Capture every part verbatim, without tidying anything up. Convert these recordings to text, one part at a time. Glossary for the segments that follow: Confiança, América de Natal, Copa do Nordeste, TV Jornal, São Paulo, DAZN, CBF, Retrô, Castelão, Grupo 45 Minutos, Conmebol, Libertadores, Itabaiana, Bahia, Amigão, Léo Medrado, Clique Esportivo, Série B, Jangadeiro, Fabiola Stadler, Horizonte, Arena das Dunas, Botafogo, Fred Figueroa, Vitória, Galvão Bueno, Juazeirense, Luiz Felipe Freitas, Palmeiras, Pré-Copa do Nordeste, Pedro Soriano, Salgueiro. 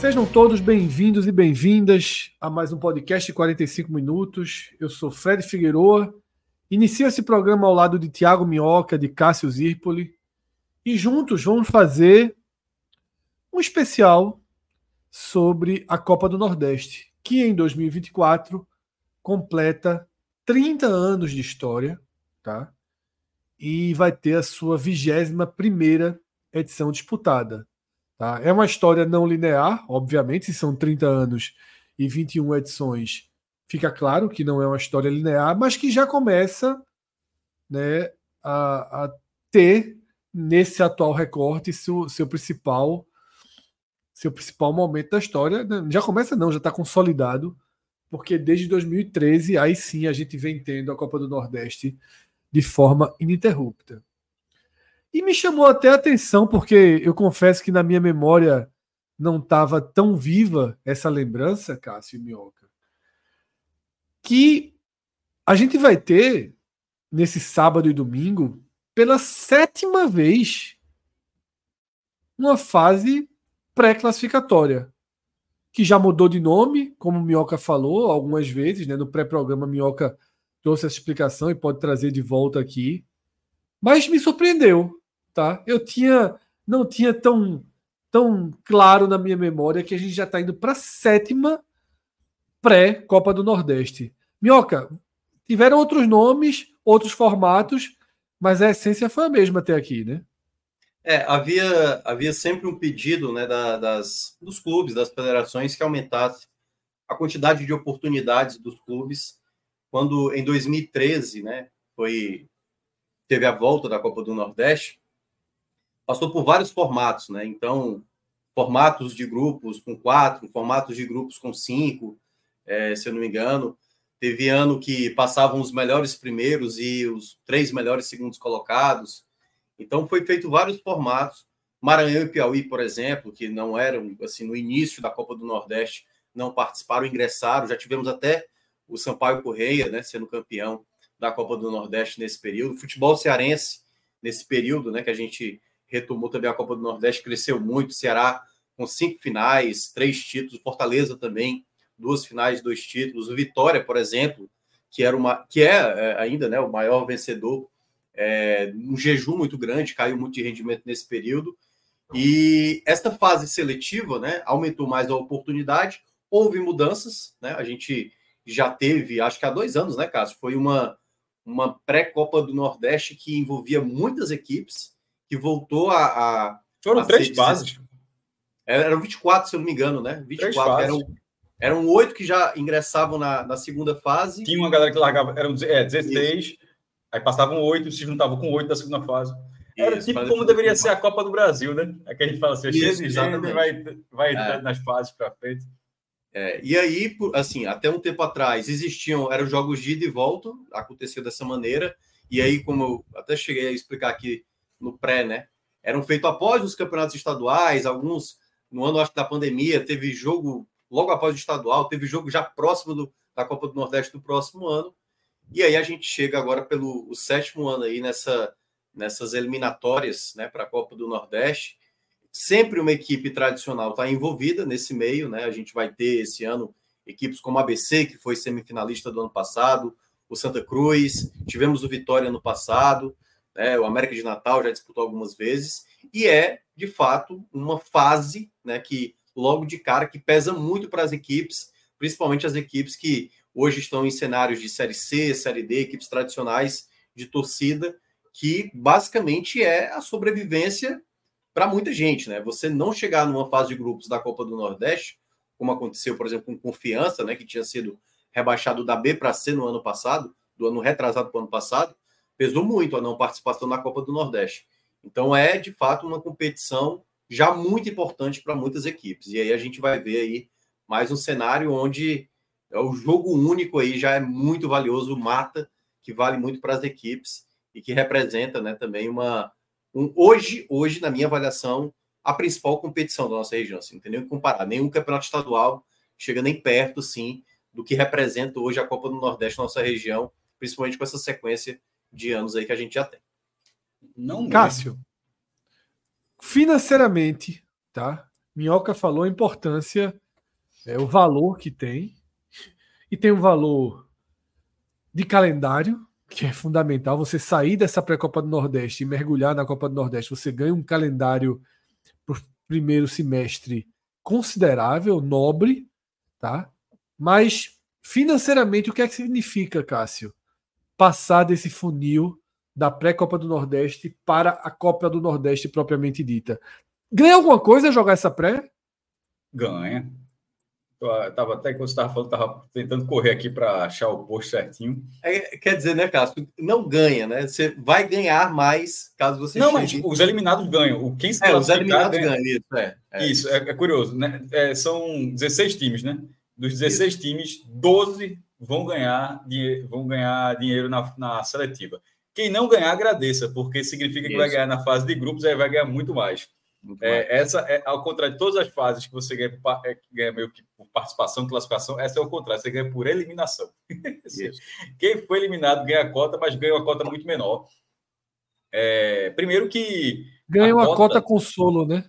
Sejam todos bem-vindos e bem-vindas a mais um podcast de quarenta e cinco minutos. Eu sou Fred Figueroa. Inicio esse programa ao lado de Tiago Minhoca, de Cássio Zirpoli. E juntos vamos fazer um especial sobre a Copa do Nordeste, que em dois mil e vinte e quatro completa trinta anos de história, tá? E vai ter a sua vigésima primeira edição disputada. Tá? É uma história não linear, obviamente, se são trinta anos e vinte e uma edições, fica claro que não é uma história linear, mas que já começa, né, a, a ter, nesse atual recorte, seu, seu, principal, seu principal momento da história. Já começa não, já está consolidado, porque desde dois mil e treze, aí sim, a gente vem tendo a Copa do Nordeste de forma ininterrupta. E me chamou até a atenção, porque eu confesso que na minha memória não estava tão viva essa lembrança, Cássio e Minhoca, que a gente vai ter, nesse sábado e domingo, pela sétima vez, uma fase pré-classificatória, que já mudou de nome, como o Minhoca falou algumas vezes, né? No pré-programa Minhoca trouxe essa explicação e pode trazer de volta aqui, mas me surpreendeu. Tá? Eu tinha, não tinha tão, tão claro na minha memória que a gente já está indo para a sétima pré-Copa do Nordeste. Minhoca, tiveram outros nomes, outros formatos, mas a essência foi a mesma até aqui, né? É, havia, havia sempre um pedido, né, da, das, dos clubes, das federações, que aumentasse a quantidade de oportunidades dos clubes. Quando, em dois mil e treze, né, foi, teve a volta da Copa do Nordeste, passou por vários formatos, né? Então, formatos de grupos com quatro, formatos de grupos com cinco, é, se eu não me engano. Teve ano que passavam os melhores primeiros e os três melhores segundos colocados. Então, foi feito vários formatos. Maranhão e Piauí, por exemplo, que não eram, assim, no início da Copa do Nordeste, não participaram, ingressaram. Já tivemos até o Sampaio Correia, né, sendo campeão da Copa do Nordeste nesse período. O futebol cearense, nesse período, né, que a gente retomou também a Copa do Nordeste, cresceu muito. Ceará com cinco finais, três títulos. Fortaleza também, duas finais, dois títulos. O Vitória, por exemplo, que, era uma, que é ainda, né, o maior vencedor, é, um jejum muito grande, caiu muito de rendimento nesse período. E esta fase seletiva, né, aumentou mais a oportunidade. Houve mudanças, né? A gente já teve, acho que há dois anos, né, Cássio? Foi uma, uma pré-Copa do Nordeste que envolvia muitas equipes, que voltou a... a Foram a três ser, bases. Eram vinte e quatro, se eu não me engano, né? vinte e quatro. Eram, eram oito que já ingressavam na, na segunda fase. Tinha uma galera que largava, eram é, dezesseis, isso. Aí passavam oito, se juntavam com oito da segunda fase. Era isso, tipo como deveria ser a Copa do Brasil, né? É que a gente fala assim, isso, exatamente. vai, vai entrando é. nas fases para frente. É, e aí, assim, até um tempo atrás existiam, eram jogos de ida e volta, aconteceu dessa maneira, e aí, como eu até cheguei a explicar aqui no pré, né, eram feitos após os campeonatos estaduais, alguns, no ano, acho que da pandemia, teve jogo logo após o estadual, teve jogo já próximo do, da Copa do Nordeste do próximo ano, e aí a gente chega agora pelo o sétimo ano aí nessa, nessas eliminatórias, né, para a Copa do Nordeste. Sempre uma equipe tradicional está envolvida nesse meio, né? A gente vai ter esse ano equipes como a ABC, que foi semifinalista do ano passado, o Santa Cruz, tivemos o Vitória no passado, né? O América de Natal já disputou algumas vezes, e é, de fato, uma fase, né, que logo de cara que pesa muito para as equipes, principalmente as equipes que hoje estão em cenários de Série C, Série D, equipes tradicionais de torcida, que basicamente é a sobrevivência para muita gente, né? Você não chegar numa fase de grupos da Copa do Nordeste, como aconteceu, por exemplo, com Confiança, né, que tinha sido rebaixado da B para C no ano passado, do ano retrasado para o ano passado, pesou muito a não participação na Copa do Nordeste. Então é, de fato, uma competição já muito importante para muitas equipes. E aí a gente vai ver aí mais um cenário onde o jogo único aí já é muito valioso, mata, que vale muito para as equipes e que representa, né, também uma... Um, hoje, hoje, na minha avaliação, a principal competição da nossa região. Assim, não tem nem o que comparar. Nenhum campeonato estadual chega nem perto, sim, do que representa hoje a Copa do Nordeste na nossa região, principalmente com essa sequência de anos aí que a gente já tem. Não, Cássio, financeiramente, tá? Minhoca falou a importância, é, o valor que tem, e tem um valor de calendário, que é fundamental. Você sair dessa pré-Copa do Nordeste e mergulhar na Copa do Nordeste, você ganha um calendário para o primeiro semestre considerável, nobre, tá? Mas financeiramente, o que é que significa, Cássio, passar desse funil da pré-Copa do Nordeste para a Copa do Nordeste propriamente dita? Ganha alguma coisa jogar essa pré? Ganha. Eu tava até, quando você estava falando, estava tentando correr aqui para achar o post certinho. É, quer dizer, né, Cássio? Não ganha, né? Você vai ganhar mais caso você não chegue... mas tipo, os eliminados ganham. O quem se é, os eliminados ganha. ganha. Isso, é, é. Isso, é, é curioso, né? É, são dezesseis times, né? Dos dezesseis isso. times, doze vão ganhar, vão ganhar dinheiro na, na seletiva. Quem não ganhar, agradeça, porque significa que isso. vai ganhar na fase de grupos, aí vai ganhar muito mais. Muito é, mais. Essa é, ao contrário de todas as fases que você ganha, é, ganha meio que por participação, classificação, essa é o contrário, você ganha por eliminação. Isso. Quem foi eliminado ganha a cota, mas ganha uma cota muito menor. É, primeiro que... Ganha uma cota, cota consolo, né?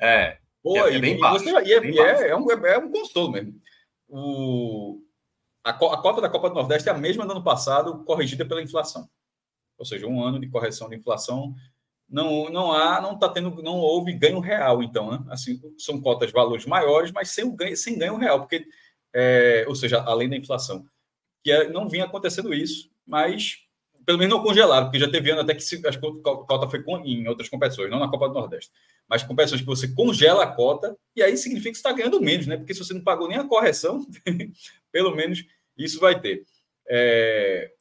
É. Pô, é, é bem e, baixo. Você, e é, bem é, é, um, é um consolo mesmo. O, a, a Copa da Copa do Nordeste é a mesma do ano passado, corrigida pela inflação. Ou seja, um ano de correção de inflação. Não, não há, não está tendo, não houve ganho real, então, né? Assim, são cotas de valores maiores, mas sem ganho, sem ganho real, porque, é, ou seja, além da inflação. Que não vinha acontecendo isso, mas pelo menos não congelaram, porque já teve ano até que se, as cota foi com, em outras competições, não na Copa do Nordeste. Mas competições que você congela a cota, e aí significa que você está ganhando menos, né? Porque se você não pagou nem a correção, pelo menos isso vai ter. É,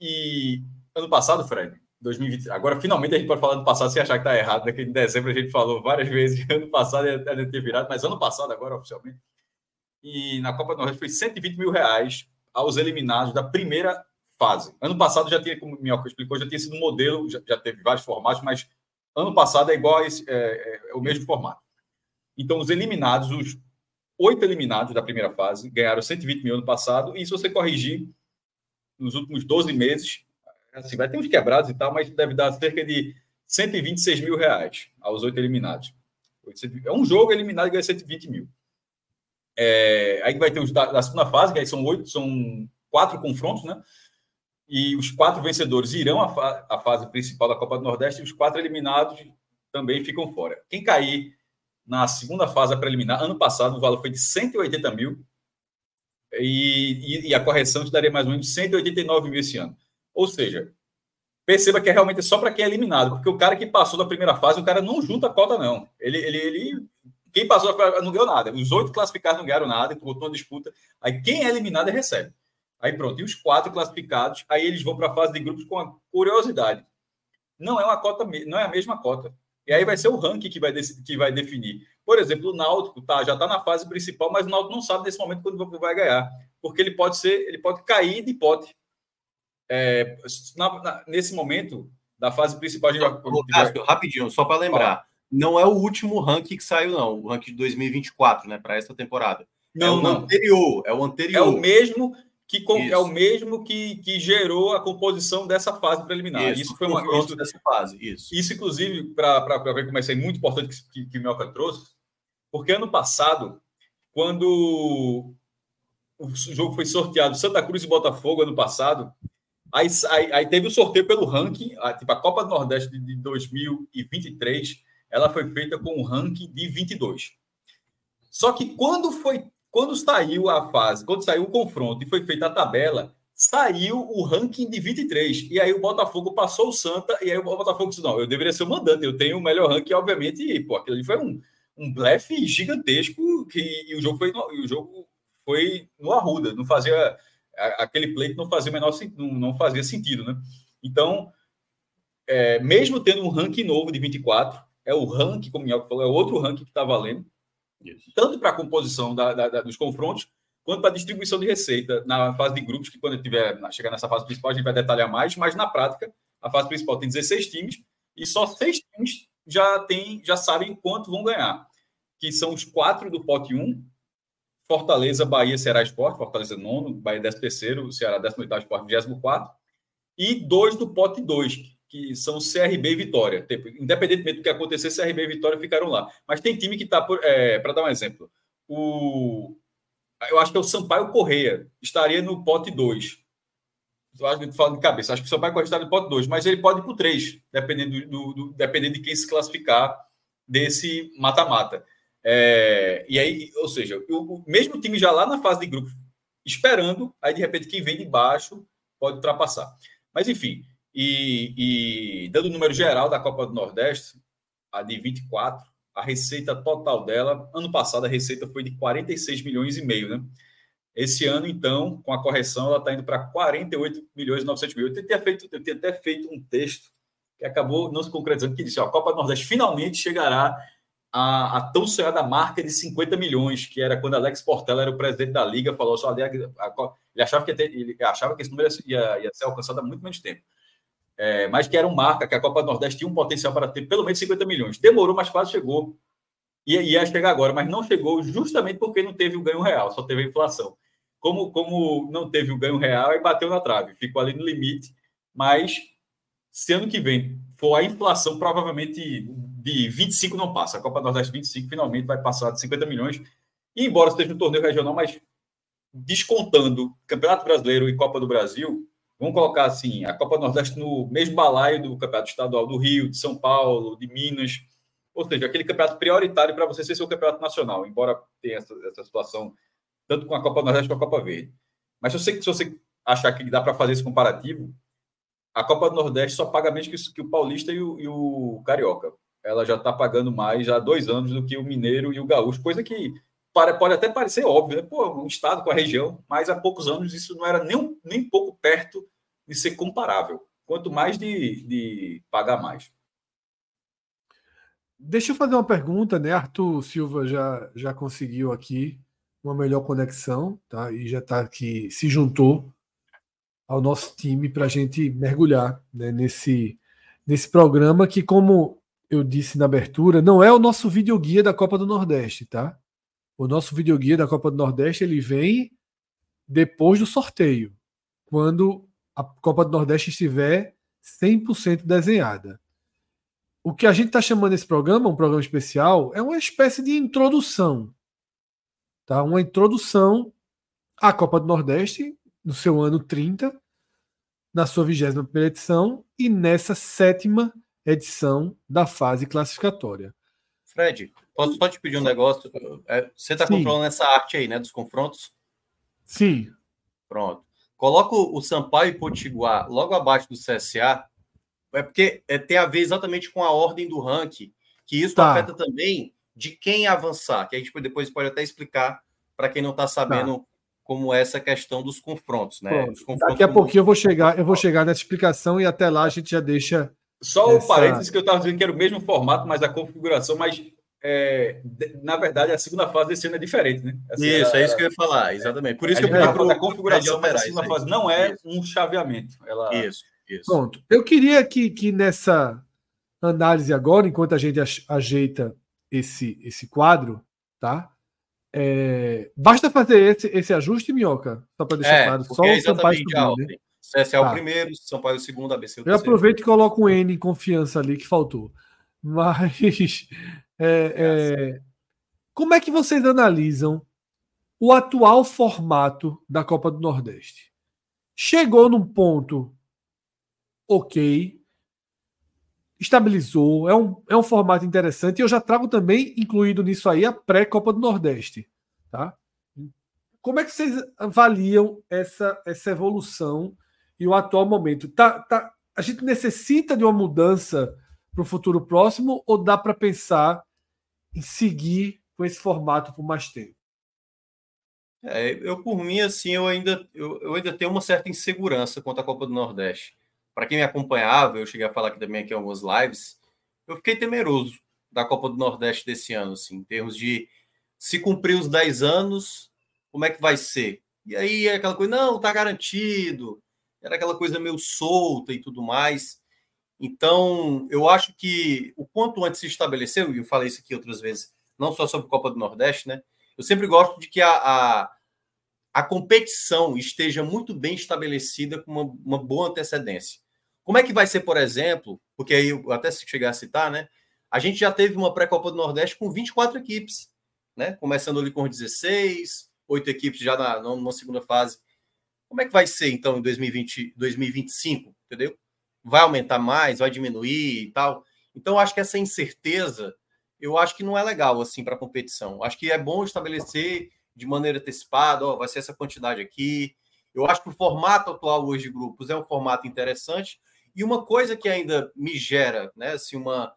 e ano passado, Fred, dois mil e vinte, agora finalmente a gente pode falar do passado sem achar que está errado, né? Que em dezembro a gente falou várias vezes, ano passado deve ter virado, mas ano passado agora oficialmente, e na Copa do Nordeste foi cento e vinte mil reais aos eliminados da primeira fase. Ano passado já tinha, como o Minhoca explicou, já tinha sido um modelo, já, já teve vários formatos, mas ano passado é igual a esse, é, é, é o mesmo formato. Então os eliminados, os oito eliminados da primeira fase ganharam cento e vinte mil ano passado, e se você corrigir nos últimos doze meses, assim, vai ter uns quebrados e tal, mas deve dar cerca de cento e vinte e seis mil reais aos oito eliminados. É um jogo eliminado e ganha cento e vinte mil. É, aí vai ter os da, da segunda fase, que aí são oito, são quatro confrontos, né? E os quatro vencedores irão à fa- a fase principal da Copa do Nordeste, e os quatro eliminados também ficam fora. Quem cair na segunda fase preliminar, ano passado o valor foi de cento e oitenta mil, e, e, e a correção te daria mais ou menos cento e oitenta e nove mil esse ano. Ou seja, perceba que é realmente só para quem é eliminado, porque o cara que passou da primeira fase, o cara não junta a cota, não. Ele, ele, ele, quem passou não ganhou nada. Os oito classificados não ganharam nada, botou uma disputa. Aí quem é eliminado recebe. Aí pronto, e os quatro classificados, aí eles vão para a fase de grupos com a curiosidade. Não é uma cota, não é a mesma cota. E aí vai ser o ranking que vai, decidir, que vai definir. Por exemplo, o Náutico tá, já está na fase principal, mas o Náutico não sabe nesse momento quando vai ganhar, porque ele pode, ser, ele pode cair de pote. É, na, na, nesse momento da fase principal a gente vai... Cássio, rapidinho, só para lembrar, ah. não é o último ranking que saiu, não, o ranking de dois mil e vinte e quatro, né, para essa temporada. Não, é o não. anterior, é o anterior. É o mesmo que é o mesmo que, que gerou a composição dessa fase preliminar. Isso, isso foi uma isso, dessa fase, isso. Isso inclusive para ver como é muito importante que, que o Minhoca trouxe, porque ano passado, quando o jogo foi sorteado Santa Cruz e Botafogo ano passado, Aí, aí, aí teve o sorteio pelo ranking, a, tipo, a Copa do Nordeste de dois mil e vinte e três, ela foi feita com o ranking de vinte e dois. Só que quando foi Quando saiu a fase, quando saiu o confronto e foi feita a tabela, saiu o ranking de vinte e três. E aí o Botafogo passou o Santa, e aí o Botafogo disse, não, eu deveria ser o mandante, eu tenho o melhor ranking, obviamente, e pô, aquilo ali foi um, um blefe gigantesco, que, e o jogo foi no, o jogo foi no Arruda, não fazia, aquele pleito não fazia o menor, não, não fazia sentido, né? Então, é, mesmo tendo um ranking novo de vinte e quatro, é o ranking, como o Minhoca falou, é outro ranking que está valendo, isso. Tanto para a composição da, da, da, dos confrontos, quanto para a distribuição de receita na fase de grupos, que quando tiver, chegar nessa fase principal, a gente vai detalhar mais, mas na prática, a fase principal tem dezesseis times, e só seis times já, tem, já sabem quanto vão ganhar, que são os quatro do pote um, Fortaleza, Bahia, Ceará, Sport, Fortaleza nono, Bahia décimo terceiro, Ceará décimo oitavo, Sport vigésimo quarto, e dois do pote dois, que são C R B e Vitória. Independentemente do que acontecer, C R B e Vitória ficaram lá. Mas tem time que está, é, para dar um exemplo, o... eu acho que é o Sampaio Correia, estaria no pote dois. Eu acho que falo de cabeça, acho que o Sampaio Correia estaria no pote dois, mas ele pode ir para o três, dependendo, do, do, dependendo de quem se classificar desse mata-mata. É, e aí, ou seja, o, o mesmo time já lá na fase de grupo, esperando, aí de repente quem vem de baixo pode ultrapassar. Mas enfim, e, e dando o número geral da Copa do Nordeste, a de vinte e quatro, a receita total dela, ano passado a receita foi de quarenta e seis milhões e meio, né? Esse ano, então, com a correção, ela está indo para quarenta e oito milhões e novecentos mil. Eu tinha, feito, eu tinha até feito um texto que acabou não se concretizando, que disse, ó, a Copa do Nordeste finalmente chegará a, a tão sonhada marca de cinquenta milhões, que era quando Alex Portela era o presidente da Liga, falou só, ele achava que, ia ter, ele achava que esse número ia, ia ser alcançado há muito menos tempo. É, mas que era uma marca, que a Copa do Nordeste tinha um potencial para ter pelo menos cinquenta milhões. Demorou, mas quase chegou. E ia chegar agora, mas não chegou justamente porque não teve o ganho real, só teve a inflação. Como, como não teve o ganho real, aí bateu na trave, ficou ali no limite. Mas se ano que vem for a inflação, provavelmente de vinte e cinco não passa. A Copa do Nordeste vinte e cinco finalmente vai passar de cinquenta milhões. E embora esteja um torneio regional, mas descontando Campeonato Brasileiro e Copa do Brasil... Vamos colocar assim, a Copa do Nordeste no mesmo balaio do Campeonato Estadual do Rio, de São Paulo, de Minas. Ou seja, aquele campeonato prioritário para você ser seu campeonato nacional, embora tenha essa, essa situação tanto com a Copa do Nordeste quanto com a Copa Verde. Mas se você, se você achar que dá para fazer esse comparativo, a Copa do Nordeste só paga menos que, que o Paulista e o, e o Carioca. Ela já está pagando mais há dois anos do que o Mineiro e o Gaúcho, coisa que... pode até parecer óbvio, né? Pô, um estado com a região, mas há poucos anos isso não era nem, nem pouco perto de ser comparável, quanto mais de, de pagar mais. Deixa eu fazer uma pergunta, né? Arthur Silva já, já conseguiu aqui uma melhor conexão, tá? E já está aqui, se juntou ao nosso time para a gente mergulhar, né? nesse, nesse programa que, como eu disse na abertura, não é o nosso videoguia da Copa do Nordeste, tá? O nosso videoguia da Copa do Nordeste, ele vem depois do sorteio, quando a Copa do Nordeste estiver cem por cento desenhada. O que a gente está chamando esse programa, um programa especial, é uma espécie de introdução. Tá? Uma introdução à Copa do Nordeste, no seu ano trinta, na sua vigésima primeira edição e nessa sétima edição da fase classificatória. Fred, posso só te pedir um negócio? Você está controlando essa arte aí, né? Dos confrontos? Sim. Pronto. Coloca o Sampaio e Potiguar logo abaixo do C S A. É porque tem a ver exatamente com a ordem do ranking, que isso tá. Afeta também de quem avançar, que a gente depois pode até explicar para quem não está sabendo tá. Como é essa questão dos confrontos, né? Os confrontos daqui a pouquinho eu vou, chegar, eu vou chegar nessa explicação e até lá a gente já deixa... Só o Essa... um parênteses que eu estava dizendo que era o mesmo formato, mas a configuração, mas é, na verdade a segunda fase desse ano é diferente, né? Essa isso, era, é isso que eu ia falar, exatamente. Por isso que eu falei pro... a configuração da segunda fase não é isso. Um chaveamento. Ela... Isso, isso. Pronto. Eu queria que, que nessa análise agora, enquanto a gente ajeita esse, esse quadro, tá? É... Basta fazer esse, esse ajuste, Minhoca, só para deixar é, claro. Só é o Sampaio subir, né? C S A é o primeiro, São Paulo é o segundo, A B C é o terceiro. Eu aproveito e coloco um N em confiança ali, que faltou. Mas, é, é, como é que vocês analisam o atual formato da Copa do Nordeste? Chegou num ponto ok, estabilizou, é um, é um formato interessante, e eu já trago também, incluído nisso aí, a pré-Copa do Nordeste. Tá? Como é que vocês avaliam essa, essa evolução e o atual momento? Tá, tá, a gente necessita de uma mudança para o futuro próximo ou dá para pensar em seguir com esse formato por mais tempo? É, eu, por mim, assim, eu ainda, eu, eu ainda tenho uma certa insegurança quanto à Copa do Nordeste. Para quem me acompanhava, eu cheguei a falar aqui também aqui em algumas lives, eu fiquei temeroso da Copa do Nordeste desse ano, assim, em termos de se cumprir os dez anos... Como é que vai ser? E aí é aquela coisa, não, tá garantido. Era aquela coisa meio solta e tudo mais. Então, eu acho que o quanto antes se estabeleceu, e eu falei isso aqui outras vezes, não só sobre a Copa do Nordeste, né? Eu sempre gosto de que a, a, a competição esteja muito bem estabelecida com uma, uma boa antecedência. Como é que vai ser, por exemplo, porque aí eu até se chegar a citar, né? A gente já teve uma pré-Copa do Nordeste com vinte e quatro equipes, né? Começando ali com dezesseis... oito equipes já na, numa segunda fase. Como é que vai ser, então, em dois mil e vinte, dois mil e vinte e cinco, entendeu? Vai aumentar mais, vai diminuir e tal? Então, acho que essa incerteza, eu acho que não é legal, assim, para a competição. Acho que é bom estabelecer de maneira antecipada, ó, vai ser essa quantidade aqui. Eu acho que o formato atual hoje de grupos é um formato interessante. E uma coisa que ainda me gera, né, assim, uma,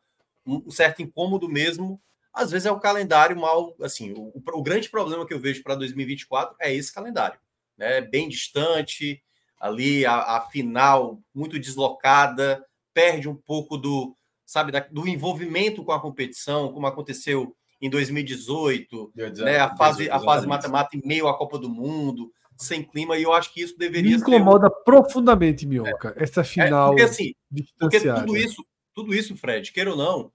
um certo incômodo mesmo, às vezes é o calendário mal, assim, o, o grande problema que eu vejo para dois mil e vinte e quatro é esse calendário, né? Bem distante, ali a, a final muito deslocada, perde um pouco do, sabe, da, do envolvimento com a competição, como aconteceu em dois mil e dezoito, né? A fase, a fase mata-mata em meio à Copa do Mundo, sem clima, e eu acho que isso deveria ser... Me incomoda ser... profundamente, Minhoca, é, essa final é, porque, assim, distanciada. Porque tudo isso, tudo isso, Fred, queira ou não,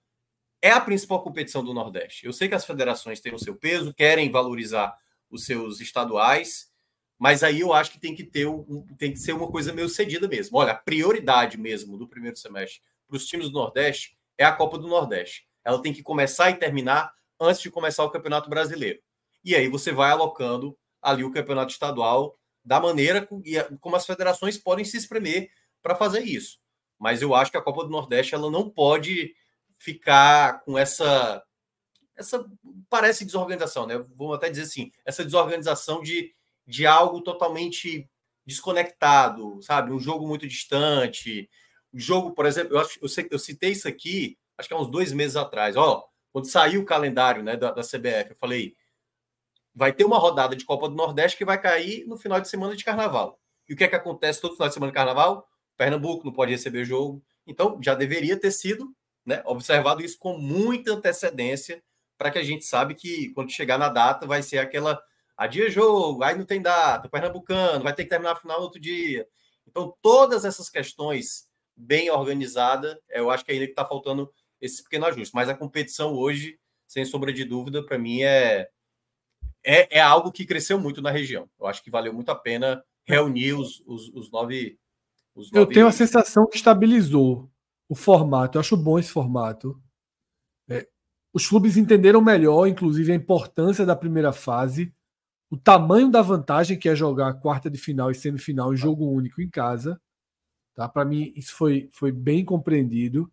é a principal competição do Nordeste. Eu sei que as federações têm o seu peso, querem valorizar os seus estaduais, mas aí eu acho que tem que ter um, tem que ser uma coisa meio cedida mesmo. Olha, a prioridade mesmo do primeiro semestre para os times do Nordeste é a Copa do Nordeste. Ela tem que começar e terminar antes de começar o Campeonato Brasileiro. E aí você vai alocando ali o Campeonato Estadual da maneira como as federações podem se espremer para fazer isso. Mas eu acho que a Copa do Nordeste ela não pode... ficar com essa, essa parece desorganização, né? Vamos até dizer assim, essa desorganização de, de algo totalmente desconectado, sabe? Um jogo muito distante. Um jogo, por exemplo, eu, acho, eu, eu citei isso aqui, acho que há uns dois meses atrás, ó, quando saiu o calendário, né, da, da C B F, eu falei, vai ter uma rodada de Copa do Nordeste que vai cair no final de semana de Carnaval. E o que é que acontece todo final de semana de Carnaval? Pernambuco não pode receber jogo. Então, já deveria ter sido, né, observado isso com muita antecedência para que a gente sabe que quando chegar na data vai ser aquela adia jogo, aí não tem data, pernambucano, vai ter que terminar a final no outro dia. Então todas essas questões bem organizadas, eu acho que é ainda que está faltando esse pequeno ajuste, mas a competição hoje, sem sombra de dúvida, para mim é, é, é algo que cresceu muito na região. Eu acho que valeu muito a pena reunir os, os, os nove... Os nove eu tenho a sensação que estabilizou o formato, eu acho bom esse formato. É, os clubes entenderam melhor, inclusive, a importância da primeira fase, o tamanho da vantagem que é jogar quarta de final e semifinal em jogo único em casa. Tá? Para mim, isso foi, foi bem compreendido.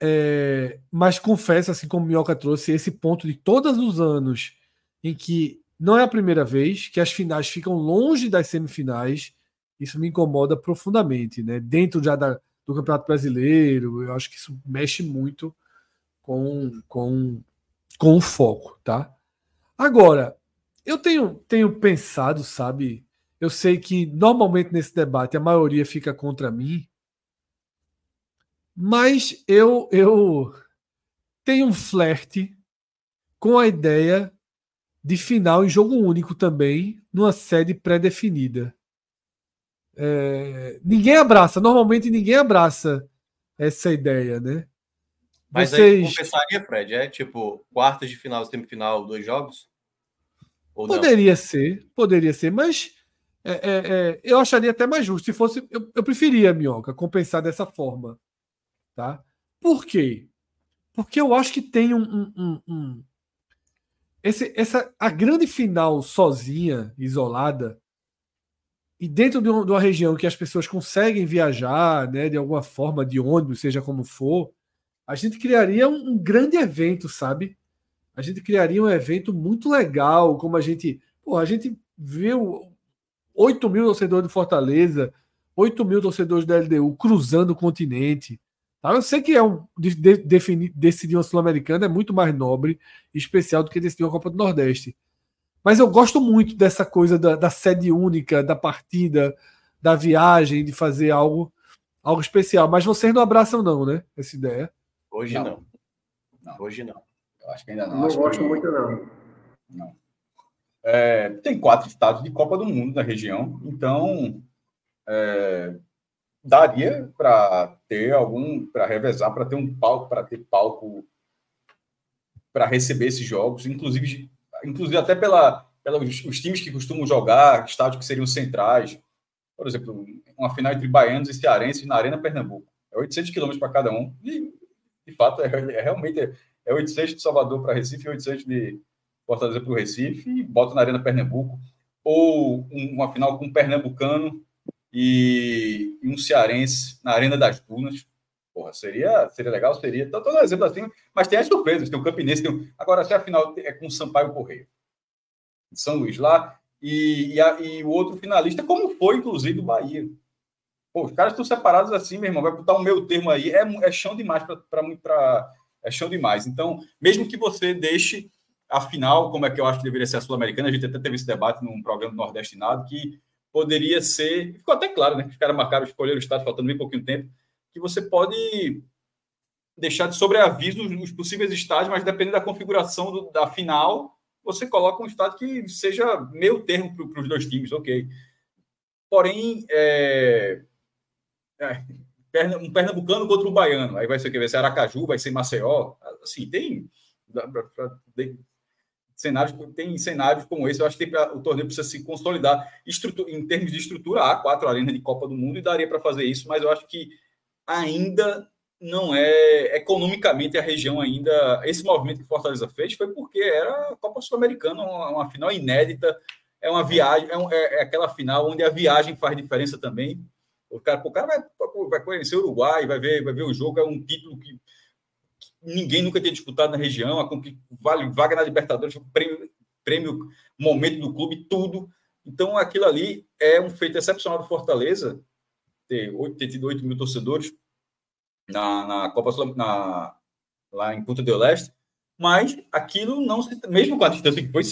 É, mas confesso, assim como o Minhoca trouxe, esse ponto de todos os anos em que não é a primeira vez que as finais ficam longe das semifinais, isso me incomoda profundamente. Né? Dentro já da do Campeonato Brasileiro, eu acho que isso mexe muito com, com, com o foco, tá? Agora, eu tenho, tenho pensado, sabe? Eu sei que normalmente nesse debate a maioria fica contra mim, mas eu, eu tenho um flerte com a ideia de final em jogo único também, numa sede pré-definida. É, ninguém abraça, normalmente ninguém abraça essa ideia, né? Mas vocês... aí compensaria, Fred, é tipo quartas de final, semifinal, dois jogos? Ou poderia não? ser, poderia ser, mas é, é, é, eu acharia até mais justo se fosse, eu, eu preferia, Minhoca, compensar dessa forma, tá? Por quê? Porque eu acho que tem um, um, um, um... Esse, essa, a grande final sozinha, isolada, e dentro de uma região que as pessoas conseguem viajar, né, de alguma forma, de ônibus, seja como for, a gente criaria um, um grande evento, sabe? A gente criaria um evento muito legal, como a gente... Pô, a gente viu oito mil torcedores do Fortaleza, oito mil torcedores da L D U cruzando o continente. Tá? Eu sei que é um, de, de, definir, decidir uma Sul-Americana é muito mais nobre e especial do que decidir uma Copa do Nordeste. Mas eu gosto muito dessa coisa da, da sede única, da partida, da viagem, de fazer algo, algo especial. Mas vocês não abraçam não, né? Essa ideia. Hoje não. não. não. Hoje não. Eu acho que ainda não. Não acho gosto que... muito não. Não. É, tem quatro estados de Copa do Mundo na região, então é, daria para ter algum, para revezar, para ter um palco, para ter palco para receber esses jogos, inclusive, inclusive até pela, pela os, os times que costumam jogar, estádios que seriam centrais, por exemplo, uma final entre baianos e cearenses na Arena Pernambuco, é oitocentos quilômetros para cada um, e de fato é, é realmente é, é oitocentos de Salvador para Recife e oitocentos de Fortaleza para o Recife e bota na Arena Pernambuco, ou uma final com um pernambucano e um cearense na Arena das Dunas. Porra, seria, seria legal, seria. Tá todo exemplo assim, mas tem as surpresas, tem o Campinense, tem o... Agora, se a final é com o Sampaio Correia, de São Luís lá, e, e, a, e o outro finalista, como foi, inclusive, o Bahia. Pô, os caras estão separados assim, meu irmão, vai botar um meio termo aí, é, é chão demais para... É chão demais. Então, mesmo que você deixe... Afinal, como é que eu acho que deveria ser a Sul-Americana? A gente até teve esse debate num programa do Nordestinado que poderia ser... Ficou até claro, né? Que os caras marcaram, escolheram o estado, faltando bem pouquinho tempo, que você pode deixar de sobreaviso os possíveis estádios, mas dependendo da configuração do, da final, você coloca um estádio que seja meio termo para os dois times, ok. Porém, é... É, um pernambucano contra um baiano. Aí vai ser o que? Vai ser Aracaju, vai ser Maceió. Assim, tem... Cenários, tem cenários como esse, eu acho que tem, o torneio precisa se consolidar em termos de estrutura. Há quatro arenas de Copa do Mundo e daria para fazer isso, mas eu acho que ainda não é economicamente a região ainda. Esse movimento que Fortaleza fez foi porque era a Copa Sul-Americana, uma, uma final inédita, é uma viagem, é, um, é, é aquela final onde a viagem faz diferença também. O cara, o cara vai, vai conhecer o Uruguai, vai ver, vai ver o jogo, é um título que ninguém nunca tinha disputado na região, a vale, vaga na Libertadores, prêmio, prêmio, momento do clube, tudo. Então, aquilo ali é um feito excepcional do Fortaleza, ter, ter tido oito mil torcedores na, na Copa na, lá em Punta del Este, mas aquilo não se... Mesmo com a distância que foi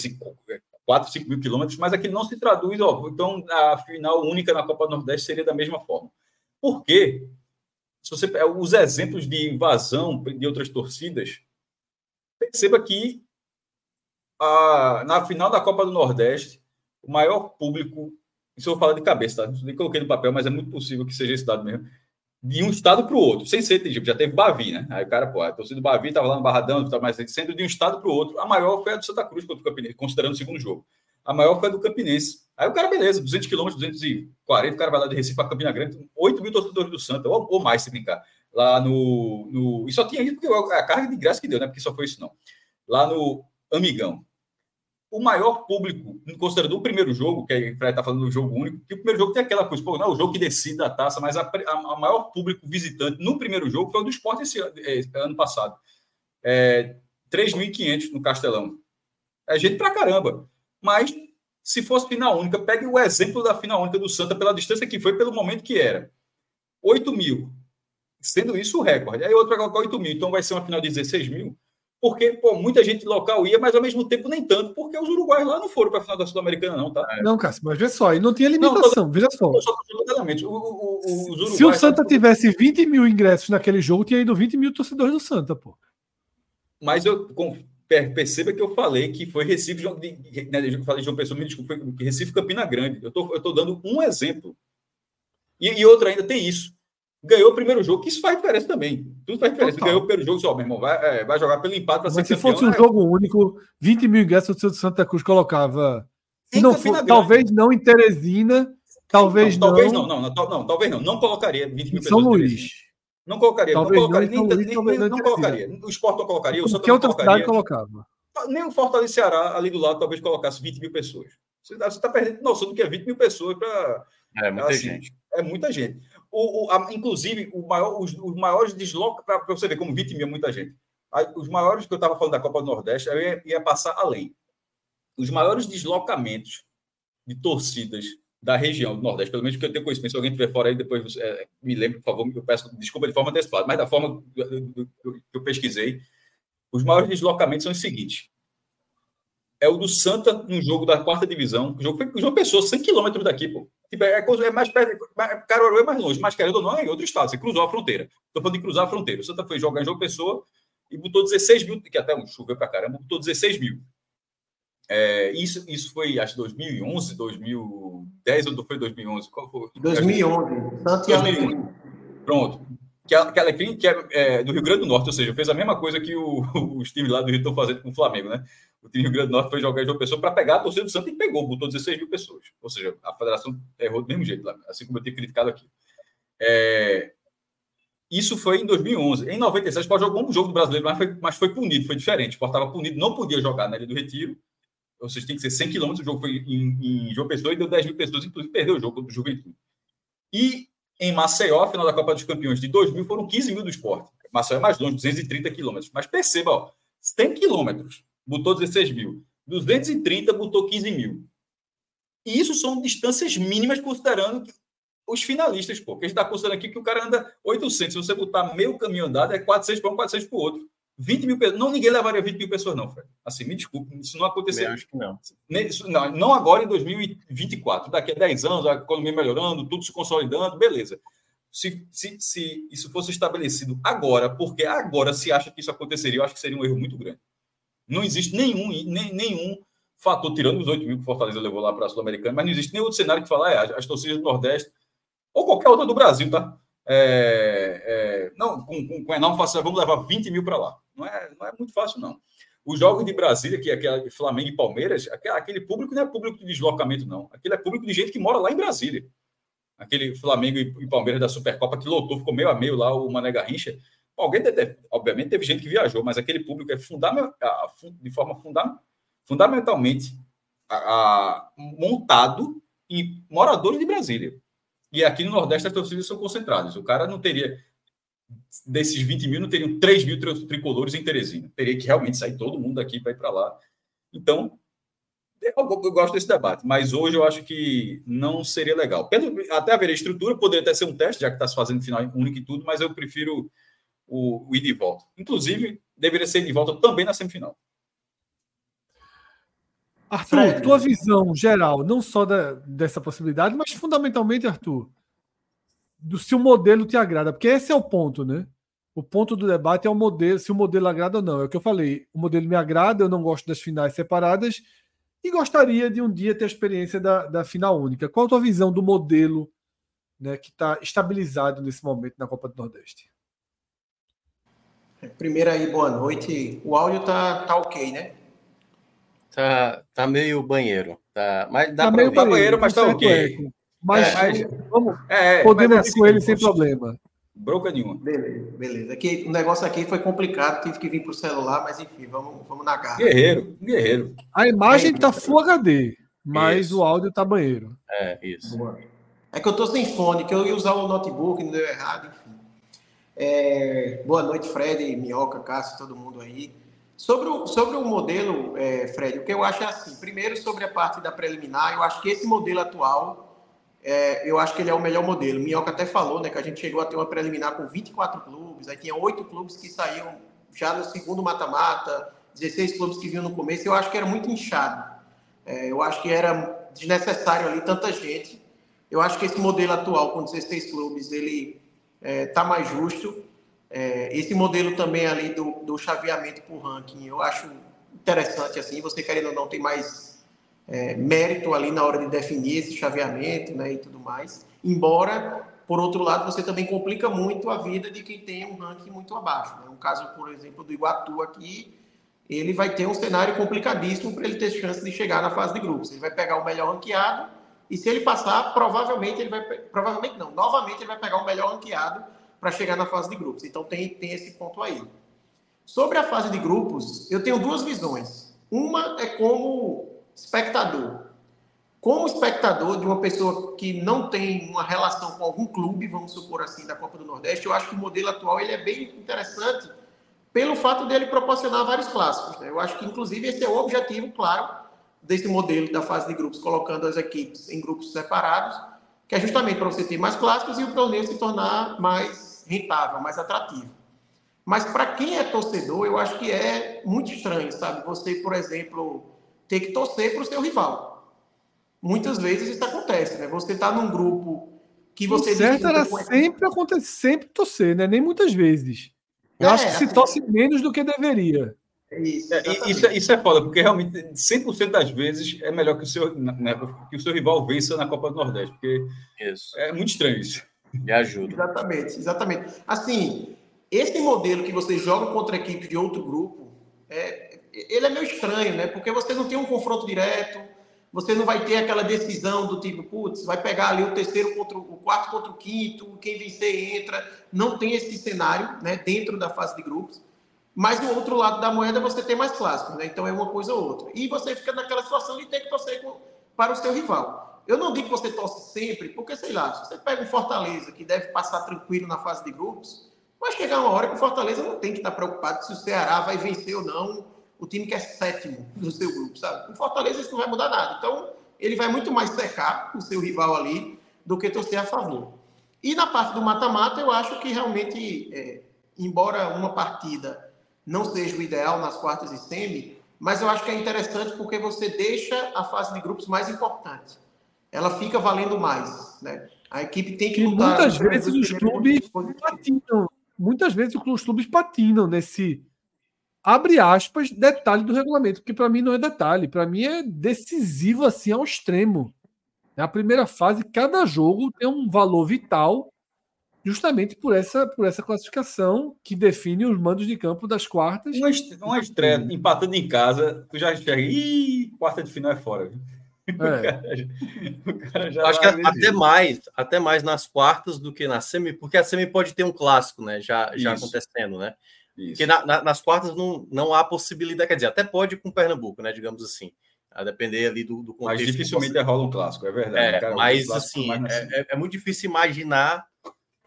quatro, cinco mil quilômetros, mas aquilo não se traduz, ó, então a final única na Copa do Nordeste seria da mesma forma. Por quê? Se você, os exemplos de invasão de outras torcidas, perceba que a, na final da Copa do Nordeste, o maior público, isso eu vou falar de cabeça, tá? Nem coloquei no papel, mas é muito possível que seja esse dado mesmo, de um estado para o outro, sem ser, já teve Bavi, né? Aí o cara, pô, a torcida do Bavi estava lá no Barradão, mas sendo de um estado para o outro, a maior foi a do Santa Cruz contra o Campinense, considerando o segundo jogo. A maior foi a do Campinense. Aí o cara, beleza, duzentos quilômetros, duzentos e quarenta, o cara vai lá de Recife para Campina Grande, oito mil torcedores do Santa, ou, ou mais, se brincar. Lá no, no... E só tinha isso, porque a carga de graça que deu, né? Porque só foi isso, não. Lá no Amigão. O maior público, considerando o primeiro jogo, que aí o Fred está falando do jogo único, que o primeiro jogo tem aquela coisa, pô, não é o jogo que decide a taça, mas a, a, a maior público visitante no primeiro jogo foi o do Sport esse ano, é, ano passado. É, três mil e quinhentos no Castelão. É gente pra caramba. Mas, se fosse final única, pegue o exemplo da final única do Santa pela distância que foi, pelo momento que era. oito mil. Sendo isso o recorde. Aí outra colocar oito mil. Então vai ser uma final de dezesseis mil. Porque, pô, muita gente local ia, mas ao mesmo tempo nem tanto. Porque os uruguaios lá não foram para a final da Sul-Americana, não, tá? Não, Cássio, mas veja só. E não tinha limitação. Não, tô... Veja só. Não, só o, o, o, os se o Santa tá... tivesse vinte mil ingressos naquele jogo, tinha ido vinte mil torcedores do Santa, pô. Mas eu... Perceba que eu falei que foi Recife, João, né, eu falei de João Pessoa, me desculpa, foi Recife Campina Grande. Eu tô, eu tô dando um exemplo. E, e outro ainda tem isso. Ganhou o primeiro jogo, que isso faz diferença também. Tudo faz diferença. Total. Ganhou o primeiro jogo, só, meu irmão, vai, é, vai jogar pelo empate para ser campeão. Se fosse um é... jogo único, vinte mil ingressos do Santa Cruz colocava. Se não for, talvez não em Teresina, talvez não. não. Talvez não, não, não, não, não, talvez não. Não colocaria vinte mil São Luís. Não colocaria, talvez não colocaria, não, nem, Luiz, nem, talvez nem, não colocaria. O Sport não colocaria, o Santa não colocaria. Colocava? Nem o Fortaleza e Ceará, ali do lado, talvez colocasse vinte mil pessoas. Você está perdendo noção do que é vinte mil pessoas para... É muita assim, gente. É muita gente. O, o, a, inclusive, o maior, os, os maiores deslocamentos... Para você ver como vinte mil é muita gente. Aí, os maiores que eu estava falando da Copa do Nordeste, eu ia, ia passar além. os maiores deslocamentos de torcidas da região do Nordeste, pelo menos que eu tenho conhecimento, se alguém estiver fora aí, depois é, me lembre, por favor, eu peço desculpa de forma antecipada, mas da forma que eu pesquisei, os maiores deslocamentos são os seguintes. É o do Santa, num jogo da quarta divisão, o jogo foi João Pessoa, cem quilômetros daqui, pô. É mais perto, Caruaru é mais longe, mas querendo ou não, é em outro estado, você cruzou a fronteira. Estou falando de cruzar a fronteira. O Santa foi jogar em João Pessoa e botou dezesseis mil, que até um choveu pra caramba, botou dezesseis mil. É, isso, isso foi, acho, dois mil e onze, dois mil e dez ou foi dois mil e onze? Qual foi? dois mil e onze. Tanto que pronto. Que a, que a Alecrim, que é, é do Rio Grande do Norte, ou seja, fez a mesma coisa que o, os times lá do Rio estão fazendo com o Flamengo, né? O time do Rio Grande do Norte foi jogar em João Pessoa para pegar a torcida do Santa e pegou, botou dezesseis mil pessoas. Ou seja, a federação errou do mesmo jeito lá, assim como eu tenho criticado aqui. É, isso foi em dois mil e onze. Em noventa e seis, o Sport jogou um jogo do Brasileiro, mas foi, mas foi punido, foi diferente. O Sport estava punido, não podia jogar na Ilha do Retiro. Ou seja, tem que ser cem quilômetros, o jogo foi em, em João Pessoa e deu dez mil pessoas, inclusive perdeu o jogo do Juventude. E em Maceió, a final da Copa dos Campeões de dois mil, foram quinze mil do Sport. Maceió é mais longe, duzentos e trinta quilômetros. Mas perceba, ó, cem quilômetros, botou dezesseis mil. duzentos e trinta, botou quinze mil. E isso são distâncias mínimas, considerando que os finalistas, pô. Porque a gente está considerando aqui que o cara anda oitocentos. Se você botar meio caminho andado, é quatrocentos para um, quatrocentos para o outro. vinte mil pessoas. Não, ninguém levaria vinte mil pessoas, não, Fred. Assim, me desculpe, isso não aconteceu. Eu acho que não. Isso, não. Não agora em dois mil e vinte e quatro. Daqui a dez anos, a economia melhorando, tudo se consolidando, beleza. Se, se, se isso fosse estabelecido agora, porque agora se acha que isso aconteceria, eu acho que seria um erro muito grande. Não existe nenhum, nem, nenhum fator, tirando os oito mil que o Fortaleza levou lá para a Sul-Americana, mas não existe nenhum outro cenário que falar é, as torcidas do Nordeste ou qualquer outra do Brasil, tá? É, é, não, com, com, com enorme facilidade, vamos levar vinte mil para lá. Não é, não é muito fácil, não. Os jogos de Brasília, que é Flamengo e Palmeiras, aquele público não é público de deslocamento, não. Aquele é público de gente que mora lá em Brasília. Aquele Flamengo e Palmeiras da Supercopa que lotou, ficou meio a meio lá o Mané Garrincha. Alguém teve, obviamente teve gente que viajou, mas aquele público é fundamental, de forma funda, fundamentalmente a, a, montado em moradores de Brasília. E aqui no Nordeste as torcidas são concentradas. O cara não teria... Desses vinte mil, não teriam três mil tricolores em Teresina. Teria que realmente sair todo mundo daqui para ir para lá. Então, eu, eu gosto desse debate, mas hoje eu acho que não seria legal. Pelo, até haver estrutura, poderia até ser um teste, já que está se fazendo final único e tudo, mas eu prefiro o, o ida e volta. Inclusive, deveria ser ida e volta também na semifinal. Arthur, é. Tua visão geral, não só da, dessa possibilidade, mas fundamentalmente, Arthur, do se o modelo te agrada, porque esse é o ponto, né? O ponto do debate é o modelo, se o modelo agrada ou não. É o que eu falei, o modelo me agrada, eu não gosto das finais separadas e gostaria de um dia ter a experiência da, da final única. Qual a tua visão do modelo, né, que está estabilizado nesse momento na Copa do Nordeste? Primeiro aí, boa noite. O áudio tá, tá ok, né? Tá, tá meio banheiro. Tá, mas dá tá meio pra banheiro, mas tá ok. Eco. Mas, é, mas vamos, é, podemos mas, assim, com ele sem problema. Bronca nenhuma. Beleza, beleza. Aqui, o negócio aqui foi complicado, tive que vir pro celular, mas enfim, vamos, vamos na garra. Guerreiro, guerreiro. A imagem é, tá Full H D, mas isso. O áudio tá banheiro. É, isso. Boa. É que eu tô sem fone, que eu ia usar o notebook, não deu errado, enfim. É, boa noite, Fred, Minhoca, Cássio, todo mundo aí. Sobre o, sobre o modelo, é, Fred, o que eu acho é assim, primeiro sobre a parte da preliminar, eu acho que esse modelo atual, é, eu acho que ele é o melhor modelo. Minhoca até falou, né, que a gente chegou a ter uma preliminar com vinte e quatro clubes, aí tinha oito clubes que saíam já no segundo mata-mata, dezesseis clubes que vinham no começo, eu acho que era muito inchado. É, eu acho que era desnecessário ali tanta gente. Eu acho que esse modelo atual, com dezesseis clubes, ele está é, mais justo. É, esse modelo também ali do, do chaveamento por ranking, eu acho interessante, assim, você querendo ou não tem mais é, mérito ali na hora de definir esse chaveamento, né, e tudo mais, embora, por outro lado, você também complica muito a vida de quem tem um ranking muito abaixo, né? No caso, por exemplo, do Iguatu aqui, ele vai ter um cenário complicadíssimo para ele ter chance de chegar na fase de grupos, ele vai pegar o melhor ranqueado e se ele passar, provavelmente ele vai, provavelmente não, novamente ele vai pegar o melhor ranqueado para chegar na fase de grupos. Então, tem, tem esse ponto aí. Sobre a fase de grupos, eu tenho duas visões. Uma é como espectador. Como espectador de uma pessoa que não tem uma relação com algum clube, vamos supor assim, da Copa do Nordeste, eu acho que o modelo atual ele é bem interessante pelo fato dele proporcionar vários clássicos, né? Eu acho que, inclusive, esse é o objetivo, claro, desse modelo da fase de grupos, colocando as equipes em grupos separados, que é justamente para você ter mais clássicos e o torneio se tornar mais rentável, mais atrativo. Mas para quem é torcedor, eu acho que é muito estranho, sabe? Você, por exemplo, ter que torcer para o seu rival. Muitas vezes isso acontece, né? Você está num grupo que você... O certo era sempre, acontece, sempre torcer, né? Nem muitas vezes. Eu é, acho que se torce menos do que deveria. Isso, isso, isso é foda, porque realmente cem por cento das vezes é melhor que o seu, né, que o seu rival vença na Copa do Nordeste, porque isso. É muito estranho isso. Me ajuda. Exatamente, exatamente. Assim... Esse modelo que você joga contra a equipe de outro grupo, é, ele é meio estranho, né? Porque você não tem um confronto direto, você não vai ter aquela decisão do tipo, putz, vai pegar ali o terceiro contra o quarto contra o quinto, quem vencer entra. Não tem esse cenário, né? Dentro da fase de grupos. Mas do outro lado da moeda você tem mais clássicos, né? Então é uma coisa ou outra. E você fica naquela situação de ter que torcer para o seu rival. Eu não digo que você torce sempre, porque, sei lá, se você pega um Fortaleza que deve passar tranquilo na fase de grupos, vai chegar uma hora que o Fortaleza não tem que estar preocupado se o Ceará vai vencer ou não, o time que é sétimo do seu grupo, sabe? O Fortaleza isso não vai mudar nada. Então, ele vai muito mais secar o seu rival ali do que torcer a favor. E na parte do mata-mata, eu acho que realmente, é, embora uma partida não seja o ideal nas quartas e semi, mas eu acho que é interessante porque você deixa a fase de grupos mais importante. Ela fica valendo mais, né? A equipe tem que lutar. Muitas vezes os clubes patinam. Muitas vezes os clubes patinam nesse, abre aspas, detalhe do regulamento, que para mim não é detalhe, para mim é decisivo assim ao extremo. Na primeira fase, cada jogo tem um valor vital justamente por essa, por essa classificação que define os mandos de campo das quartas. Uma estreia, uma estreia empatando em casa, tu já enxerga, ih, quarta de final é fora, viu? É. O cara, o cara já acho que até mais, até mais nas quartas do que na semi, porque a semi pode ter um clássico, né? Já, já acontecendo, né? Isso. Porque na, na, nas quartas não, não há possibilidade, quer dizer, até pode com o Pernambuco, né? Digamos assim, a depender ali do, do contexto. Mas dificilmente rola um clássico, é verdade. É, cara, mas assim, é, é, é muito difícil imaginar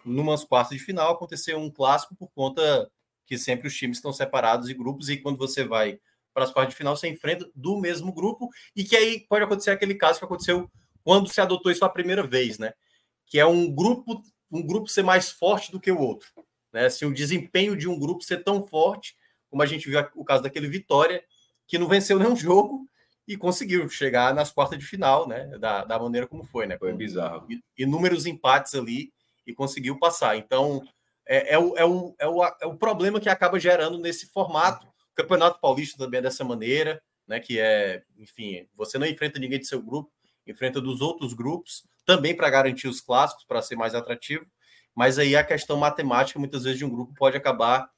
numas quartas de final acontecer um clássico por conta que sempre os times estão separados em grupos e quando você vai para as quartas de final, você enfrenta do mesmo grupo e que aí pode acontecer aquele caso que aconteceu quando se adotou isso a primeira vez, né? Que é um grupo, um grupo ser mais forte do que o outro, né? Assim, o desempenho de um grupo ser tão forte, como a gente viu o caso daquele Vitória, que não venceu nenhum jogo e conseguiu chegar nas quartas de final, né? Da, da maneira como foi, né? Foi bizarro. Inúmeros empates ali e conseguiu passar. Então, é, é, o, é, o, é, o, é o problema que acaba gerando nesse formato. O Campeonato Paulista também é dessa maneira, né? Que é, enfim, você não enfrenta ninguém do seu grupo, enfrenta dos outros grupos, também para garantir os clássicos, para ser mais atrativo, mas aí a questão matemática, muitas vezes, de um grupo pode acabar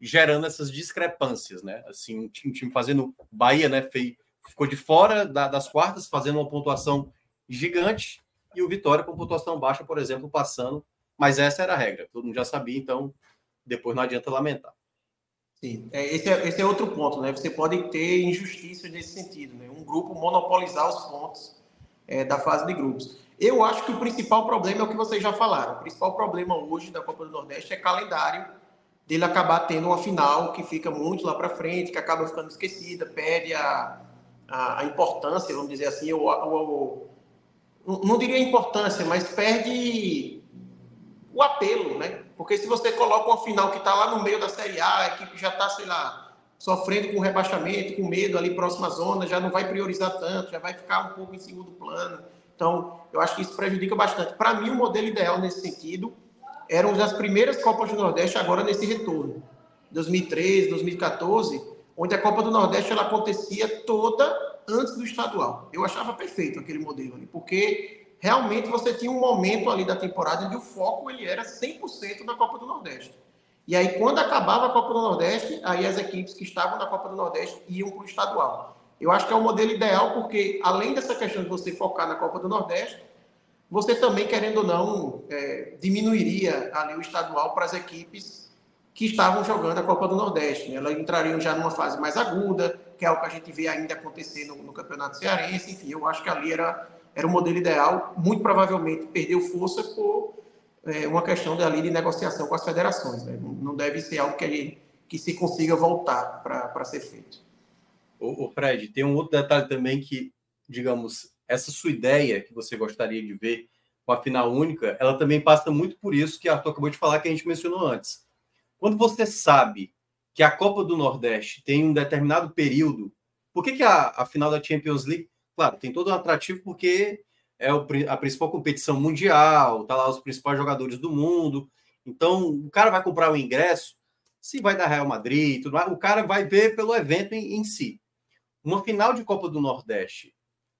gerando essas discrepâncias, né? Assim, um time, um time fazendo... Bahia, né? Fez, ficou de fora da, das quartas, fazendo uma pontuação gigante, e o Vitória com pontuação baixa, por exemplo, passando, mas essa era a regra, todo mundo já sabia, então depois não adianta lamentar. Sim, esse é, esse é outro ponto, né? Você pode ter injustiças nesse sentido, né? Um grupo monopolizar os pontos é, da fase de grupos. Eu acho que o principal problema é o que vocês já falaram. O principal problema hoje da Copa do Nordeste é calendário dele acabar tendo uma final que fica muito lá para frente, que acaba ficando esquecida, perde a, a, a importância, vamos dizer assim, ou, ou, ou, não diria importância, mas perde o apelo, né? Porque se você coloca uma final que está lá no meio da Série A, a equipe já está, sei lá, sofrendo com rebaixamento, com medo ali, próxima zona, já não vai priorizar tanto, já vai ficar um pouco em segundo plano. Então, eu acho que isso prejudica bastante. Para mim, o modelo ideal nesse sentido eram as primeiras Copas do Nordeste agora nesse retorno. dois mil e treze, dois mil e quatorze, onde a Copa do Nordeste ela acontecia toda antes do estadual. Eu achava perfeito aquele modelo ali, porque... Realmente você tinha um momento ali da temporada onde o foco ele era cem por cento na Copa do Nordeste. E aí quando acabava a Copa do Nordeste, aí as equipes que estavam na Copa do Nordeste iam para o estadual. Eu acho que é o modelo ideal porque além dessa questão de você focar na Copa do Nordeste, você também, querendo ou não, é, diminuiria ali o estadual para as equipes que estavam jogando a Copa do Nordeste, né? Elas entrariam já numa fase mais aguda, que é o que a gente vê ainda acontecer no, no Campeonato Cearense. Enfim, eu acho que ali era... Era o modelo ideal, muito provavelmente perdeu força por é, uma questão dali de negociação com as federações, né? Não deve ser algo que, que se consiga voltar para ser feito. O, o Fred, tem um outro detalhe também que, digamos, essa sua ideia que você gostaria de ver com a final única, ela também passa muito por isso que a Arthur acabou de falar, que a gente mencionou antes. Quando você sabe que a Copa do Nordeste tem um determinado período, por que, que a, a final da Champions League, claro, tem todo um atrativo porque é o, a principal competição mundial, tá lá os principais jogadores do mundo, então o cara vai comprar o ingresso, se vai dar Real Madrid, tudo mais, o cara vai ver pelo evento em, em si. Uma final de Copa do Nordeste,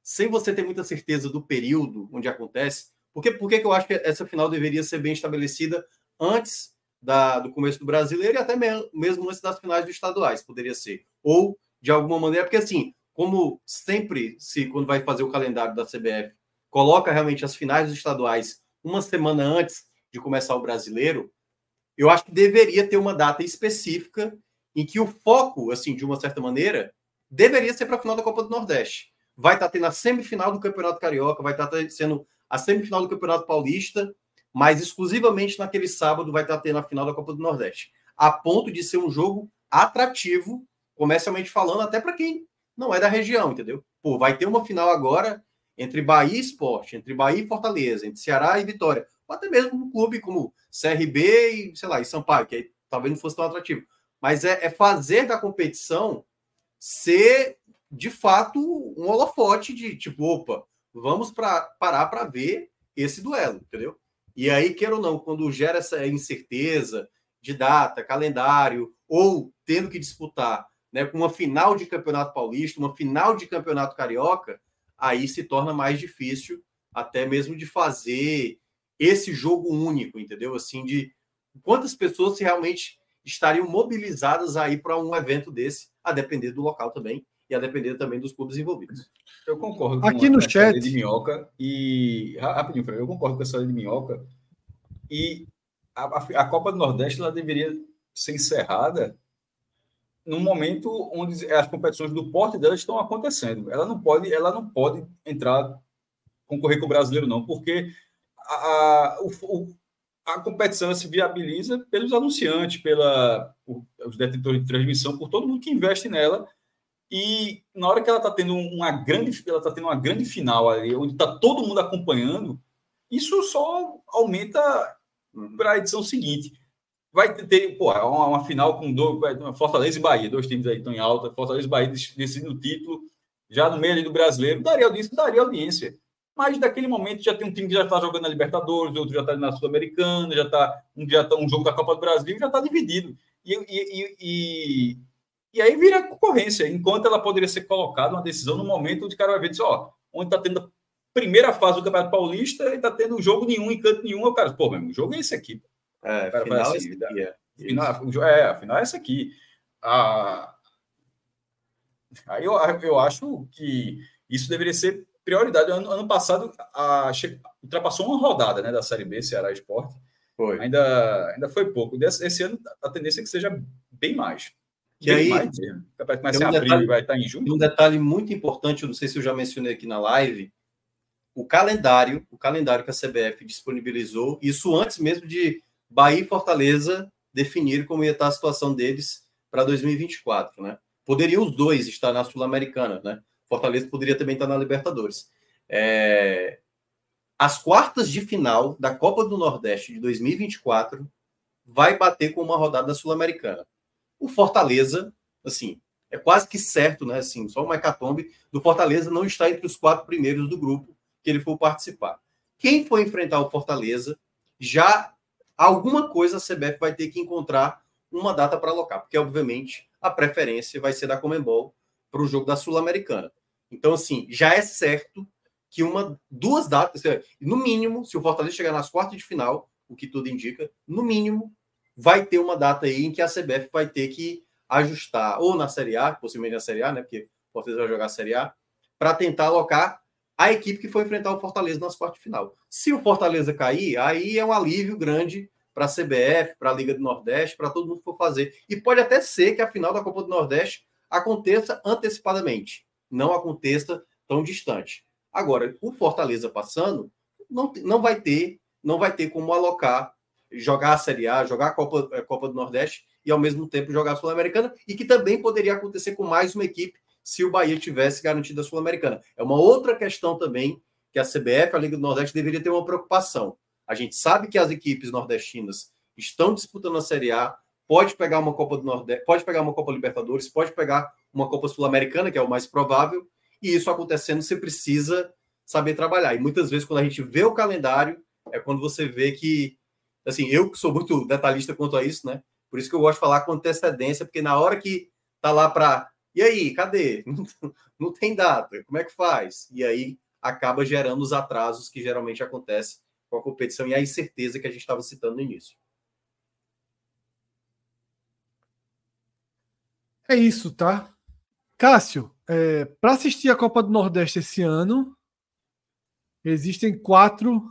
sem você ter muita certeza do período onde acontece, porque, por que eu acho que essa final deveria ser bem estabelecida antes da, do começo do Brasileiro e até mesmo, mesmo antes das finais dos estaduais, poderia ser. Ou, de alguma maneira, porque assim, como sempre, se quando vai fazer o calendário da C B F, coloca realmente as finais dos estaduais uma semana antes de começar o Brasileiro, eu acho que deveria ter uma data específica em que o foco, assim, de uma certa maneira, deveria ser para a final da Copa do Nordeste. Vai estar tendo a semifinal do Campeonato Carioca, vai estar sendo a semifinal do Campeonato Paulista, mas exclusivamente naquele sábado vai estar tendo a final da Copa do Nordeste. A ponto de ser um jogo atrativo, comercialmente falando, até para quem não é da região, entendeu? Pô, vai ter uma final agora entre Bahia e Sport, entre Bahia e Fortaleza, entre Ceará e Vitória, ou até mesmo um clube como C R B e, sei lá, e Sampaio, que aí talvez não fosse tão atrativo. Mas é, é fazer da competição ser, de fato, um holofote de tipo, opa, vamos pra, parar para ver esse duelo, entendeu? E aí, queira ou não, quando gera essa incerteza de data, calendário, ou tendo que disputar, né, com uma final de Campeonato Paulista, uma final de Campeonato Carioca, aí se torna mais difícil até mesmo de fazer esse jogo único, entendeu? Assim, de quantas pessoas realmente estariam mobilizadas aí para um evento desse, a depender do local também e a depender também dos clubes envolvidos. Eu concordo com aqui no chat de Minhoca e rapidinho, eu concordo com a história de Minhoca e a, a Copa do Nordeste ela deveria ser encerrada num momento onde as competições do porte dela estão acontecendo. Ela não pode, ela não pode entrar concorrer com o brasileiro não, porque a, a, o, a competição se viabiliza pelos anunciantes, pela por, os detentores de transmissão, por todo mundo que investe nela. E na hora que ela está tendo uma grande, ela está tendo uma grande final ali, onde está todo mundo acompanhando, isso só aumenta para a edição seguinte. Vai ter pô, uma, uma final com dois, Fortaleza e Bahia, dois times aí que estão em alta, Fortaleza e Bahia decidindo o título, já no meio ali do brasileiro, daria audiência, daria audiência. Mas daquele momento já tem um time que já está jogando na Libertadores, outro já está na Sul-Americana, já está um, tá, um jogo da Copa do Brasil, já está dividido. E, e, e, e aí vira concorrência, enquanto ela poderia ser colocada uma decisão no momento onde o cara vai ver, diz, ó, onde está tendo a primeira fase do Campeonato Paulista e está tendo jogo nenhum, encanto nenhum, o cara, pô, meu, o jogo é esse aqui. É, cara, final assim, esse aqui, é. Final, é, afinal é essa aqui. Ah, aí eu, eu acho que isso deveria ser prioridade. Ano, ano passado, a, che, ultrapassou uma rodada, né, da Série B, Ceará Sport. Foi. Ainda, ainda foi pouco. Desse, esse ano, a tendência é que seja bem mais. E bem aí, mais mesmo. Começa em abril e vai estar em junho. Tem um detalhe muito importante, eu não sei se eu já mencionei aqui na live, o calendário, o calendário que a C B F disponibilizou, isso antes mesmo de Bahia e Fortaleza definirem como ia estar a situação deles para dois mil e vinte e quatro, né? Poderiam os dois estar na Sul-Americana, né? Fortaleza poderia também estar na Libertadores. É... As quartas de final da Copa do Nordeste de dois mil e vinte e quatro vai bater com uma rodada da Sul-Americana. O Fortaleza, assim, é quase que certo, né? Assim, só uma hecatombe do Fortaleza não está entre os quatro primeiros do grupo que ele for participar. Quem for enfrentar o Fortaleza, já alguma coisa a C B F vai ter que encontrar uma data para alocar, porque, obviamente, a preferência vai ser da Conmebol para o jogo da Sul-Americana. Então, assim, já é certo que uma, duas datas, no mínimo, se o Fortaleza chegar nas quartas de final, o que tudo indica, no mínimo, vai ter uma data aí em que a C B F vai ter que ajustar, ou na Série A, possivelmente na Série A, né, porque o Fortaleza vai jogar a Série A, para tentar alocar a equipe que foi enfrentar o Fortaleza nas quartas de final. Se o Fortaleza cair, aí é um alívio grande para a C B F, para a Liga do Nordeste, para todo mundo que for fazer. E pode até ser que a final da Copa do Nordeste aconteça antecipadamente, não aconteça tão distante. Agora, o Fortaleza passando, não, não, vai, ter, não vai ter como alocar, jogar a Série A, jogar a Copa, a Copa do Nordeste e, ao mesmo tempo, jogar a Sul-Americana, e que também poderia acontecer com mais uma equipe se o Bahia tivesse garantido a Sul-Americana. É uma outra questão também que a C B F, a Liga do Nordeste, deveria ter uma preocupação. A gente sabe que as equipes nordestinas estão disputando a Série A, pode pegar uma Copa do Nordeste, pode pegar uma Copa Libertadores, pode pegar uma Copa Sul-Americana, que é o mais provável, e isso acontecendo, você precisa saber trabalhar. E muitas vezes, quando a gente vê o calendário, é quando você vê que, assim, eu que sou muito detalhista quanto a isso, né? Por isso que eu gosto de falar com antecedência, porque na hora que tá lá para... E aí, cadê? Não tem data. Como é que faz? E aí acaba gerando os atrasos que geralmente acontecem com a competição e a incerteza que a gente estava citando no início. É isso, tá? Cássio, é, para assistir a Copa do Nordeste esse ano, existem quatro,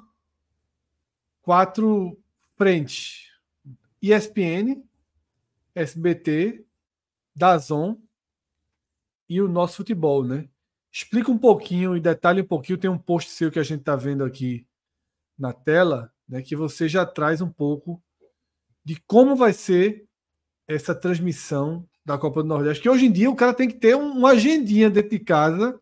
quatro frentes. E S P N, S B T, D A Z N e o nosso futebol, né? Explica um pouquinho e detalhe um pouquinho. Tem um post seu que a gente está vendo aqui na tela, né, que você já traz um pouco de como vai ser essa transmissão da Copa do Nordeste, que hoje em dia o cara tem que ter uma agendinha dentro de casa,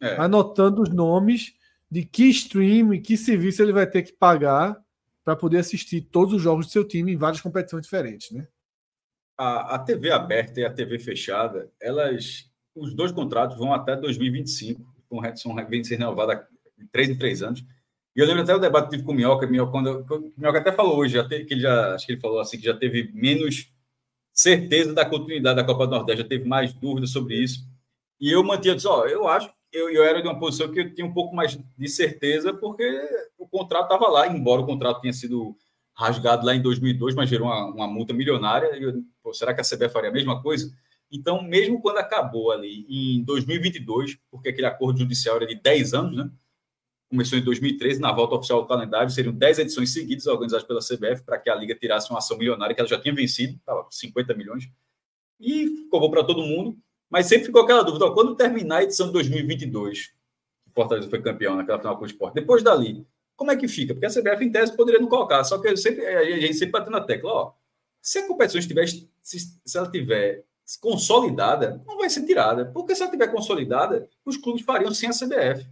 é. anotando os nomes de que stream e que serviço ele vai ter que pagar para poder assistir todos os jogos do seu time em várias competições diferentes, né? A, a T V aberta e a T V fechada, elas, os dois contratos vão até dois mil e vinte e cinco, com, são, vem ser renovada de três em três anos. E eu lembro até o debate que tive com o Minhoca, Minhoca, quando, o Minhoca até falou hoje, já teve, que ele já, acho que ele falou assim, que já teve menos certeza da continuidade da Copa do Nordeste, já teve mais dúvidas sobre isso. E eu mantinha, disse, ó, eu acho, eu, eu era de uma posição que eu tinha um pouco mais de certeza, porque o contrato estava lá, embora o contrato tenha sido rasgado lá em dois mil e dois, mas gerou uma, uma multa milionária. E eu, pô, será que a C B F faria a mesma coisa? Então, mesmo quando acabou ali em dois mil e vinte e dois, porque aquele acordo judicial era de dez anos, né? Começou em dois mil e treze, na volta oficial do calendário, seriam dez edições seguidas organizadas pela C B F para que a Liga tirasse uma ação milionária que ela já tinha vencido, estava com cinquenta milhões, e cobrou para todo mundo, mas sempre ficou aquela dúvida, ó, quando terminar a edição de dois mil e vinte e dois, o Fortaleza foi campeão naquela final com o Sport, depois dali, como é que fica? Porque a C B F, em tese, poderia não colocar, só que eu sempre, a gente sempre bateu na tecla, ó, se a competição estiver, se, se ela tiver consolidada, não vai ser tirada, porque se ela estiver consolidada, os clubes fariam sem a C B F.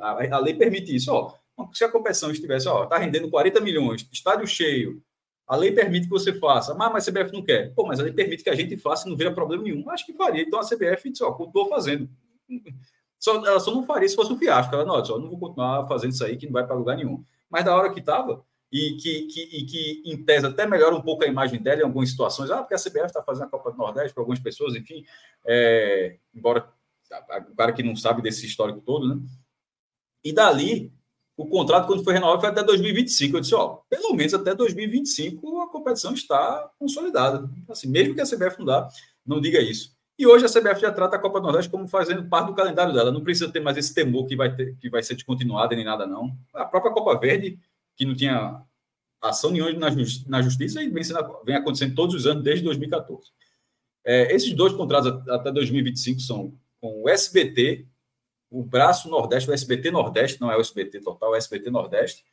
A lei permite isso. Ó, se a competição estivesse, ó, tá rendendo quarenta milhões, estádio cheio, a lei permite que você faça, mas, mas a C B F não quer. Pô, mas a lei permite que a gente faça e não vira problema nenhum. Acho que faria. Então a C B F disse, ó, continuou fazendo. Só, ela só não faria se fosse um fiasco. Ela, não, disse, ó, não vou continuar fazendo isso aí que não vai para lugar nenhum. Mas da hora que estava, e que, que, e que em tese até melhora um pouco a imagem dela em algumas situações, ah, porque a C B F está fazendo a Copa do Nordeste para algumas pessoas, enfim, é, embora o cara que não sabe desse histórico todo, né? E dali, o contrato, quando foi renovado, foi até dois mil e vinte e cinco. Eu disse, ó, pelo menos até dois mil e vinte e cinco a competição está consolidada. Assim, mesmo que a C B F não dá, não diga isso. E hoje a C B F já trata a Copa do Nordeste como fazendo parte do calendário dela. Não precisa ter mais esse temor que vai, ter, que vai ser descontinuada nem nada, não. A própria Copa Verde, que não tinha ação nenhuma na, justi- na justiça, vem, sendo, vem acontecendo todos os anos desde dois mil e catorze. É, esses dois contratos até dois mil e vinte e cinco são com o S B T, o braço Nordeste, o S B T Nordeste, não é o S B T total, é o S B T Nordeste,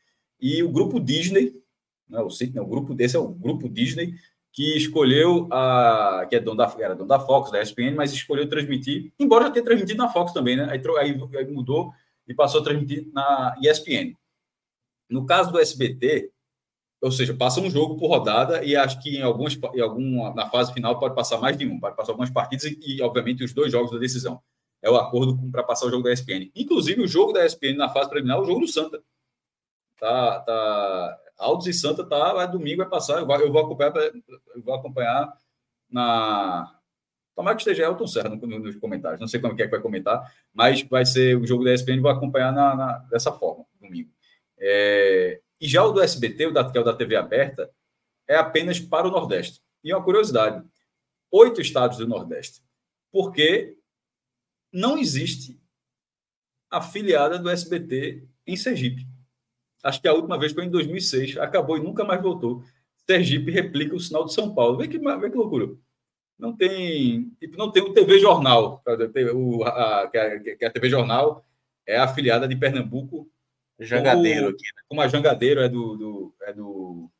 e o grupo Disney, não é o City, não, o grupo desse é o grupo Disney, que escolheu, a, que é dono da, era dono da Fox, da E S P N, mas escolheu transmitir, embora já tenha transmitido na Fox também, né? Aí, aí, aí mudou e passou a transmitir na E S P N. No caso do S B T, ou seja, passa um jogo por rodada e acho que em algumas, em alguma, na fase final pode passar mais de um, pode passar algumas partidas e, e obviamente, os dois jogos da decisão. É o acordo para passar o jogo da E S P N. Inclusive, o jogo da E S P N na fase preliminar é o jogo do Santa. Tá, tá, Altos e Santa, tá, vai, domingo vai passar. Eu vou, eu vou acompanhar, eu vou acompanhar na... Tomara que esteja Elton Serra nos comentários. Não sei como é que vai comentar, mas vai ser o jogo da E S P N, vou acompanhar na, na, dessa forma, domingo. É, e já o do S B T, o da, que é o da T V aberta, é apenas para o Nordeste. E uma curiosidade, oito estados do Nordeste. Porque... não existe afiliada do S B T em Sergipe. Acho que a última vez foi em dois mil e seis, acabou e nunca mais voltou. Sergipe replica o sinal de São Paulo. Vê que, vê que loucura. Não tem, tipo, não tem o T V Jornal. O, a, que, a, que a T V Jornal é afiliada de Pernambuco. Jangadeiro. Como, aqui, né? Como a Jangadeiro é do... do, é do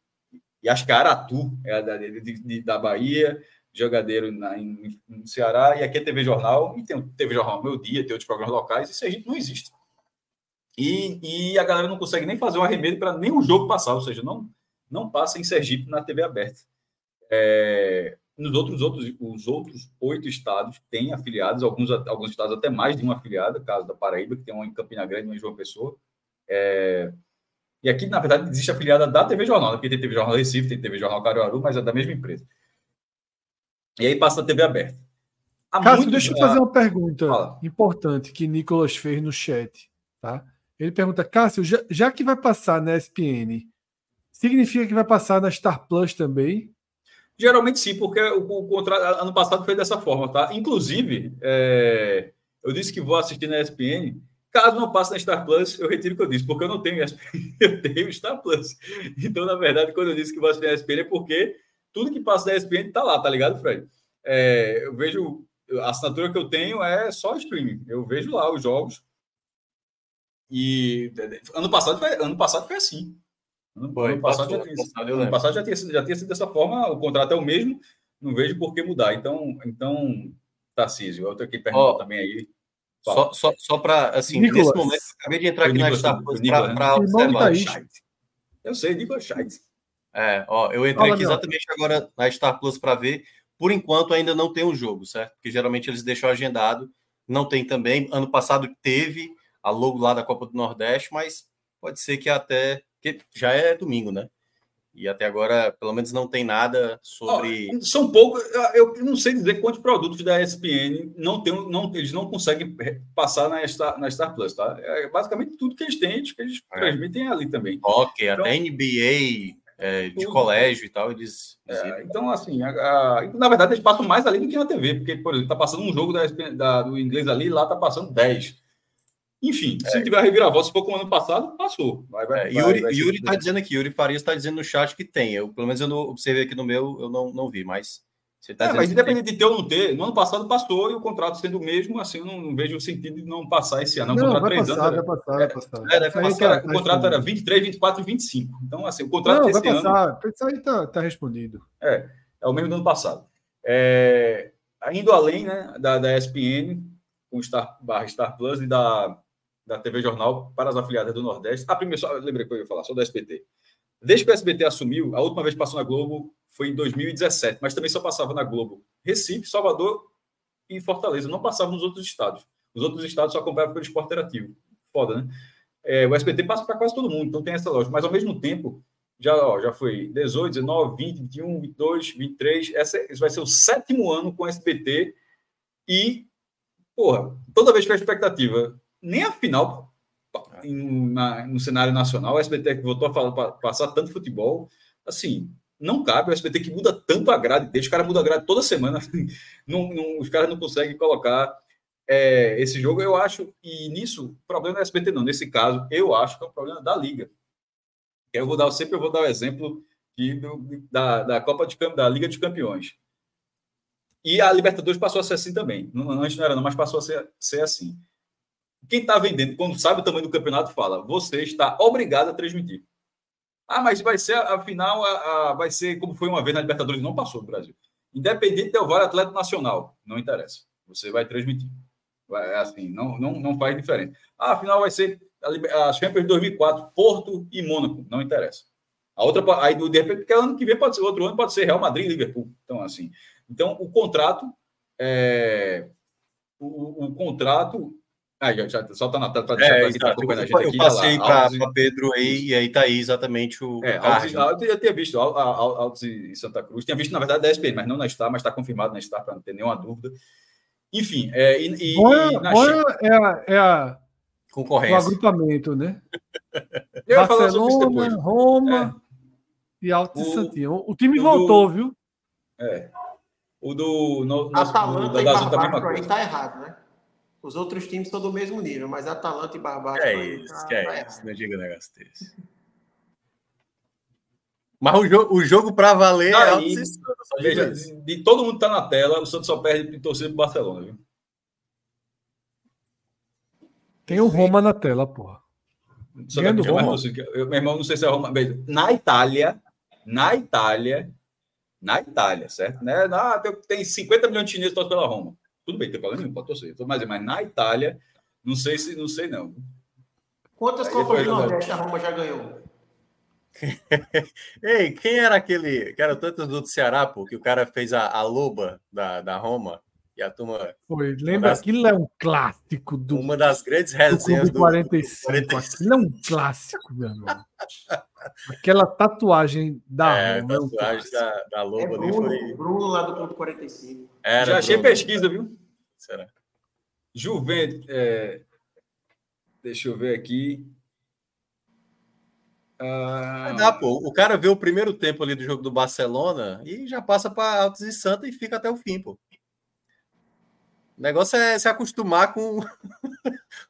e acho que a Aratu é da, de, de, da Bahia... Jogadeiro na, em, no Ceará, e aqui é T V Jornal, e tem o T V Jornal Meu Dia, tem outros programas locais, isso aí não existe. E, e a galera não consegue nem fazer um arremedo para nenhum jogo passar, ou seja, não, não passa em Sergipe na T V aberta. É, nos outros, outros, os outros oito estados têm afiliados, alguns, alguns estados até mais de uma afiliada, caso da Paraíba, que tem uma em Campina Grande, uma em João Pessoa. É, e aqui, na verdade, existe afiliada da T V Jornal, porque tem T V Jornal Recife, tem T V Jornal Caruaru, mas é da mesma empresa. E aí passa a T V aberta. Há Cássio, deixa eu fazer uma pergunta Fala. importante que Nicolas fez no chat. Tá? Ele pergunta, Cássio, já, já que vai passar na E S P N, significa que vai passar na Star+ também? Geralmente sim, porque o, o contrato ano passado foi dessa forma, tá? Inclusive, é, eu disse que vou assistir na E S P N. Caso não passe na Star+, eu retiro o que eu disse, porque eu não tenho E S P N, eu tenho Star+. Então, na verdade, quando eu disse que vou assistir na E S P N é porque tudo que passa da E S P N tá lá, tá ligado, Fred? É, eu vejo... A assinatura que eu tenho é só streaming. Eu vejo lá os jogos. E... Ano passado foi, ano passado foi assim. Ano, foi, ano passado, passou, já, tinha, passado, ano passado já, tinha sido, já tinha sido dessa forma. O contrato é o mesmo. Não vejo por que mudar. Então, então Tarcísio, eu tenho que perguntar oh, também aí. Fala. Só, só, só para... Assim, Nicolas, nesse momento, acabei de entrar aqui Nicolas, na Star+ para observar. Eu sei, Nicolas Scheidt. É, ó, eu entrei Olá, aqui exatamente meu. agora na Star+ para ver. Por enquanto, ainda não tem o um jogo, certo? Porque geralmente eles deixam agendado. Não tem também. Ano passado teve a logo lá da Copa do Nordeste, mas pode ser que até... que já é domingo, né? E até agora, pelo menos, não tem nada sobre... Oh, são poucos... Eu não sei dizer quantos produtos da E S P N não tem, não, eles não conseguem passar na Star, na Star+, tá? É basicamente tudo que eles têm, que eles é. transmitem ali também. Ok, então, até N B A... É, de colégio e tal, eles... É, então, assim, a, a, na verdade, eles passam mais ali do que na T V, porque, por exemplo, tá passando um jogo da, da, do inglês ali, lá tá passando dez. Enfim, é. se tiver a reviravolta, se for como ano passado, passou. Vai, vai, é, vai, Yuri, vai, Yuri tá dizendo aqui, Yuri Farias tá dizendo no chat que tem. Eu, pelo menos eu não observei aqui no meu, eu não, não vi, mas... Você tá é, mas independente tem. de ter ou não ter, no ano passado passou, e o contrato sendo o mesmo, assim, eu não, não vejo o sentido de não passar esse ano. O não, contrato três anos. Vai passar, era, vai passar, vai passar. É, passar era, o contrato era vinte e três, vinte e quatro e vinte e cinco. Então, assim, o contrato não, desse ano... Isso aí está tá respondido. É, é o mesmo do ano passado. É, indo além, né, da, da E S P N, com Star, barra Star+ e da, da T V Jornal para as afiliadas do Nordeste. Ah, primeiro, só, eu lembrei que eu ia falar, só da S B T. Desde que o S B T assumiu, a última vez que passou na Globo foi em dois mil e dezessete, mas também só passava na Globo Recife, Salvador e Fortaleza. Não passava nos outros estados. Os outros estados só acompanhavam pelo esporte interativo. Foda, né? É, o S B T passa para quase todo mundo, então tem essa lógica. Mas, ao mesmo tempo, já, ó, já foi dezoito, dezenove, vinte, vinte e um, vinte e dois, vinte e três. Essa, esse vai ser o sétimo ano com o S B T. E, porra, toda vez que a expectativa, nem a final... Em, na, no cenário nacional, o S B T que voltou a falar, pra, passar tanto futebol, assim, não cabe. O S B T que muda tanto a grade, deixa os caras mudam a grade toda semana, não, não, os caras não conseguem colocar é, esse jogo, eu acho, e nisso, o problema não é S B T não, nesse caso, eu acho que é um problema da Liga. Eu vou dar, sempre eu vou dar o exemplo de, do, da, da Copa de da Liga dos Campeões. E a Libertadores passou a ser assim também, não, antes não era não, mas passou a ser, ser assim. Quem está vendendo, quando sabe o tamanho do campeonato, fala, você está obrigado a transmitir. Ah, mas vai ser, afinal, a, a, vai ser como foi uma vez na Libertadores, não passou no Brasil. Independente do V A R Atleta Nacional, não interessa. Você vai transmitir. Vai, assim, não, não, não faz diferença. Ah, afinal, vai ser a, a Champions de dois mil e quatro, Porto e Mônaco, não interessa. A outra, aí, de repente, porque ano que vem pode ser, outro ano pode ser Real Madrid e Liverpool. Então, assim. Então, o contrato, é, o, o contrato... Ah, já, já, só tá na tela, tá deixando é, tá, eu, eu, eu passei para Pedro aí, e aí tá aí exatamente o. É, Altos, eu, eu tinha visto Altos e Santa Cruz, tinha visto na verdade da E S P N, mas não na Star, mas está confirmado na Star, para não ter nenhuma dúvida. Enfim, é, e, e, boa, e na é, a, é a concorrência. O agrupamento, né? Eu ia falar sobre isso depois. Roma é. e Altos e Santinho. O time o voltou, do, viu? É. O do. No, nosso, Atalanta do, do, da, da, da aí tá errado, né? Os outros times estão do mesmo nível, mas Atalanta e Barbados... É isso, pra, que é pra isso. Errar. Não diga um negócio desse. Mas o jogo, o jogo para valer tá é alto e de todo mundo tá na tela, o Santos só perde de torcida pro Barcelona, viu? Tem o Roma na tela, porra. Vendo Roma? Eu, meu irmão, não sei se é Roma... Na Itália, na Itália, na Itália, certo? Né? Ah, tem cinquenta milhões de chineses torcendo pela Roma. Tudo bem, tem problema nenhum, pode torcer. Mas, mas na Itália, não sei se não sei não. Quantas Copas do Nordeste a Roma já ganhou? Ei, quem era aquele... Que era tanto do Ceará, pô, que o cara fez a, a loba da, da Roma e a turma... Foi, lembra? Das, aquilo é um clássico do... Uma das grandes resenhas do... quarenta e cinco, do quarenta e cinco. Aquilo é um clássico, meu irmão. Aquela tatuagem da é, Roma. Tatuagem é um da, da loba. É Bruno, foi... Bruno lá do ponto quarenta e cinco. Era já achei Bruno. Pesquisa, viu? Será? Juventus... É... Deixa eu ver aqui... Ah... Dá, pô. O cara vê o primeiro tempo ali do jogo do Barcelona e já passa para Altos e Santa e fica até o fim, pô. O negócio é se acostumar com,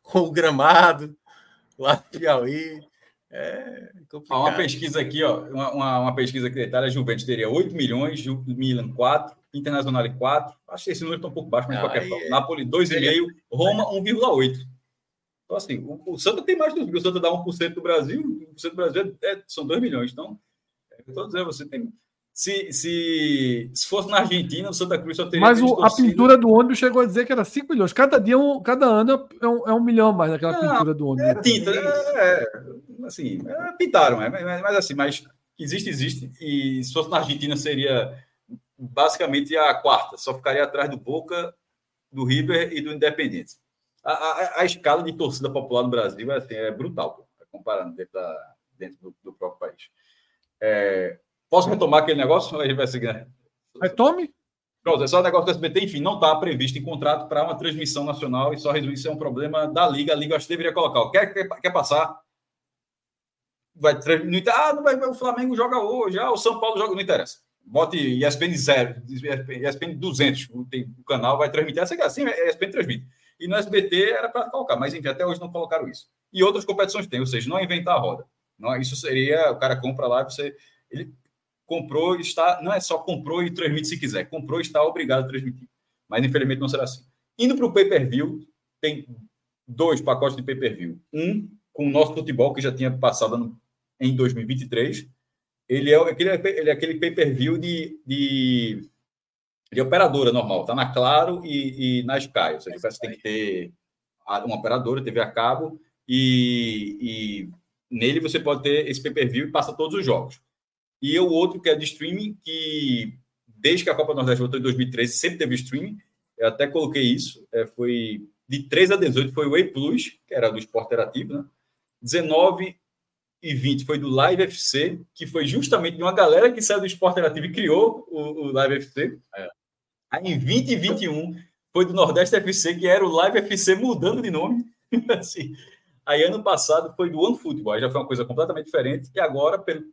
com o gramado lá do Piauí. É complicado. Uma pesquisa aqui, ó. Uma, uma, uma pesquisa que detalha: Juventus teria oito milhões, Milan quatro, Internacional quatro. Acho que esse número está um pouco baixo, mas ah, de qualquer forma. É... Napoli dois vírgula cinco, Roma um vírgula oito. Então, assim, o, o Santa tem mais do que o Santa dá um por cento do Brasil, um por cento do Brasil é, são dois milhões. Então, é, eu estou dizendo, você tem. Se, se, se fosse na Argentina, o Santa Cruz só teria. Mas o, a pintura do ônibus chegou a dizer que era cinco milhões. Cada dia, um, cada ano é um, é um milhão mais naquela é, pintura do ônibus. É tinta, é, é, assim, é, pintaram, é, mas, mas assim, mas existe, existe. E se fosse na Argentina, seria basicamente a quarta, só ficaria atrás do Boca, do River e do Independiente. A, a, a escala de torcida popular no Brasil é, assim, é brutal, pô, comparando dentro, da, dentro do, do próprio país. É, posso retomar aquele negócio? Ou a gente vai seguir? Retome? Pronto, é só o negócio do S B T, enfim, não está previsto em contrato para uma transmissão nacional e só resolver isso é um problema da Liga. A Liga, acho que deveria colocar. Quer, quer, quer passar? Vai transmitir. Ah, não vai, o Flamengo joga hoje, ah, o São Paulo joga, não interessa. Bote E S P N zero, E S P N duzentos, o, tem, o canal vai transmitir. Assim, assim E S P N transmite. E no S B T era para colocar, mas enfim, até hoje não colocaram isso. E outras competições tem, ou seja, não é inventar a roda. Não, isso seria, o cara compra lá, você, ele comprou e está, não é só comprou e transmite se quiser, comprou e está obrigado a transmitir. Mas infelizmente não será assim. Indo para o pay-per-view, tem dois pacotes de pay-per-view. Um com o nosso futebol, que já tinha passado no, em dois mil e vinte e três. Ele é aquele, ele é aquele pay-per-view de... de de operadora normal, tá na Claro e, e na Sky, ou seja, você tem que ter uma operadora, T V a cabo, e, e nele você pode ter esse pay-per-view e passa todos os jogos. E o outro que é de streaming, que desde que a Copa do Nordeste voltou em dois mil e treze, sempre teve streaming, eu até coloquei isso, é, foi de três a dezoito foi o E Plus, que era do Esporte Interativo, né? dezenove e vinte foi do Live F C, que foi justamente de uma galera que saiu do Esporte Interativo e criou o, o Live F C. É. Aí em vinte e vinte e um foi do Nordeste F C, que era o Live F C mudando de nome. Assim. Aí ano passado foi do OneFootball, aí já foi uma coisa completamente diferente. E agora, pelo,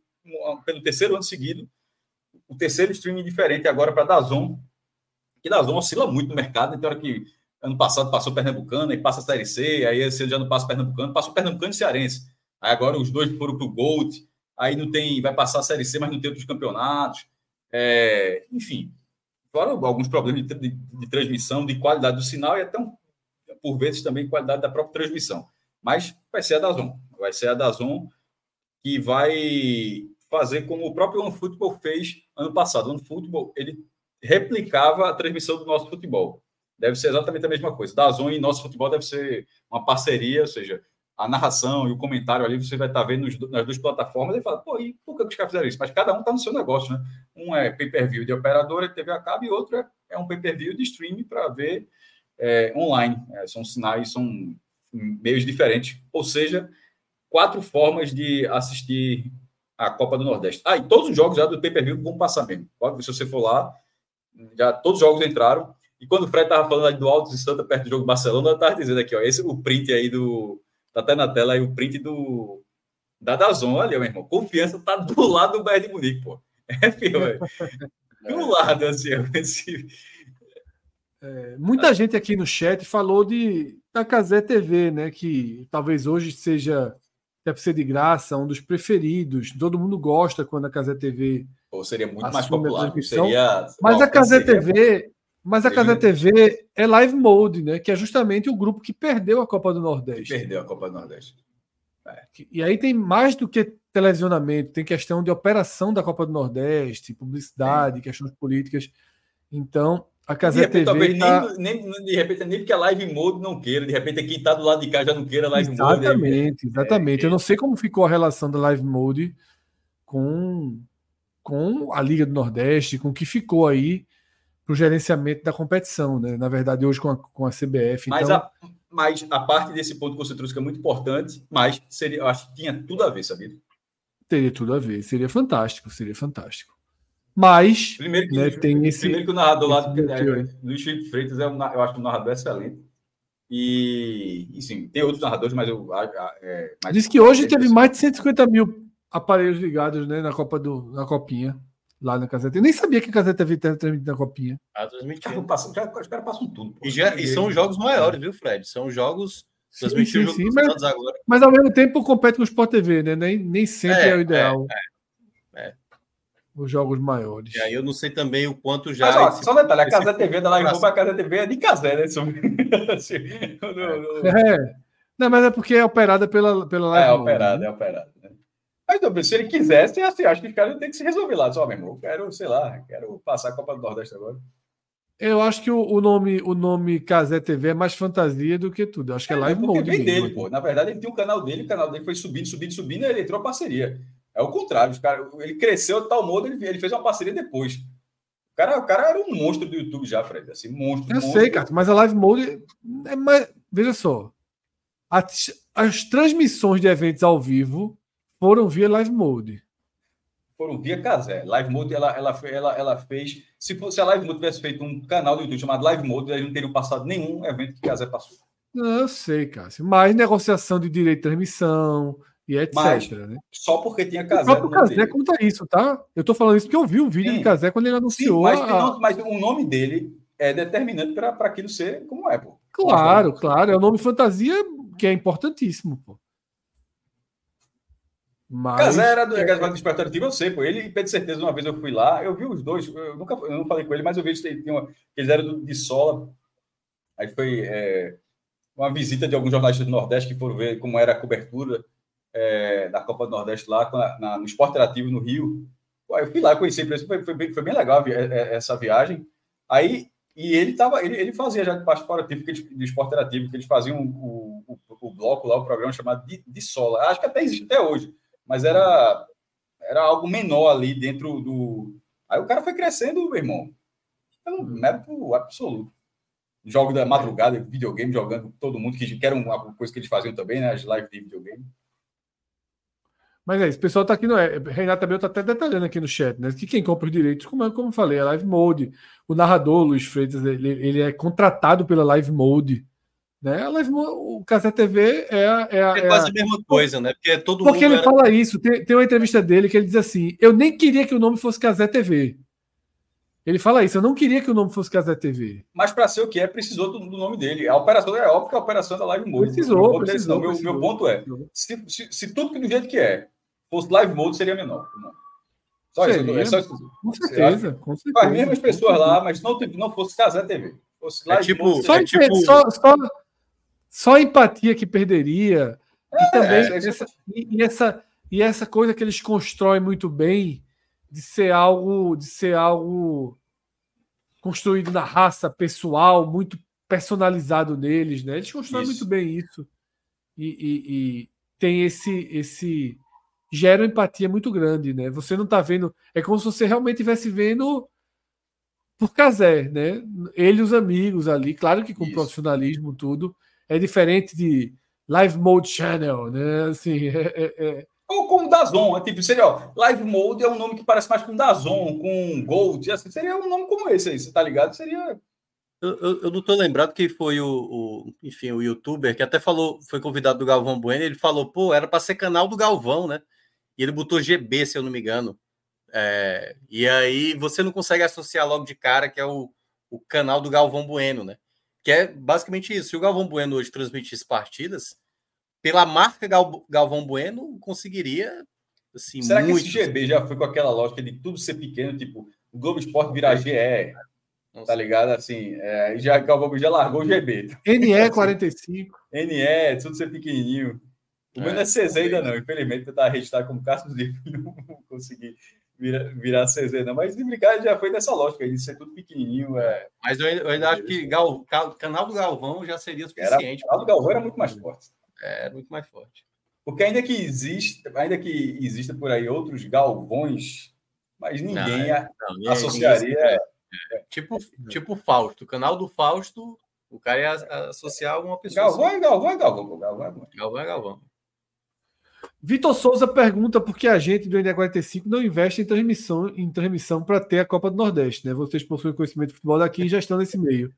pelo terceiro ano seguido, o terceiro streaming diferente agora para a D A Z N, que a D A Z N oscila muito no mercado, então hora que ano passado passou Pernambucano, aí passa a Série C, aí esse ano já não passa Pernambucano, passa o Pernambucano e Cearense. Aí agora os dois foram para o Gold, aí não tem, vai passar a Série C, mas não tem outros campeonatos. É, enfim, fora alguns problemas de, de, de transmissão, de qualidade do sinal e até, um, por vezes, também qualidade da própria transmissão. Mas vai ser a D A Z N. Vai ser a D A Z N que vai fazer como o próprio OneFootball fez ano passado. O OneFootball, ele replicava a transmissão do nosso futebol. Deve ser exatamente a mesma coisa. D A Z N e nosso futebol deve ser uma parceria, ou seja... a narração e o comentário ali, você vai estar vendo nos, nas duas plataformas, e fala, pô, e por que os caras fizeram isso? Mas cada um está no seu negócio, né? Um é pay-per-view de operadora, T V a cabo, e outro é, é um pay-per-view de streaming para ver é, online. É, são sinais, são meios diferentes. Ou seja, quatro formas de assistir a Copa do Nordeste. Ah, e todos os jogos já do pay-per-view vão passar mesmo. Se você for lá, já todos os jogos entraram. E quando o Fred estava falando ali do Altos e Santa, perto do jogo do Barcelona, eu estava dizendo aqui, ó, esse é o print aí do... Tá até na tela aí o print do da D A Z N, olha, meu irmão. Confiança tá do lado do Bayern de Munique, pô. É, filho, do lado, assim. Esse... É, muita ah. gente aqui no chat falou de, da Cazé T V, né? Que talvez hoje seja, deve ser de graça, um dos preferidos. Todo mundo gosta quando a Cazé T V... Pô, seria muito mais popular. A seria... Mas Não, a Cazé seria... T V... Mas a Cazé T V é LiveMode, né? Que é justamente o grupo que perdeu a Copa do Nordeste. Perdeu a Copa do Nordeste. E aí tem mais do que televisionamento, tem questão de operação da Copa do Nordeste, publicidade, é. questões políticas. Então, a Cazé T V... Talvez tá... nem, nem, de repente, nem porque a LiveMode não queira, de repente quem está do lado de cá já não queira a LiveMode. Exatamente, exatamente. É. Eu não sei como ficou a relação da LiveMode com, com a Liga do Nordeste, com o que ficou aí para o gerenciamento da competição, né? Na verdade, hoje com a, com a C B F. Mas então... a... Mas a parte desse ponto que você trouxe que é muito importante, mas seria, eu acho que tinha tudo a ver, sabia? Teria tudo a ver, seria fantástico, seria fantástico. Mas primeiro que, né, o, tem esse, primeiro que o narrador lá do é, Luiz Felipe Freitas, é um, eu acho que um narrador excelente. E, e sim, tem outros narradores, mas eu acho. É, diz que hoje teve mais de cento e cinquenta mil aparelhos ligados, né, na, Copa do, na Copinha, lá na Cazé T V. Eu nem sabia que a Cazé T V estava transmitindo na Copinha. Ah, dois mil e quinze. Os caras passam tudo. E, já, e são jogos maiores, viu, Fred? São jogos... Sim, sim, sim, mas, agora. Mas ao mesmo tempo compete com o Sport T V, né? Nem, nem sempre é, é o ideal. É, é, é. Os jogos maiores. E aí eu não sei também o quanto já... Mas, ó, esse, só um detalhe, a Cazé T V da Live Roupa, a Cazé T V é de Cazé, né? É. Não, mas é porque é operada pela, pela Live Roupa. É, é operada, né? É operada. Né? Mas então, se ele quisesse, assim, acho que os caras têm que se resolver lá. Só, meu irmão, eu quero, sei lá, quero passar a Copa do Nordeste agora. Eu acho que o, o nome, o nome Cazé T V é mais fantasia do que tudo. Eu acho que é, é LiveMode. Vem dele, pô. Na verdade, ele tem um canal dele, o canal dele foi subindo, subindo, subindo, e ele entrou a parceria. É o contrário, os cara, ele cresceu de tal modo, ele, ele fez uma parceria depois. O cara, o cara era um monstro do YouTube já, Fred. Assim, monstro. Eu monstro. sei, cara, mas a LiveMode é mais. Veja só. As, as transmissões de eventos ao vivo foram via LiveMode. Foram via Cazé. LiveMode, ela, ela, ela, ela fez... Se, fosse, se a LiveMode tivesse feito um canal do YouTube chamado LiveMode, eles não teriam passado nenhum evento que Cazé passou. Não, eu sei, Cássio. Mas negociação de direito de transmissão e etcétera. Mas, né? Só porque tinha Cazé... O próprio Cazé conta isso, tá? Eu tô falando isso porque eu vi o vídeo Sim. de Cazé quando ele anunciou... Sim, mas, a... não, mas o nome dele é determinante para aquilo ser como é, pô. Claro, Mostra. claro. É o nome fantasia que é importantíssimo, pô. Mas... Cazé era do Despertativo, eu sei, pô. Ele, de certeza, uma vez eu fui lá, eu vi os dois, eu nunca eu não falei com ele, mas eu vi que eles eram de Sola. Aí foi é, uma visita de alguns jornalistas do Nordeste que foram ver como era a cobertura é, da Copa do Nordeste lá na, na, no Esporterativo, no Rio. Pô, eu fui lá, conheci, foi, foi, bem, foi bem legal essa viagem. Aí, e ele, tava, ele, ele fazia já parte do Esporterativo, que eles faziam o, o, o bloco lá, o programa chamado de, de Sola. Acho que até existe até hoje. Mas era, era algo menor ali dentro do... Aí o cara foi crescendo, meu irmão. É um mérito absoluto. Jogo da madrugada, videogame, jogando com todo mundo, que era uma coisa que eles faziam também, né? As lives de videogame. Mas é isso, o pessoal tá aqui, não é? Renata Bel tá até detalhando aqui no chat, né? Que quem compra os direitos, como, como eu falei, é LiveMode. O narrador, Luiz Freitas, ele, ele é contratado pela LiveMode. Né? A Live, o Cazé T V é a, é, a, é quase é a... a mesma coisa, né? Porque, todo Porque mundo ele era... fala isso. Tem, tem uma entrevista dele que ele diz assim: eu nem queria que o nome fosse Cazé T V. Ele fala isso, eu não queria que o nome fosse Cazé T V. Mas para ser o que é, precisou do, do nome dele. A operação é óbvio que a operação da LiveMode. Precisou, meu precisou, meu, precisou. Meu ponto é: se, se, se tudo que do jeito que é fosse LiveMode, seria menor. Não. Só seria, isso, é só isso. Com certeza, com certeza. As mesmas pessoas lá, mas não, não fosse Cazé T V. Fosse é tipo, só, é tipo... só, só... Só a empatia que perderia. É, e também é, é, essa, e essa, e essa coisa que eles constroem muito bem de ser algo, de ser algo construído na raça, pessoal, muito personalizado neles, né? Eles constroem isso. muito bem isso. E, e, e tem esse, esse... Gera uma empatia muito grande, né? Você não está vendo... É como se você realmente estivesse vendo... Por Cazé, né? Ele e os amigos ali, claro que com isso. profissionalismo tudo... É diferente de LiveMode Channel, né? Assim, é, é, é. Ou como DAZN, é tipo, seria, ó, LiveMode é um nome que parece mais com DAZN, com Gold, assim, seria um nome como esse aí, você tá ligado? Seria... Eu, eu, eu não tô lembrado que foi o, o, enfim, o youtuber que até falou, foi convidado do Galvão Bueno, ele falou, pô, era pra ser canal do Galvão, né? E ele botou G B, se eu não me engano. É, e aí você não consegue associar logo de cara que é o, o canal do Galvão Bueno, né? Que é basicamente isso. Se o Galvão Bueno hoje transmitisse partidas, pela marca Gal- Galvão Bueno, conseguiria, assim, Será muito... Será que esse G B já foi com aquela lógica de tudo ser pequeno, tipo, o Globo Esporte virar G E, tá ligado? Assim, é, já, Galvão já largou o G B. N E quarenta e cinco. N E, tudo ser pequenininho. O meu é, não é C Z ainda não, infelizmente, tentar registrar como Cássio Zirpoli, não consegui virar, virar C Z não, mas de brincadeira já foi dessa lógica, de ser tudo pequenininho. É... Mas eu, eu ainda é, acho que Gal, canal do Galvão já seria suficiente. O canal do Galvão era muito mais forte. É, muito mais forte. Porque ainda que exista, ainda que exista por aí outros Galvões, mas ninguém não, a, não, associaria... É, é, tipo o tipo Fausto, o canal do Fausto, o cara ia associar alguma pessoa. Galvão assim. é Galvão é Galvão. Galvão é Galvão. Galvão, é Galvão. Vitor Souza pergunta por que a gente do N D quarenta e cinco não investe em transmissão, em transmissão para ter a Copa do Nordeste, né? Vocês possuem conhecimento de futebol daqui e já estão nesse meio.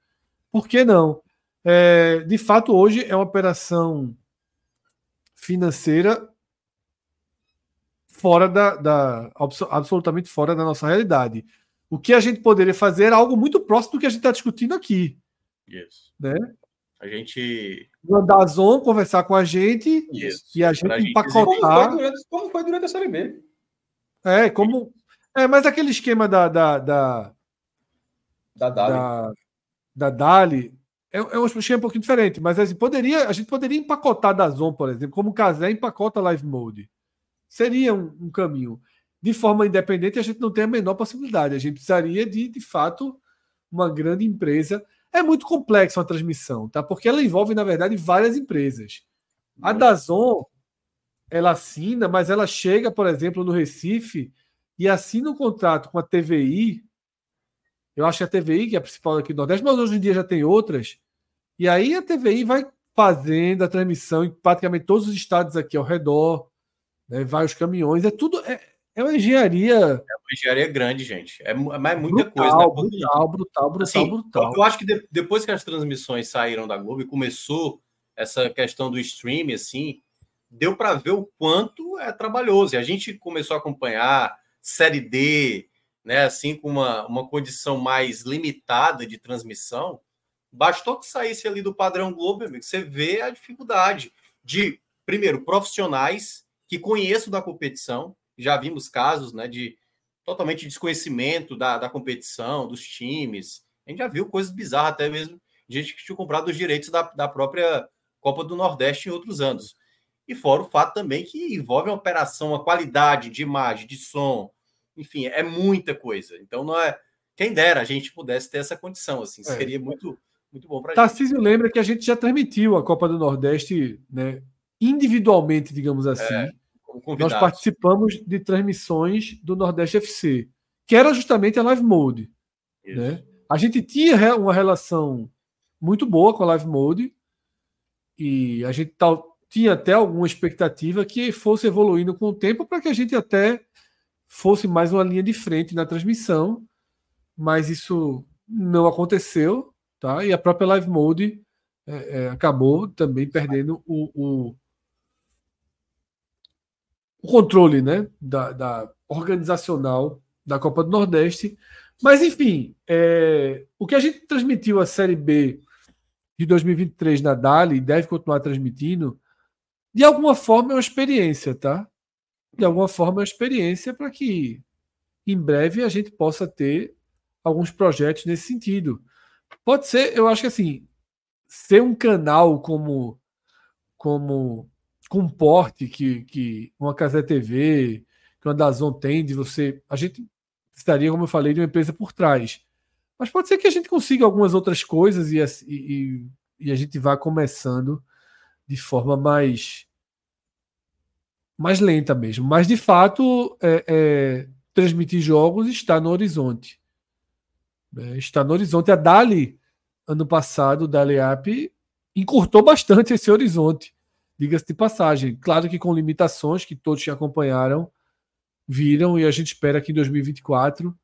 Por que não? É, de fato, hoje é uma operação financeira fora da, da absolutamente fora da nossa realidade. O que a gente poderia fazer era algo muito próximo do que a gente está discutindo aqui. Yes. Né? A gente... No DAZN, conversar com a gente yes. e a gente, gente empacotar... Como foi, durante, como foi durante a Série B. É, como... É, mas aquele esquema da... Da, da, da Dali. Da, da Dali é, é um esquema um pouquinho diferente, mas assim, poderia, a gente poderia empacotar DAZN, por exemplo, como o Cazé empacota LiveMode. Seria um, um caminho. De forma independente, a gente não tem a menor possibilidade. A gente precisaria de, de fato, uma grande empresa... É muito complexa uma transmissão, tá? Porque ela envolve, na verdade, várias empresas. A DAZN, ela assina, mas ela chega, por exemplo, no Recife e assina um contrato com a T V I. Eu acho que a T V I, que é a principal aqui do Nordeste, mas hoje em dia já tem outras. E aí a T V I vai fazendo a transmissão em praticamente todos os estados aqui ao redor, né? Vai os caminhões, é tudo... É, é uma engenharia... É uma engenharia grande, gente. É, mas é muita brutal, coisa. Né? Porque, brutal, brutal, brutal, assim, brutal. Eu acho que de, depois que as transmissões saíram da Globo e começou essa questão do streaming, assim, deu para ver o quanto é trabalhoso. E a gente começou a acompanhar Série D, né, assim, com uma, uma condição mais limitada de transmissão. Bastou que saísse ali do padrão Globo, amigo, você vê a dificuldade de, primeiro, profissionais que conheçam da competição. Já vimos casos, né, de totalmente desconhecimento da, da competição, dos times. A gente já viu coisas bizarras, até mesmo gente que tinha comprado os direitos da, da própria Copa do Nordeste em outros anos. E fora o fato também que envolve uma operação, uma qualidade de imagem, de som, enfim, é muita coisa. Então, não é quem dera a gente pudesse ter essa condição, assim, seria é. muito, muito bom para a gente. Tarcísio lembra que a gente já transmitiu a Copa do Nordeste, né, individualmente, digamos assim. É. Convidados. Nós participamos de transmissões do Nordeste F C, que era justamente a LiveMode. Né? A gente tinha uma relação muito boa com a LiveMode e a gente tal, tinha até alguma expectativa que fosse evoluindo com o tempo para que a gente até fosse mais uma linha de frente na transmissão, mas isso não aconteceu, tá? E a própria LiveMode é, é, acabou também perdendo o... o o controle, né, da, da organizacional da Copa do Nordeste. Mas, enfim, é, o que a gente transmitiu a Série B de dois mil e vinte e três na Dali, deve continuar transmitindo, de alguma forma é uma experiência, tá? De alguma forma é uma experiência para que, em breve, a gente possa ter alguns projetos nesse sentido. Pode ser, eu acho que, assim, ser um canal como... como com porte que, que uma Cazé T V, que uma DAZN tem, de você... A gente estaria, como eu falei, de uma empresa por trás. Mas pode ser que a gente consiga algumas outras coisas e, e, e a gente vá começando de forma mais, mais lenta mesmo. Mas, de fato, é, é, transmitir jogos está no horizonte. É, está no horizonte. A Dali, ano passado, o Dali App, encurtou bastante esse horizonte. Diga-se de passagem. Claro que com limitações que todos que acompanharam viram, e a gente espera que em dois mil e vinte e quatro,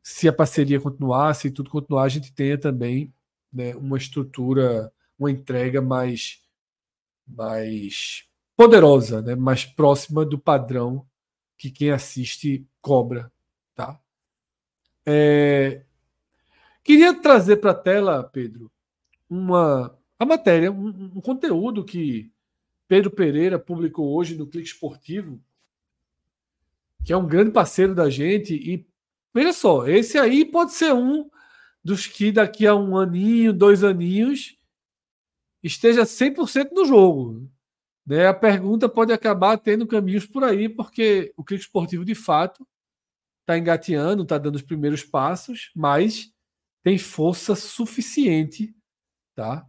se a parceria continuar, se tudo continuar, a gente tenha também, né, uma estrutura, uma entrega mais, mais poderosa, né, mais próxima do padrão que quem assiste cobra. Tá? É... Queria trazer para a tela, Pedro, uma... A matéria, um, um conteúdo que Pedro Pereira publicou hoje no Clique Esportivo, que é um grande parceiro da gente, e veja só, esse aí pode ser um dos que daqui a um aninho, dois aninhos, esteja cem por cento no jogo. Né? A pergunta pode acabar tendo caminhos por aí, porque o clique esportivo, de fato, está engateando, está dando os primeiros passos, mas tem força suficiente, tá?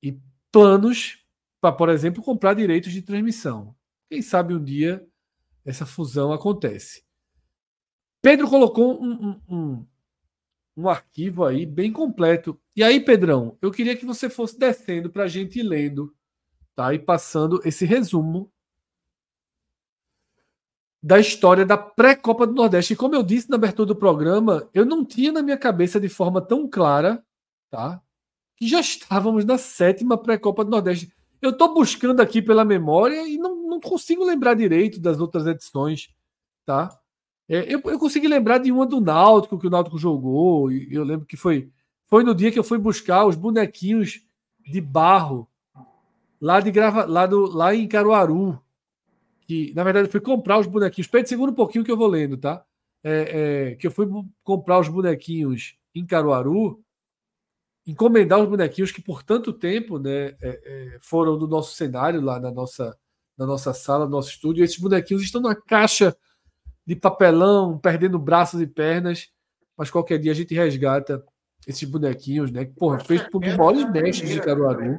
E planos para, por exemplo, comprar direitos de transmissão. Quem sabe um dia essa fusão acontece. Pedro colocou um, um, um, um arquivo aí bem completo. E aí, Pedrão, eu queria que você fosse descendo para a gente ir lendo, tá? E passando esse resumo da história da pré-Copa do Nordeste. E como eu disse na abertura do programa, eu não tinha na minha cabeça de forma tão clara, tá? Que já estávamos na sétima pré-Copa do Nordeste. Eu estou buscando aqui pela memória e não, não consigo lembrar direito das outras edições, tá? É, eu, eu consegui lembrar de uma do Náutico, que o Náutico jogou, e eu lembro que foi, foi no dia que eu fui buscar os bonequinhos de barro lá, de grava, lá, do, lá em Caruaru. Que, na verdade, eu fui comprar os bonequinhos. Espera, segura um pouquinho que eu vou lendo, tá? É, é, que eu fui comprar os bonequinhos em Caruaru, encomendar os bonequinhos que por tanto tempo, né, é, é, foram do nosso cenário, lá na nossa, na nossa sala, no nosso estúdio. Esses bonequinhos estão numa caixa de papelão, perdendo braços e pernas, mas qualquer dia a gente resgata esses bonequinhos, né? Que, porra, fez por maiores mestres de Caruaru.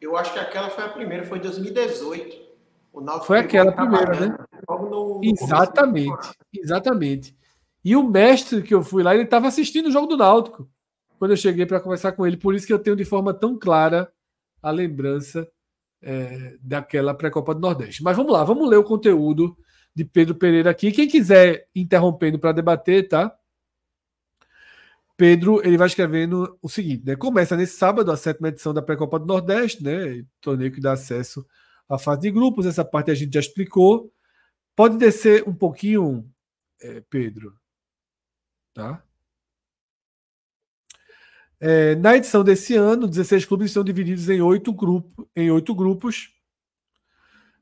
Eu acho que aquela foi a primeira, foi em dois mil e dezoito. O foi aquela primeira, né? No, no exatamente, exatamente. E o mestre que eu fui lá, ele estava assistindo o jogo do Náutico quando eu cheguei para conversar com ele. Por isso que eu tenho de forma tão clara a lembrança é, daquela pré-Copa do Nordeste. Mas vamos lá, vamos ler o conteúdo de Pedro Pereira aqui. Quem quiser interrompendo para debater, tá? Pedro, ele vai escrevendo o seguinte, né? Começa nesse sábado a sétima edição da pré-Copa do Nordeste, né? Torneio que dá acesso à fase de grupos. Essa parte a gente já explicou. Pode descer um pouquinho, é, Pedro, tá? É, na edição desse ano, dezesseis clubes são divididos em oito grupo, em oito grupos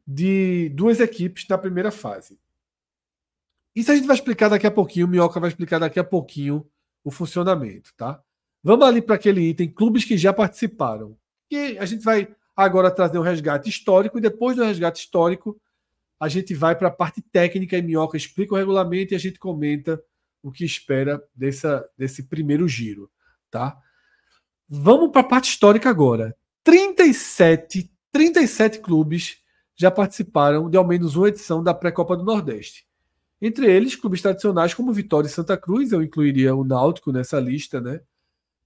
de duas equipes na primeira fase. Isso a gente vai explicar daqui a pouquinho, o Minhoca vai explicar daqui a pouquinho o funcionamento, tá? Vamos ali para aquele item, clubes que já participaram. E a gente vai agora trazer um resgate histórico, e depois do resgate histórico, a gente vai para a parte técnica, e Minhoca explica o regulamento e a gente comenta o que espera dessa, desse primeiro giro, tá? Vamos para a parte histórica agora. trinta e sete, trinta e sete clubes já participaram de ao menos uma edição da pré-Copa do Nordeste. Entre eles, clubes tradicionais como Vitória e Santa Cruz, eu incluiria o Náutico nessa lista, né?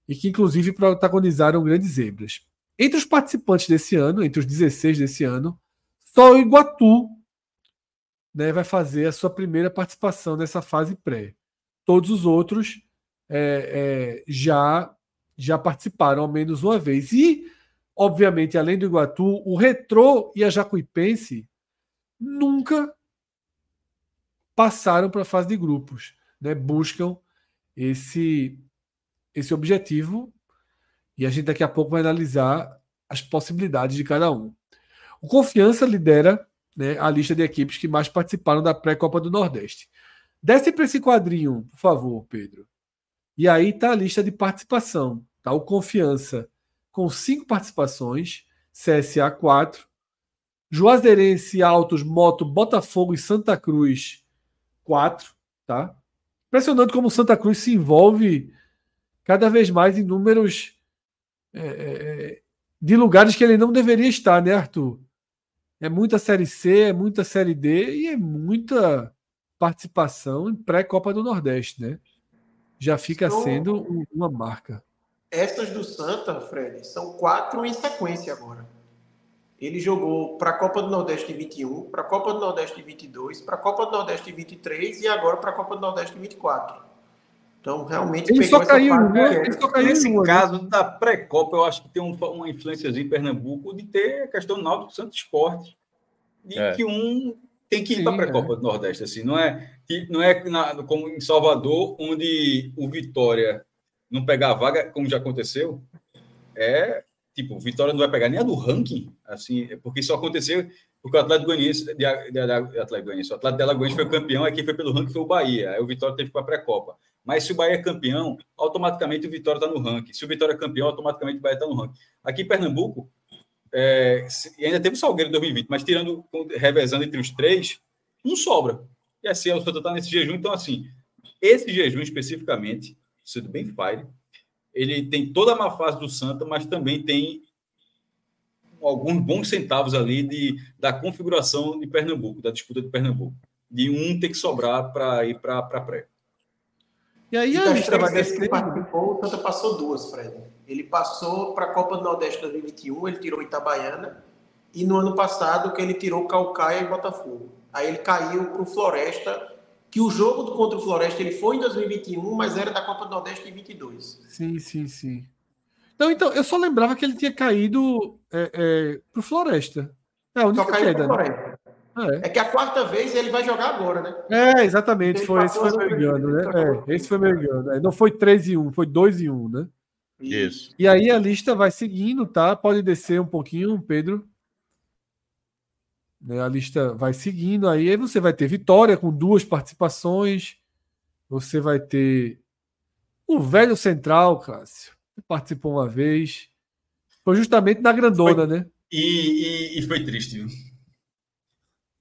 E que inclusive protagonizaram grandes zebras. Entre os participantes desse ano, entre os dezesseis desse ano, só o Iguatu, né, vai fazer a sua primeira participação nessa fase pré. Todos os outros É, é, já, já participaram ao menos uma vez. E, obviamente, além do Iguatu, o Retrô e a Jacuipense nunca passaram para a fase de grupos, né? Buscam esse, esse objetivo e a gente daqui a pouco vai analisar as possibilidades de cada um. O Confiança lidera, né, a lista de equipes que mais participaram da pré-Copa do Nordeste. Desce para esse quadrinho, por favor, Pedro. E aí está a lista de participação. Tá? O Confiança com cinco participações, C S A quatro, Juazeirense, Altos, Moto, Botafogo e Santa Cruz quatro. Tá? Impressionante como Santa Cruz se envolve cada vez mais em números é, de lugares que ele não deveria estar, né, Arthur? É muita Série C, é muita Série D e é muita participação em pré-Copa do Nordeste, né? Já fica então, sendo uma marca. Essas do Santa, Fred, são quatro em sequência agora. Ele jogou para a Copa do Nordeste em vinte e um, para a Copa do Nordeste em vinte e dois, para a Copa do Nordeste em vinte e três e agora para a Copa do Nordeste em vinte e quatro. Então, realmente... Ele só caiu, né? Ele só caiu. Nesse né? caso da pré-Copa, eu acho que tem um, uma influência em Pernambuco de ter a questão do Náutico Santo Sport. De é. que um... Tem que ir para a pré-Copa é. do Nordeste, assim, não é, não é na, como em Salvador, onde o Vitória não pegar a vaga, como já aconteceu, é, tipo, o Vitória não vai pegar nem a do ranking, assim, porque isso aconteceu porque o Atlético Goianiense, de, de, de, Atlético Goianiense, o Atlético de Alagoas foi campeão, aí quem foi pelo ranking foi o Bahia, aí o Vitória teve para a pré-Copa. Mas se o Bahia é campeão, automaticamente o Vitória está no ranking. Se o Vitória é campeão, automaticamente o Bahia está no ranking. Aqui em Pernambuco, É, ainda teve o Salgueiro em dois mil e vinte, mas tirando, revezando entre os três, um sobra. E assim, o Santa está nesse jejum. Então, assim, esse jejum especificamente, sendo bem fire, ele tem toda a má fase do Santa, mas também tem alguns bons centavos ali de, da configuração de Pernambuco, da disputa de Pernambuco. De um ter que sobrar para ir para a pré. E aí, então, a gente vai ver que participou, o Santa passou duas, Fred. Ele passou para a Copa do Nordeste dois mil e vinte e um, ele tirou Itabaiana, e no ano passado que ele tirou Caucaia e Botafogo. Aí ele caiu para o Floresta, que o jogo contra o Floresta ele foi em dois mil e vinte e um, mas era da Copa do Nordeste em vinte e dois. Sim, sim, sim. Então, então eu só lembrava que ele tinha caído é, é, para o Floresta. É a única só queda, né? É. é que a quarta vez ele vai jogar agora, né? É, exatamente. Foi, esse foi meu engano, né? É, esse foi meu engano. Não foi três e um, foi dois e um, né? Isso. E aí a lista vai seguindo, tá? Pode descer um pouquinho, Pedro. A lista vai seguindo. Aí você vai ter Vitória com duas participações. Você vai ter o velho Central, Cássio, que participou uma vez. Foi justamente na grandona, foi... né? E, e, e foi triste, viu?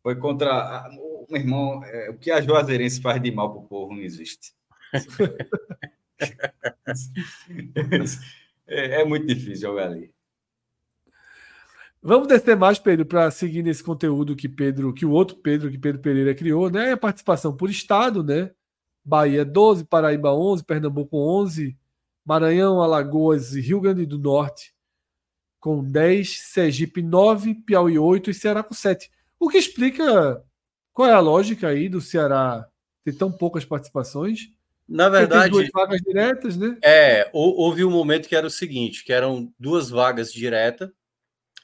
Foi contra... A... Meu irmão, é... o que a Juazeirense faz de mal pro povo não existe. é, é muito difícil jogar ali. Vamos descer mais, Pedro, para seguir nesse conteúdo que Pedro, que o outro Pedro, que Pedro Pereira criou, né? A participação por estado, né? Bahia doze, Paraíba onze, Pernambuco onze, Maranhão, Alagoas e Rio Grande do Norte com dez, Sergipe nove, Piauí oito e Ceará com sete. O que explica qual é a lógica aí do Ceará ter tão poucas participações? Na verdade, duas vagas diretas, né? É, houve um momento que era o seguinte, que eram duas vagas diretas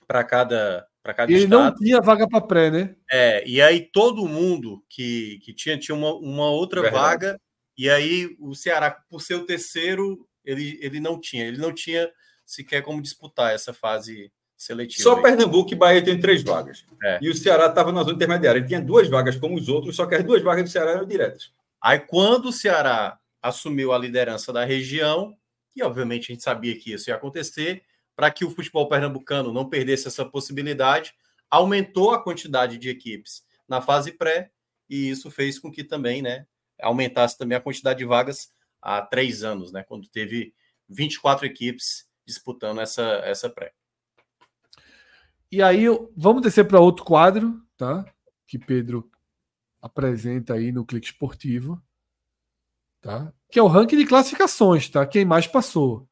para cada, para cada ele estado. Ele não tinha vaga para pré, né? É, e aí todo mundo que, que tinha, tinha uma, uma outra verdade. Vaga, e aí o Ceará, por ser o terceiro, ele, ele não tinha. Ele não tinha sequer como disputar essa fase seletiva. Só aí. Pernambuco e Bahia tem três vagas. É. E o Ceará estava na zona intermediária. Ele tinha duas vagas como os outros, só que as duas vagas do Ceará eram diretas. Aí, quando o Ceará assumiu a liderança da região, e obviamente a gente sabia que isso ia acontecer, para que o futebol pernambucano não perdesse essa possibilidade, aumentou a quantidade de equipes na fase pré, e isso fez com que também, né, aumentasse também a quantidade de vagas há três anos, né, quando teve vinte e quatro equipes disputando essa, essa pré. E aí, vamos descer para outro quadro, tá? Que Pedro apresenta aí no Clique Esportivo, tá? Que é o ranking de classificações, tá? Quem mais passou?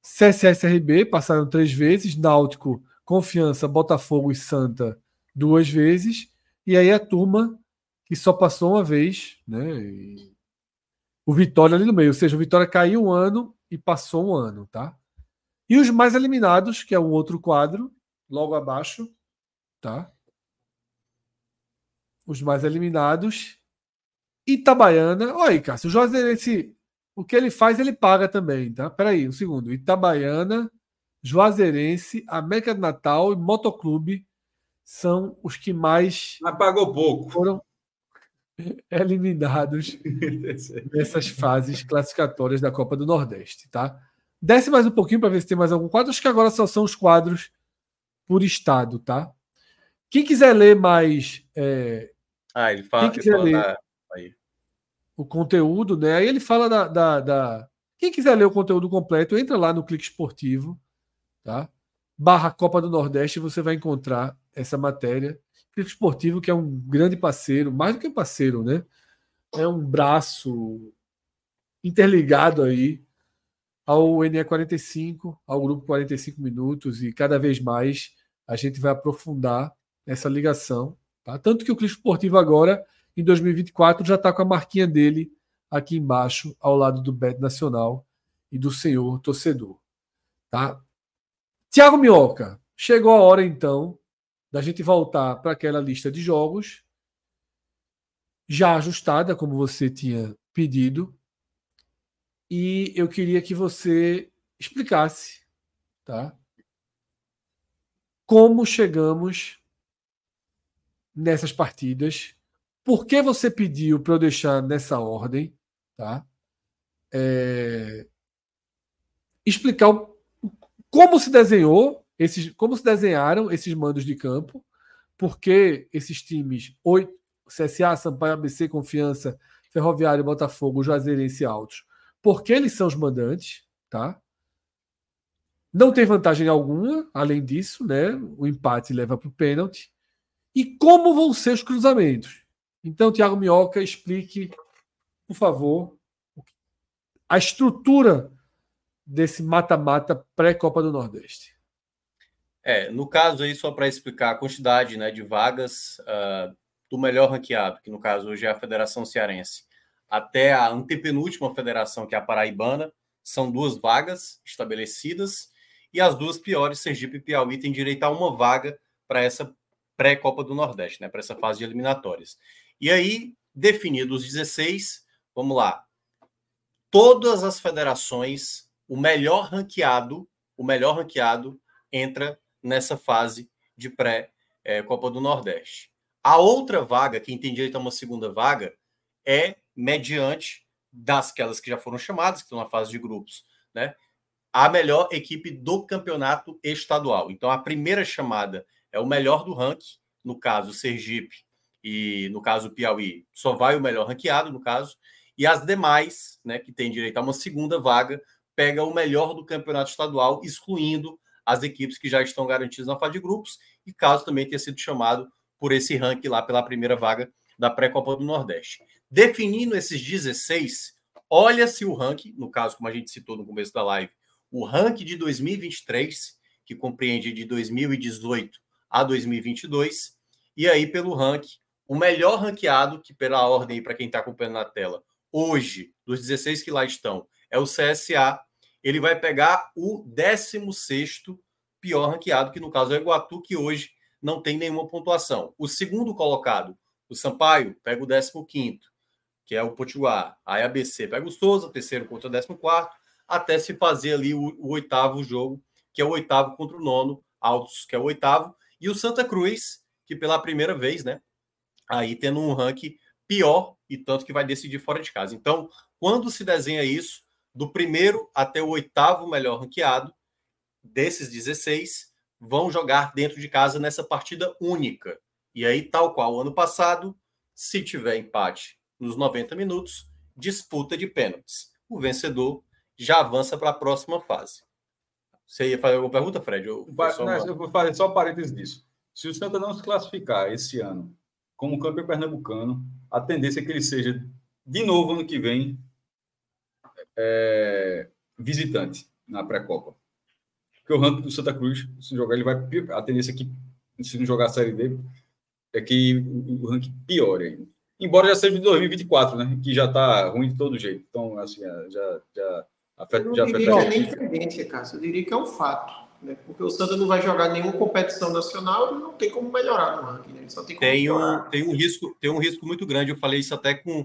C S A e C R B passaram três vezes, Náutico, Confiança, Botafogo e Santa duas vezes, e aí a turma que só passou uma vez, né? E o Vitória ali no meio, ou seja, o Vitória caiu um ano e passou um ano, tá? E os mais eliminados, que é um outro quadro, logo abaixo, tá? Os mais eliminados. Itabaiana. Olha aí, Cássio. O Juazeirense, o que ele faz, ele paga também, tá? Peraí, um segundo. Itabaiana, Juazeirense, América do Natal e Motoclube são os que mais... Mas pagou pouco. Foram eliminados nessas fases classificatórias da Copa do Nordeste, tá? Desce mais um pouquinho para ver se tem mais algum quadro. Acho que agora só são os quadros por estado, tá? Quem quiser ler mais... É... Ah, ele fala, quem quiser ele fala ler da... aí. O conteúdo, né? Aí ele fala da, da, da... Quem quiser ler o conteúdo completo, entra lá no Clique Esportivo, tá? Barra Copa do Nordeste, você vai encontrar essa matéria. Clique Esportivo, que é um grande parceiro, mais do que um parceiro, né? É um braço interligado aí ao N E quarenta e cinco, ao Grupo quarenta e cinco Minutos, e cada vez mais a gente vai aprofundar essa ligação, tá? Tanto que o Clique Esportivo agora, em dois mil e vinte e quatro, já está com a marquinha dele aqui embaixo, ao lado do Bet Nacional e do Senhor Torcedor, tá? Tiago Minhoca, chegou a hora, então, da gente voltar para aquela lista de jogos, já ajustada, como você tinha pedido, e eu queria que você explicasse, tá? Como chegamos nessas partidas, por que você pediu para eu deixar nessa ordem, tá? É... Explicar o... como se desenhou esses, como se desenharam esses mandos de campo, porque esses times, oito, C S A, Sampaio, A B C, Confiança, Ferroviário, Botafogo, Juazeirense e Altos, porque eles são os mandantes, tá? Não tem vantagem alguma, além disso, né? O empate leva para o pênalti. E como vão ser os cruzamentos? Então, Tiago Minhoca, explique, por favor, a estrutura desse mata-mata pré-Copa do Nordeste. É, no caso aí, só para explicar a quantidade, né, de vagas uh, do melhor ranqueado, que no caso hoje é a Federação Cearense, até a antepenúltima federação, que é a Paraibana, são duas vagas estabelecidas, e as duas piores, Sergipe e Piauí, têm direito a uma vaga para essa pré-Copa do Nordeste, né, para essa fase de eliminatórias. E aí, definidos os dezesseis, vamos lá, todas as federações, o melhor ranqueado, o melhor ranqueado entra nessa fase de pré-Copa do Nordeste. A outra vaga, quem tem direito a uma segunda vaga, é mediante das aquelas que já foram chamadas, que estão na fase de grupos, né? A melhor equipe do campeonato estadual. Então, a primeira chamada é o melhor do ranking, no caso Sergipe e, no caso, Piauí, só vai o melhor ranqueado, no caso, e as demais, né, que têm direito a uma segunda vaga, pega o melhor do campeonato estadual, excluindo as equipes que já estão garantidas na fase de grupos, e caso também tenha sido chamado por esse ranking lá pela primeira vaga da pré-Copa do Nordeste. Definindo esses dezesseis, olha-se o ranking, no caso, como a gente citou no começo da live, o ranking de dois mil e vinte e três, que compreende de dois mil e dezoito a dois mil e vinte e dois, e aí pelo ranking, o melhor ranqueado, que pela ordem, para quem está acompanhando na tela, hoje, dos dezesseis que lá estão, é o C S A, ele vai pegar o décimo sexto pior ranqueado, que no caso é o Iguatu, que hoje não tem nenhuma pontuação. O segundo colocado, o Sampaio, pega o décimo quinto, que é o Potiguar. Aí a ABC pega o Souza, terceiro contra o décimo quarto, até se fazer ali o, o oitavo jogo, que é o oitavo contra o nono, Altos, que é o oitavo, e o Santa Cruz, que pela primeira vez, né, aí tendo um ranking pior, e tanto que vai decidir fora de casa. Então, quando se desenha isso, do primeiro até o oitavo melhor ranqueado, desses dezesseis, vão jogar dentro de casa nessa partida única. E aí, tal qual ano passado, se tiver empate nos noventa minutos, disputa de pênaltis. O vencedor já avança para a próxima fase. Você ia fazer alguma pergunta, Fred? Eu, eu, só... Não, eu vou fazer só um parênteses nisso. Se o Santa não se classificar esse ano como campeão pernambucano, a tendência é que ele seja, de novo, ano que vem, é, visitante na pré-Copa. Porque o ranking do Santa Cruz, se jogar, ele vai... A tendência é que, se não jogar a Série B, é que o ranking piore ainda. Embora já seja de dois mil e vinte e quatro, né? Que já está ruim de todo jeito. Então, assim, já... já afeta, eu não diria já afeta que é nem tendência, Cássio. Eu diria que é um fato. Né? Porque o Santa não vai jogar nenhuma competição nacional e não tem como melhorar no ranking. Né? Ele só tem como tem, um, tem, um risco, tem um risco muito grande. Eu falei isso até com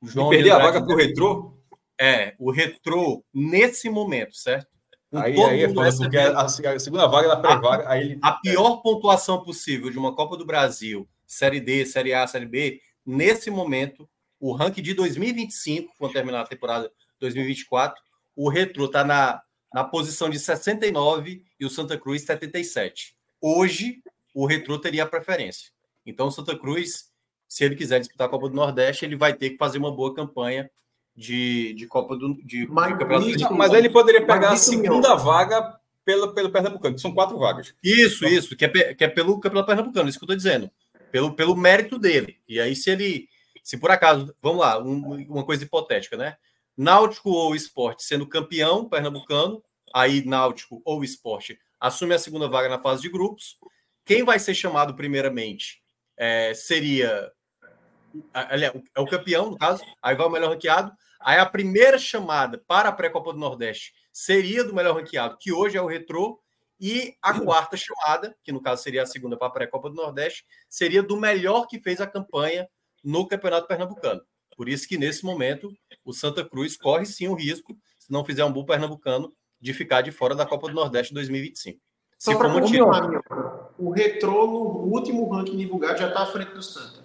o João... E perder a vaga para o Retrô? É, o Retrô, nesse momento, certo? Com aí aí é foda, porque a, a segunda vaga da pré-vaga... A, aí ele... a pior é. pontuação possível de uma Copa do Brasil, Série D, Série A, Série B, nesse momento, o ranking de dois mil e vinte e cinco, quando terminar a temporada dois mil e vinte e quatro, o Retrô está na, na posição de sessenta e nove e o Santa Cruz setenta e sete. Hoje, o Retrô teria a preferência. Então, o Santa Cruz, se ele quiser disputar a Copa do Nordeste, ele vai ter que fazer uma boa campanha De, de Copa do... De, mas, de campeonato isso, mas ele poderia pegar a segunda melhor. vaga pelo, pelo Pernambucano, que são quatro vagas. Isso, então, isso, que é, que é pelo campeonato pernambucano, isso que eu estou dizendo. Pelo, pelo mérito dele. E aí, se ele... Se por acaso... Vamos lá, um, uma coisa hipotética, né? Náutico ou Sport sendo campeão pernambucano, aí Náutico ou Sport assume a segunda vaga na fase de grupos. Quem vai ser chamado primeiramente é, seria... Aliás, é o campeão, no caso. Aí vai o melhor ranqueado. Aí a primeira chamada para a pré-Copa do Nordeste seria do melhor ranqueado, que hoje é o Retrô, e a quarta chamada, que no caso seria a segunda para a pré-Copa do Nordeste, seria do melhor que fez a campanha no Campeonato Pernambucano. Por isso que, nesse momento, o Santa Cruz corre sim o risco, se não fizer um bom pernambucano, de ficar de fora da Copa do Nordeste dois mil e vinte e cinco. Só se para continuar, tira... o Retrô, no último ranking divulgado, já está à frente do Santa.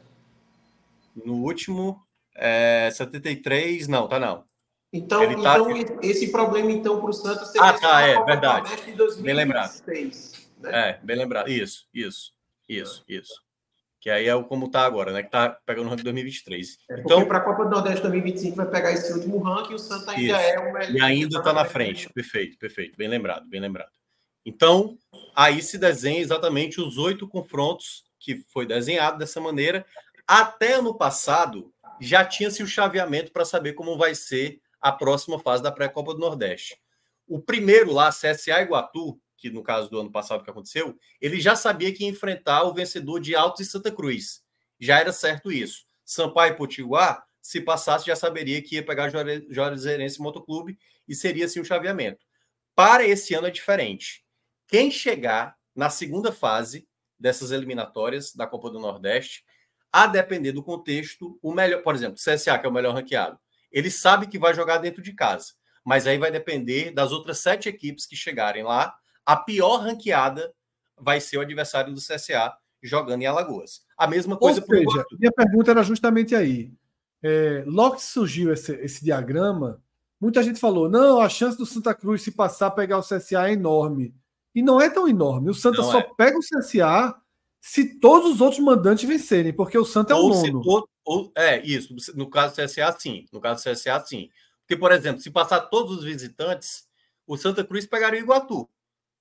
No último... É, setenta e três, não, tá não. Então, então tá... esse problema então para o Santos seria ah, tá, é, verdade. Bem lembrado. né? É, bem lembrado. Isso, isso, isso, isso. Que aí é como está agora, né? Que está pegando o ranking dois mil e vinte e três. É, então, para a Copa do Nordeste dois mil e vinte e cinco vai pegar esse último ranking e o Santa ainda isso. é o melhor. E ainda está na frente. Perfeito, perfeito. Bem lembrado, bem lembrado. Então, aí se desenha exatamente os oito confrontos que foi desenhado dessa maneira. Até ano passado, já tinha-se o chaveamento para saber como vai ser a próxima fase da pré-Copa do Nordeste. O primeiro lá, C S A Iguatu, que no caso do ano passado que aconteceu, ele já sabia que ia enfrentar o vencedor de Altos e Santa Cruz. Já era certo isso. Sampaio e Potiguar, se passasse, já saberia que ia pegar Juazeirense e Motoclube e seria assim o chaveamento. Para esse ano é diferente. Quem chegar na segunda fase dessas eliminatórias da Copa do Nordeste, a depender do contexto, o melhor, por exemplo, C S A, que é o melhor ranqueado, ele sabe que vai jogar dentro de casa, mas aí vai depender das outras sete equipes que chegarem lá. A pior ranqueada vai ser o adversário do C S A jogando em Alagoas. A mesma coisa para o Iguatu. Minha pergunta era justamente aí. É, logo que surgiu esse, esse diagrama, muita gente falou, não, a chance do Santa Cruz se passar pegar o C S A é enorme. E não é tão enorme. O Santa não só é. pega o C S A se todos os outros mandantes vencerem, porque o Santa ou é o nono. Todo, ou, é, isso. No caso do C S A, sim. No caso do C S A, sim. Porque, por exemplo, se passar todos os visitantes, o Santa Cruz pegaria o Iguatu.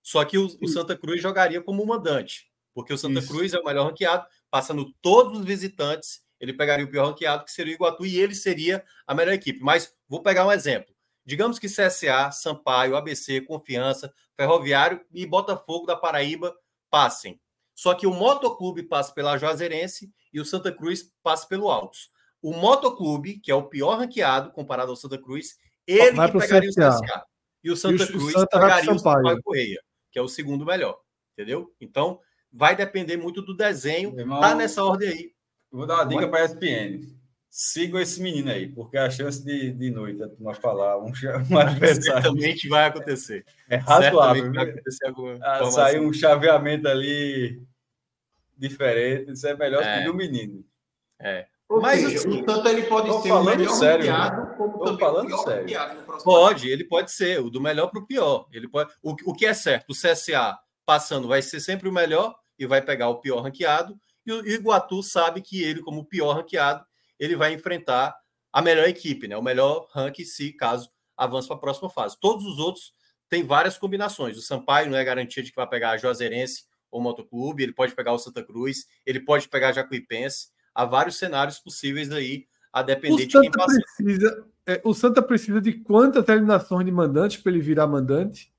Só que o, o Santa Cruz jogaria como mandante, porque o Santa isso. Cruz é o melhor ranqueado, passando todos os visitantes, ele pegaria o pior ranqueado, que seria o Iguatu, e ele seria a melhor equipe. Mas vou pegar um exemplo. Digamos que C S A, Sampaio, A B C, Confiança, Ferroviário e Botafogo da Paraíba passem. Só que o Motoclube passa pela Juazeirense e o Santa Cruz passa pelo Altos. O Motoclube, que é o pior ranqueado comparado ao Santa Cruz, ele que pegaria C S A. o C S A. E o Santa e o Cruz Santa pegaria o Sampaio Correia, que é o segundo melhor, entendeu? Então, vai depender muito do desenho, irmão, tá nessa ordem aí. Vou dar uma dica para a E S P N. Sigam esse menino aí, porque a chance de, de noite, nós falar, um, um adversário... Certamente vai acontecer. É, é razoável. Vai acontecer alguma ah, sair um chaveamento ali diferente, isso é melhor é. que do menino. É. Mas seja, assim, o Santa ele pode ser o melhor sério, ranqueado, como tô também falando o sério. Pode, ele pode ser, o do melhor para o pior. Ele pode... o, o que é certo, o C S A passando vai ser sempre o melhor e vai pegar o pior ranqueado, e o Iguatu sabe que ele, como o pior ranqueado, ele vai enfrentar a melhor equipe, né? O melhor ranking, se caso avance para a próxima fase. Todos os outros têm várias combinações. O Sampaio não é garantia de que vai pegar a Juazeirense ou o Motoclube, ele pode pegar o Santa Cruz, ele pode pegar a Jacuipense. Há vários cenários possíveis aí, a depender de quem passa. Precisa, é, o Santa precisa de quantas eliminações de mandante para ele virar mandante?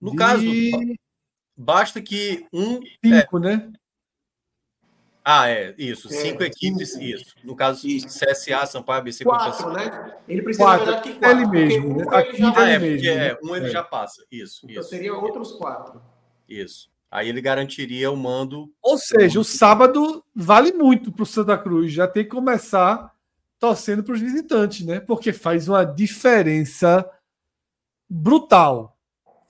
No de... caso, basta que um... Cinco, é... né? Ah, é, isso. É, cinco é, equipes, cinco. isso. No caso, isso. C S A, Sampaio, A B C... Quatro, quatro né? Ele precisa, quatro. na verdade, que quatro. Ele mesmo, um né? Aqui ele já... é, mesmo, é, né? Um ele é. já passa. Isso, então, isso. Seria outros quatro. Isso. Aí ele garantiria o mando... Ou seja, o sábado vale muito para o Santa Cruz. Já tem que começar torcendo para os visitantes, né? Porque faz uma diferença brutal.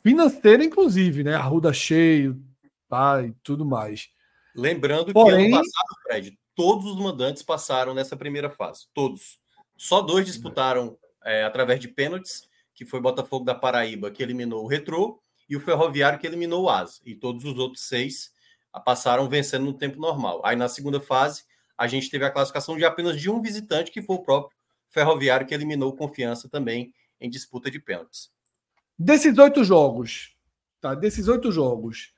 Financeira, inclusive, né? Arruda cheio, tá? E tudo mais. Lembrando Porém... que ano passado, Fred, todos os mandantes passaram nessa primeira fase. Todos. Só dois disputaram é, através de pênaltis, que foi Botafogo da Paraíba, que eliminou o Retrô, e o Ferroviário que eliminou o Asa. E todos os outros seis passaram vencendo no tempo normal. Aí, na segunda fase, a gente teve a classificação de apenas de um visitante, que foi o próprio Ferroviário, que eliminou Confiança também em disputa de pênaltis. Desses oito jogos, tá? Desses oito jogos,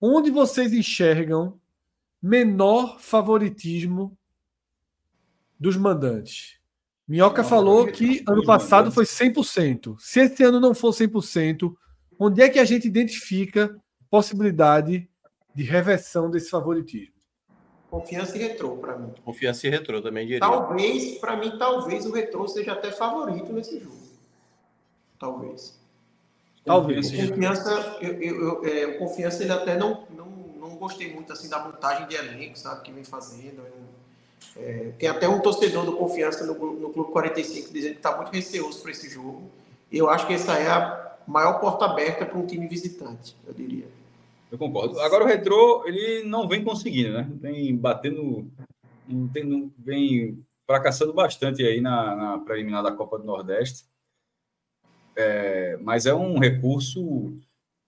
onde vocês enxergam menor favoritismo dos mandantes? Minhoca não, falou não, que não, ano passado não, foi cem por cento. Se esse ano não for cem por cento, onde é que a gente identifica possibilidade de reversão desse favoritismo? Confiança e Retrô, para mim. Confiança e Retrô também, diria. Talvez, para mim, talvez o Retrô seja até favorito nesse jogo. Talvez. Talvez. talvez. Confiança, eu, eu, eu, é, Confiança, ele até não, não, não gostei muito assim, da montagem de elenco, sabe, que vem fazendo. É, tem até um torcedor do Confiança no, no Clube quarenta e cinco dizendo que está muito receoso para esse jogo. Eu acho que essa é a maior porta aberta para um time visitante, eu diria. Eu concordo. Agora o Retrô, ele não vem conseguindo, né? Vem batendo, tem, vem fracassando bastante aí na, na preliminar da Copa do Nordeste. É, mas é um recurso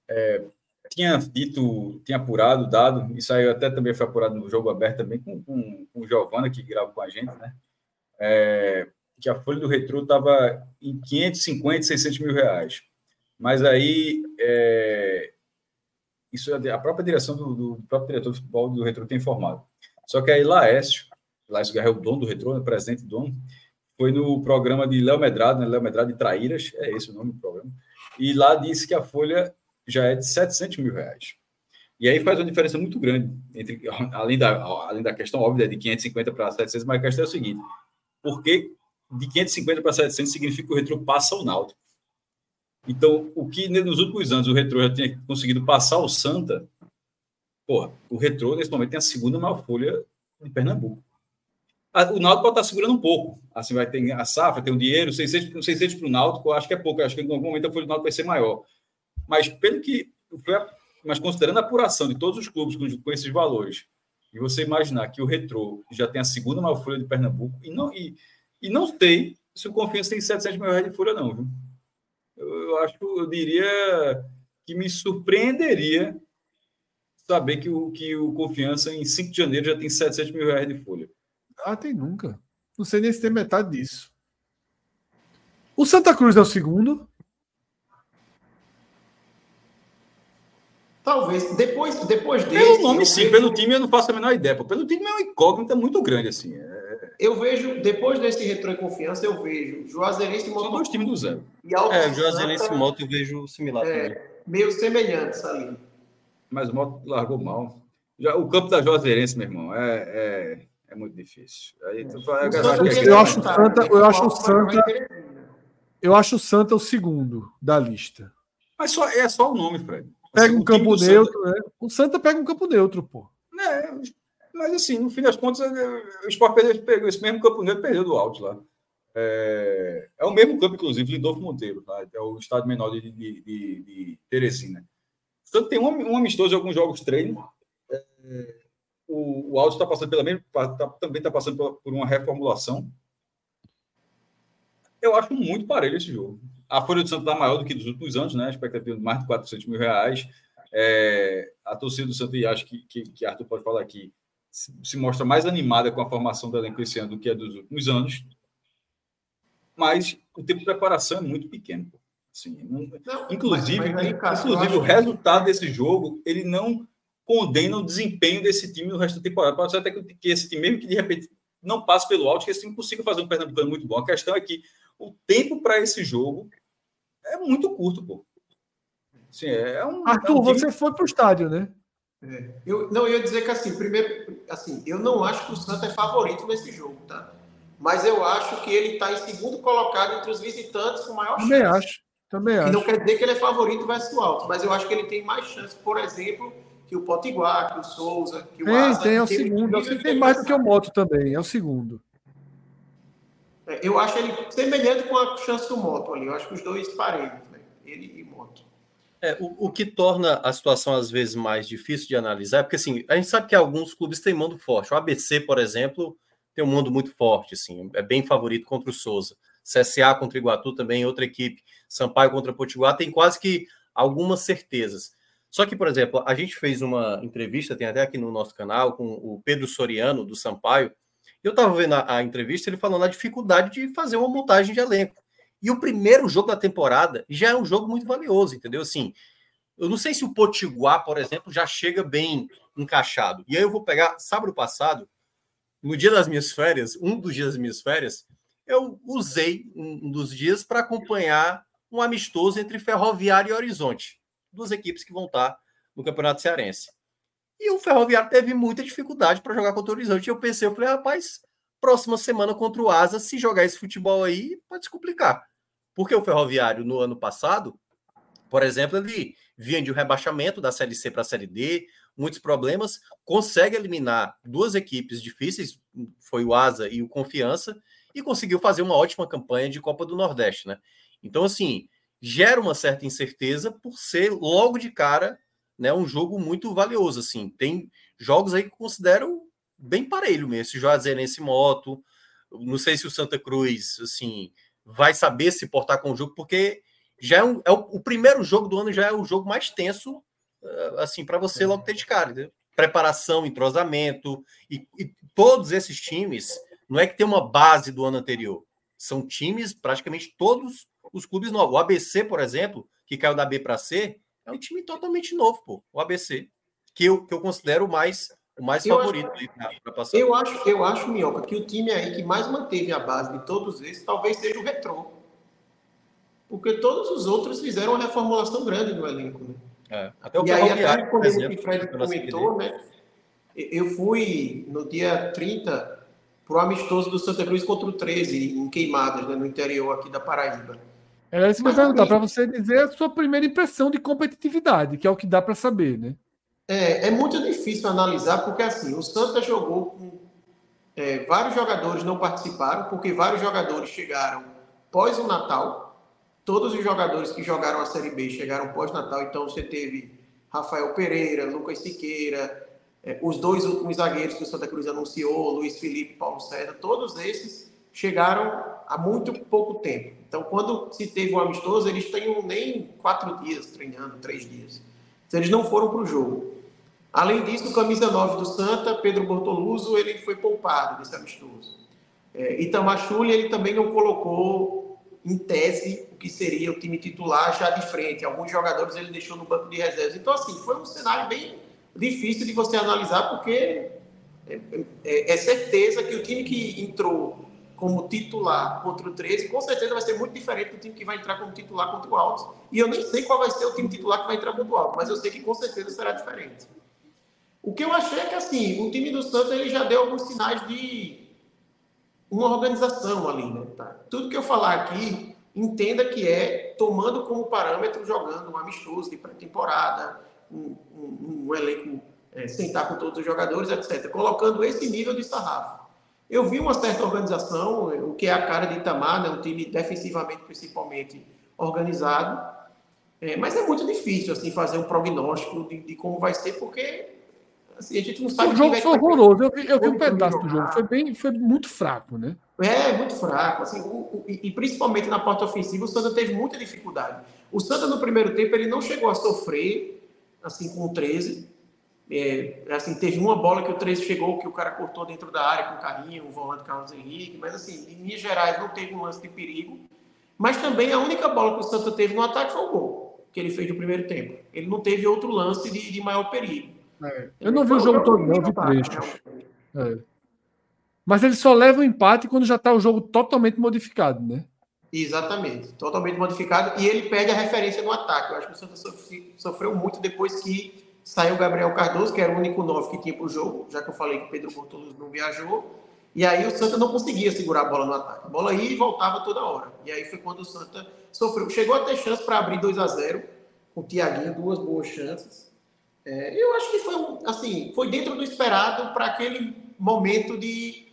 é, tinha dito, tinha apurado, dado, isso aí até também foi apurado no Jogo Aberto também com, com, com o Giovana, que grava com a gente, né? É, que a folha do Retrô estava em quinhentos e cinquenta, seiscentos mil reais. Mas aí, é, isso a própria direção do, do, do próprio diretor de futebol do Retrô tem informado. Só que aí Laércio, Laércio Garré, o dono do Retrô, o presidente do dono, foi no programa de Léo Medrado, né? Léo Medrado de Traíras, é esse o nome do programa, e lá disse que a folha já é de setecentos mil reais. E aí faz uma diferença muito grande, entre, além, da, além da questão óbvia de quinhentos e cinquenta para setecentos, mas a questão é a seguinte, porque de quinhentos e cinquenta para setecentos significa que o Retrô passa o Náutico. Então, o que nos últimos anos o Retrô já tinha conseguido passar o Santa, porra, o Retrô nesse momento tem a segunda maior folha de Pernambuco. O Náutico pode estar segurando um pouco. Assim, vai ter a safra, tem o dinheiro, seiscentos para o Náutico, acho que é pouco, acho que em algum momento a folha do Náutico vai ser maior. Mas, pelo que, mas considerando a apuração de todos os clubes com, com esses valores, e você imaginar que o Retrô já tem a segunda maior folha de Pernambuco, e não, e, e não tem, se o Confiança tem setecentos mil reais de folha, não, viu? Eu, eu acho que eu diria que me surpreenderia saber que o, que o Confiança, em cinco de janeiro, já tem setecentos mil reais de folha. Ah, tem nunca. Não sei nem se tem metade disso. O Santa Cruz é o segundo? Talvez. Depois, depois dele... Pelo nome, sim. Vejo... Pelo time, eu não faço a menor ideia. Pelo time, é uma incógnita muito grande, assim. É... Eu vejo, depois desse Retrô e Confiança, eu vejo Juazeirense e Moto... São dois times do zero. E Altos, é, Juazeirense e Moto eu vejo similar é, também. Meio semelhantes ali. Mas o Moto largou mal. Já, o campo da Juazeirense, meu irmão, é... é... é muito difícil. Aí, tu fala, eu acho o Santa, eu acho o Santa, eu acho o Santa o segundo da lista. Mas só, é só o nome, Fred. Pega um campo neutro, né? O Santa pega um campo neutro, pô. É, mas assim, no fim das contas, o Sport pegou esse mesmo campo neutro, perdeu do Altos lá. É, é o mesmo campo, inclusive, de Lidolfo Monteiro, tá? É o estádio menor de, de, de, de Teresina. O Santa tem um, um amistoso em alguns jogos treino. É, O, o Altos está passando pela mesma, tá, também está passando por, por uma reformulação. Eu acho muito parelho esse jogo. A folha do Santos está maior do que dos últimos anos, né? A expectativa de mais de quatrocentos mil reais. É, a torcida do Santos, e acho que, que, que Arthur pode falar aqui, se, se mostra mais animada com a formação da elenco esse ano do que a dos últimos anos. Mas o tempo de preparação é muito pequeno. Assim, não, não, inclusive, mas, mas aí, cara, inclusive o resultado desse jogo, ele não... condena o desempenho desse time no resto da temporada. Pode ser até que esse time, mesmo que de repente não passe pelo alto, que esse time consiga fazer um Pernambucano muito bom. A questão é que o tempo para esse jogo é muito curto, pô. Assim, é um, Arthur, é um time... você foi para o estádio, né? É. Eu, não, eu ia dizer que assim, primeiro, assim, eu não acho que o Santa é favorito nesse jogo, tá? Mas eu acho que ele está em segundo colocado entre os visitantes com maior chance. Também acho, também acho. E não quer dizer que ele é favorito versus o alto, mas eu acho que ele tem mais chance, por exemplo... que o Potiguar, que o Souza, que o tem, Asa... Tem, é o segundo. Tem, tem mais do que o Moto também, é o segundo. É, eu acho ele semelhante com a chance do Moto ali. Eu acho que os dois parelhos, né? Ele e Moto. É, o, o que torna a situação, às vezes, mais difícil de analisar, é porque, assim, a gente sabe que alguns clubes têm mando forte. O A B C, por exemplo, tem um mando muito forte, assim. É bem favorito contra o Souza. C S A contra o Iguatu também, outra equipe. Sampaio contra o Potiguar. Tem quase que algumas certezas. Só que, por exemplo, a gente fez uma entrevista, tem até aqui no nosso canal, com o Pedro Soriano, do Sampaio. Eu estava vendo a, a entrevista, ele falando da dificuldade de fazer uma montagem de elenco. E o primeiro jogo da temporada já é um jogo muito valioso, entendeu? Assim, eu não sei se o Potiguar, por exemplo, já chega bem encaixado. E aí eu vou pegar, sábado passado, no dia das minhas férias, um dos dias das minhas férias, eu usei um dos dias para acompanhar um amistoso entre Ferroviário e Horizonte. Duas equipes que vão estar no Campeonato Cearense. E o Ferroviário teve muita dificuldade para jogar contra o Horizonte. Eu pensei, eu falei, rapaz, próxima semana contra o Asa, se jogar esse futebol aí, pode se complicar. Porque o Ferroviário, no ano passado, por exemplo, ele vinha de um rebaixamento da Série C para a Série D, muitos problemas, consegue eliminar duas equipes difíceis, foi o Asa e o Confiança, e conseguiu fazer uma ótima campanha de Copa do Nordeste, né? Então, assim... gera uma certa incerteza por ser, logo de cara, né, um jogo muito valioso. Assim. Tem jogos aí que considero bem parelho mesmo. Esse Juazeirense Moto, não sei se o Santa Cruz assim, vai saber se portar com o jogo, porque já é, um, é o, o primeiro jogo do ano já é o jogo mais tenso assim, para você logo ter de cara, entendeu? Preparação, entrosamento, e, e todos esses times, não é que tem uma base do ano anterior, são times, praticamente todos os clubes novos. O A B C, por exemplo, que caiu da B para C, é um time totalmente novo, pô, o A B C, que eu, que eu considero o mais, o mais eu favorito. Acho, aí, pra passar. Eu acho, eu acho, Minhoca, que o time aí que mais manteve a base de todos esses, talvez seja o Retrô, porque todos os outros fizeram uma reformulação grande no elenco, né? É, até o e aí, até quando o Fred comentou, né? Eu fui no dia trinta pro amistoso do Santa Cruz contra o treze, em Queimadas, né, no interior aqui da Paraíba. Era isso que eu perguntar, para você dizer a sua primeira impressão de competitividade, que é o que dá para saber, né? É, é muito difícil analisar, porque assim, o Santa jogou com é, vários jogadores não participaram, porque vários jogadores chegaram pós o Natal. Todos os jogadores que jogaram a Série B chegaram pós-Natal, então você teve Rafael Pereira, Lucas Siqueira, eh, os dois últimos zagueiros que o Santa Cruz anunciou, Luiz Felipe, Paulo César, todos esses chegaram há muito pouco tempo. Então, quando se teve um amistoso, eles tinham nem quatro dias treinando, três dias. Então, eles não foram para o jogo. Além disso, o camisa nove do Santa, Pedro Bortoluso, ele foi poupado desse amistoso. Eh, Itamar Schulli, ele também não colocou em tese, o que seria o time titular já de frente. Alguns jogadores ele deixou no banco de reservas. Então, assim, foi um cenário bem difícil de você analisar, porque é, é, é certeza que o time que entrou como titular contra o treze, com certeza vai ser muito diferente do time que vai entrar como titular contra o Altos. E eu nem sei qual vai ser o time titular que vai entrar contra o Altos, mas eu sei que com certeza será diferente. O que eu achei é que, assim, o time do Santos ele já deu alguns sinais de uma organização ali, né? Tá? Tudo que eu falar aqui, entenda que é tomando como parâmetro, jogando um amistoso de pré-temporada, um, um, um elenco é, sentar com todos os jogadores, etcétera. Colocando esse nível de sarrafo. Eu vi uma certa organização, o que é a cara de Itamar, né? Um time defensivamente, principalmente, organizado. É, mas é muito difícil, assim, fazer um prognóstico de, de como vai ser, porque... Assim, a gente não sabe o jogo foi horroroso. Eu vi, eu vi um pedaço do jogo. Foi, bem, foi muito fraco, né? É, muito fraco. Assim, o, o, e, e principalmente na parte ofensiva, o Santa teve muita dificuldade. O Santa, no primeiro tempo, ele não chegou a sofrer assim, com o treze. É, assim, teve uma bola que o treze chegou, que o cara cortou dentro da área com o carrinho, o volante Carlos Henrique. Mas, assim, em linhas gerais, não teve um lance de perigo. Mas também a única bola que o Santa teve no ataque foi o gol, que ele fez no primeiro tempo. Ele não teve outro lance de, de maior perigo. É. Eu não vi o jogo todo, não, vi trechos. É. Mas ele só leva o empate quando já está o jogo totalmente modificado, né? Exatamente, totalmente modificado. E ele perde a referência no ataque. Eu acho que o Santa sofreu muito depois que saiu o Gabriel Cardoso, que era o único nove que tinha para o jogo, já que eu falei que o Pedro Bortoluso não viajou. E aí o Santa não conseguia segurar a bola no ataque. A bola ia e voltava toda hora. E aí foi quando o Santa sofreu. Chegou a ter chance para abrir dois a zero, com o Thiaguinho, duas boas chances. É, eu acho que foi, assim, foi dentro do esperado para aquele momento de,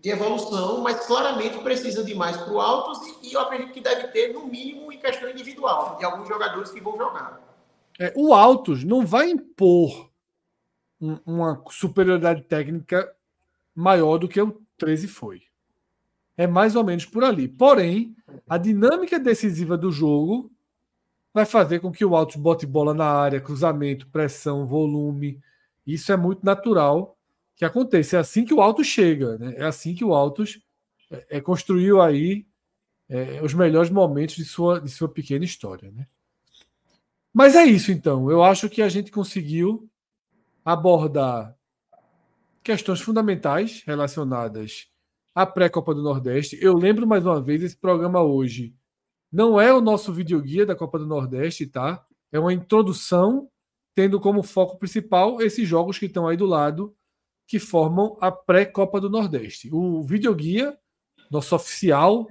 de evolução, mas claramente precisa de mais para o Altos e, e eu acredito que deve ter, no mínimo, em questão individual, de alguns jogadores que vão jogar. É, o Altos não vai impor um, uma superioridade técnica maior do que o treze foi. É mais ou menos por ali. Porém, a dinâmica decisiva do jogo vai fazer com que o Altos bote bola na área, cruzamento, pressão, volume. Isso é muito natural que aconteça. É assim que o Altos chega, né? É assim que o Altos é, é, construiu aí é, os melhores momentos de sua, de sua pequena história, né? Mas é isso, então. Eu acho que a gente conseguiu abordar questões fundamentais relacionadas à pré-Copa do Nordeste. Eu lembro, mais uma vez, esse programa hoje não é o nosso videoguia da Copa do Nordeste, tá? É uma introdução, tendo como foco principal esses jogos que estão aí do lado, que formam a pré-Copa do Nordeste. O videoguia, nosso oficial,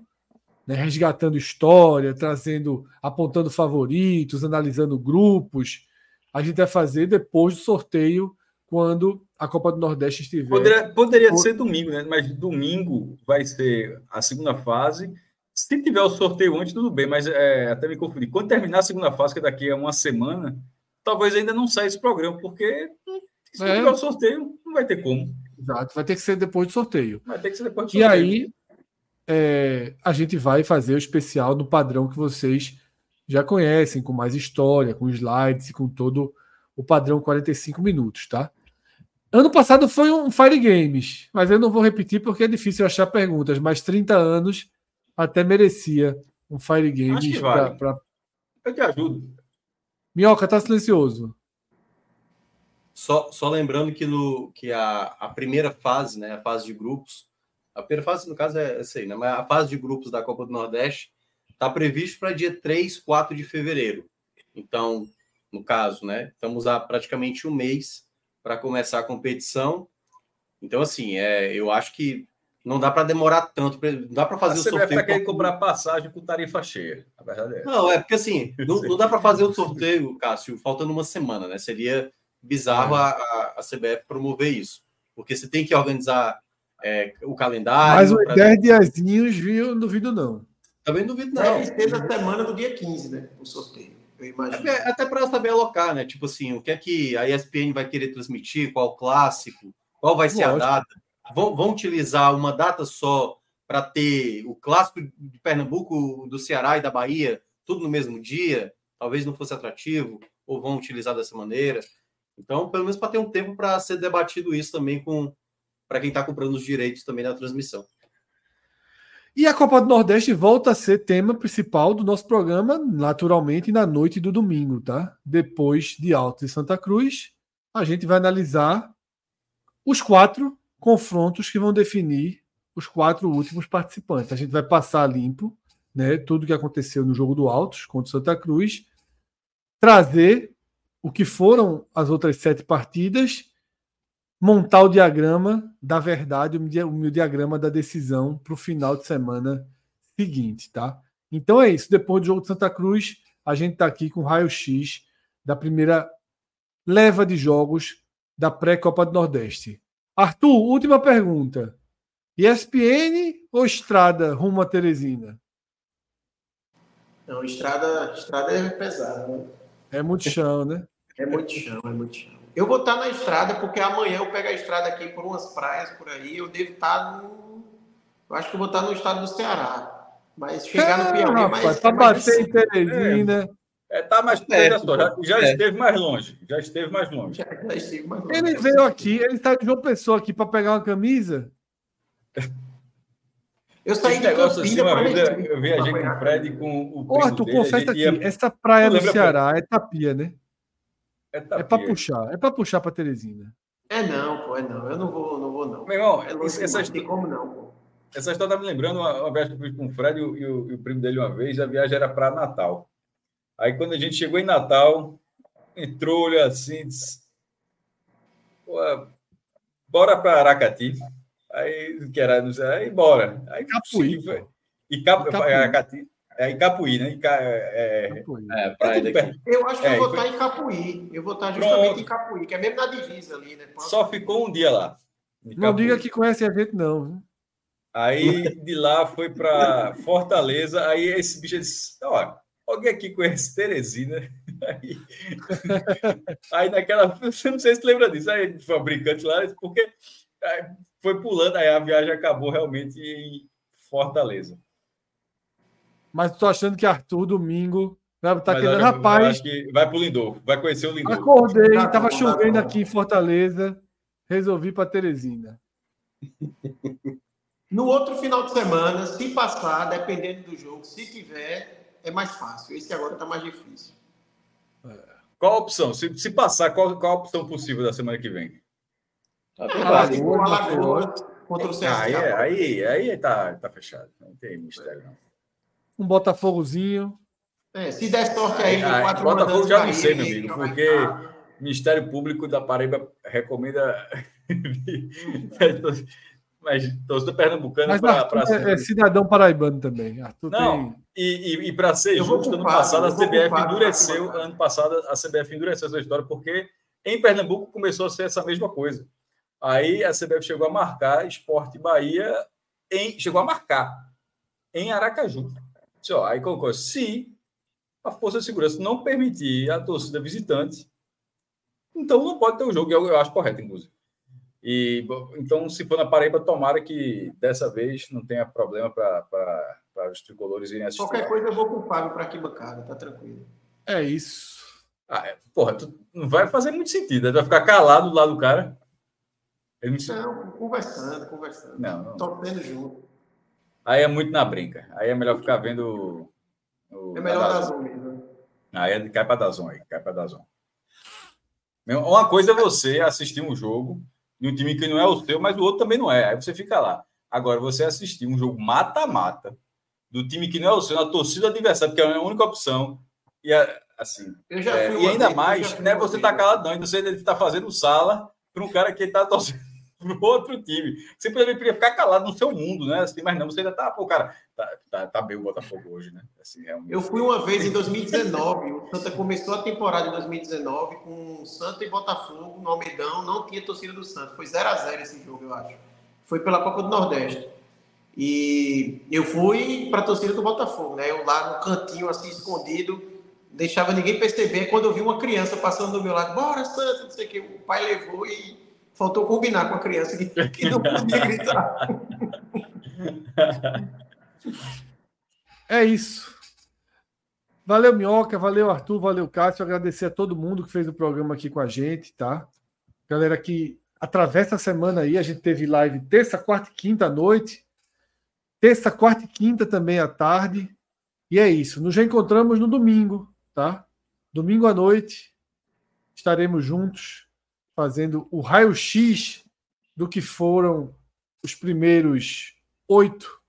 né, resgatando história, trazendo, apontando favoritos, analisando grupos, a gente vai fazer depois do sorteio, quando a Copa do Nordeste estiver... Poderia, poderia por... ser domingo, né? Mas domingo vai ser a segunda fase. Se tiver o sorteio antes, tudo bem, mas é, até me confundi. Quando terminar a segunda fase, que daqui a uma semana, talvez ainda não saia esse programa, porque se não é. tiver o sorteio, não vai ter como. Exato, vai ter que ser depois do sorteio. Vai ter que ser depois do sorteio. E aí, é, a gente vai fazer o especial no padrão que vocês já conhecem, com mais história, com slides e com todo o padrão quarenta e cinco minutos, tá? Ano passado foi um Fire Games, mas eu não vou repetir porque é difícil achar perguntas, mas trinta anos até merecia um Fire Games. Vale. Pra, pra... Eu te ajudo. Minhoca, tá silencioso. Só, só lembrando que, no, que a, a primeira fase, né, a fase de grupos, a primeira fase, no caso, é essa aí, né, mas a fase de grupos da Copa do Nordeste está previsto para dia três, quatro de fevereiro. Então, no caso, né, estamos há praticamente um mês para começar a competição. Então, assim, é, eu acho que não dá para demorar tanto, não dá para fazer o sorteio... Você vai querer cobrar passagem com tarifa cheia, a verdade é. Não, é porque, assim, não, não dá para fazer o sorteio, Cássio, faltando uma semana, né? Seria bizarro a, a C B F promover isso, porque você tem que organizar é, o calendário... Mas os dez diazinhos, viu? Não duvido, não. Também duvido, não. Deve ser da semana do dia quinze, né? O sorteio, eu imagino. É, até para saber alocar, né? Tipo assim, o que é que a E S P N vai querer transmitir, qual clássico, qual vai ser, lógico, a data... Vão, vão utilizar uma data só para ter o clássico de Pernambuco, do Ceará e da Bahia, tudo no mesmo dia? Talvez não fosse atrativo, ou vão utilizar dessa maneira. Então, pelo menos para ter um tempo para ser debatido isso também com para quem está comprando os direitos também da transmissão. E a Copa do Nordeste volta a ser tema principal do nosso programa, naturalmente, na noite do domingo, tá? Depois de Altos e Santa Cruz, a gente vai analisar os quatro confrontos que vão definir os quatro últimos participantes. A gente vai passar limpo, né, tudo o que aconteceu no jogo do Altos contra o Santa Cruz, trazer o que foram as outras sete partidas, montar o diagrama da verdade, o meu diagrama da decisão para o final de semana seguinte, tá? Então é isso. Depois do jogo de Santa Cruz, a gente está aqui com o raio-x da primeira leva de jogos da pré-Copa do Nordeste. Arthur, última pergunta. E S P N ou estrada rumo a Teresina? Não, estrada, estrada é pesada, né? É muito chão, né? É muito chão, é muito chão. Eu vou estar na estrada, porque amanhã eu pego a estrada aqui por umas praias por aí, eu devo estar no... Eu acho que eu vou estar no estado do Ceará. Mas chegar é, no Piauí... Rapaz, mas, pra mas bater em Teresina... É. É, tá mais perto, já, já é. esteve mais longe. Já esteve mais longe. Já, já esteve mais longe. Ele veio aqui, ele está de João Pessoa aqui para pegar uma camisa. Eu saí de Campina para assim, eu viajei com o Fred e com o primo. Ô, Arthur, dele, confessa aqui, ia... essa praia do Ceará pra... é Tapia, né? É, é para puxar, é para puxar para Teresina. É não, pô, é não. Eu não vou, não vou não. Meu irmão, é longe, essa não tem como não, pô. Essa história tá me lembrando uma, uma viagem que eu fiz com o Fred e o, e, o, e o primo dele uma vez, a viagem era para Natal. Aí, quando a gente chegou em Natal, entrou, olhou assim, disse, bora para Aracati. Aí, que era, não sei, aí, bora. Aí, Capuí. Sim, e Cap... Capuí. Aracati. É, e Capuí, né? E Ca... é... Capuí. É, pra daqui. Eu acho que é, eu vou estar em Capuí. Eu vou estar justamente pronto. Em Capuí, que é mesmo na divisa ali, né? Pronto. Só ficou um dia lá. Não diga que conhece a gente, não, viu? Aí, de lá, foi para Fortaleza. Aí, esse bicho disse, ó... Alguém aqui conhece Teresina? Aí, aí naquela... Eu não sei se lembra disso. Aí o fabricante lá, porque foi pulando. Aí a viagem acabou realmente em Fortaleza. Mas estou achando que Arthur, domingo, vai estar querendo... Rapaz... Acho que vai para o Lindor. Vai conhecer o Lindor. Acordei, estava chovendo aqui em Fortaleza. Resolvi para Teresina. No outro final de semana, se passar, dependendo do jogo, se tiver... É mais fácil. Esse agora está mais difícil. Qual a opção? Se, se passar, qual, qual a opção possível da semana que vem? Tá bem, Alagoas, Alagoas contra o C S A. Aí, aí, aí tá, tá fechado. Não tem mistério, não. Um Botafogozinho. É, se der sorte aí... aí quatro Botafogo já não sei, meu amigo, porque o Ministério Público da Paraíba recomenda... Mas torcida pernambucana para... É cidadão paraibano também. Arthur não, tem... e, e, e para ser justo, ano passado a C B F endureceu, ano passado a C B F endureceu essa história, porque em Pernambuco começou a ser essa mesma coisa. Aí a C B F chegou a marcar Sport e Bahia, em, chegou a marcar em Aracaju. Só, aí colocou, se a Força de Segurança não permitir a torcida visitante, então não pode ter o jogo, eu, eu acho correto, inclusive. E, então, se for na Paraíba, tomara que dessa vez não tenha problema para os tricolores irem assistir. Qualquer coisa eu vou com o Fábio para a arquibancada, tá tranquilo. É isso. Ah, porra, tu não vai fazer muito sentido. Vai ficar calado lá do cara. Ele me... Não, conversando, conversando. Não, não. Tô vendo junto. Aí é muito na brinca. Aí é melhor ficar vendo... O... É melhor DAZN mesmo. Aí cai pra DAZN aí. Cai pra DAZN. Uma coisa é você assistir um jogo de um time que não é o seu, mas o outro também não é. Aí você fica lá. Agora, você assistir um jogo mata-mata do time que não é o seu, na torcida adversária, porque é a única opção. E assim... Eu já é, e ainda amigo, mais, não é você estar tá calado, não. Ainda você está fazendo sala para um cara que está torcendo para outro time. Você poderia ficar calado no seu mundo, né? Assim, mas não, você ainda está... Pô, cara, tá, tá, tá bem o Botafogo hoje, né? Assim, é um... Eu fui uma vez em dois mil e dezenove. O Santa começou a temporada em dois mil e dezenove com Santa e Botafogo no Almeidão. Não tinha torcida do Santa. Foi zero a zero esse jogo, eu acho. Foi pela Copa do Nordeste. E eu fui para a torcida do Botafogo, né? Eu lá no cantinho, assim, escondido, deixava ninguém perceber. Quando eu vi uma criança passando do meu lado, bora, Santa, não sei o que, o pai levou e faltou combinar com a criança que, que não podia gritar. É isso. Valeu, Minhoca, valeu, Arthur, valeu, Cássio. Agradecer a todo mundo que fez o programa aqui com a gente, tá? Galera que atravessa a semana aí, a gente teve live terça, quarta e quinta à noite, terça, quarta e quinta também à tarde, e é isso, nos reencontramos no domingo, tá? Domingo à noite, estaremos juntos fazendo o raio-x do que foram os primeiros oito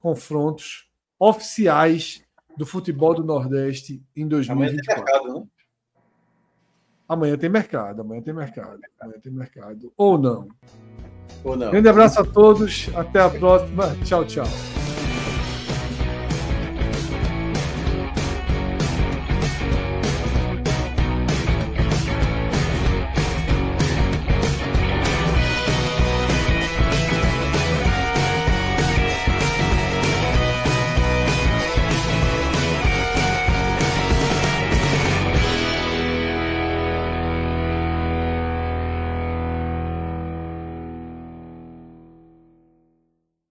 confrontos oficiais do futebol do Nordeste em dois mil e vinte e quatro. Amanhã tem mercado, amanhã tem mercado, amanhã tem mercado. Ou não. Ou não. Grande abraço a todos, até a próxima. Tchau, tchau.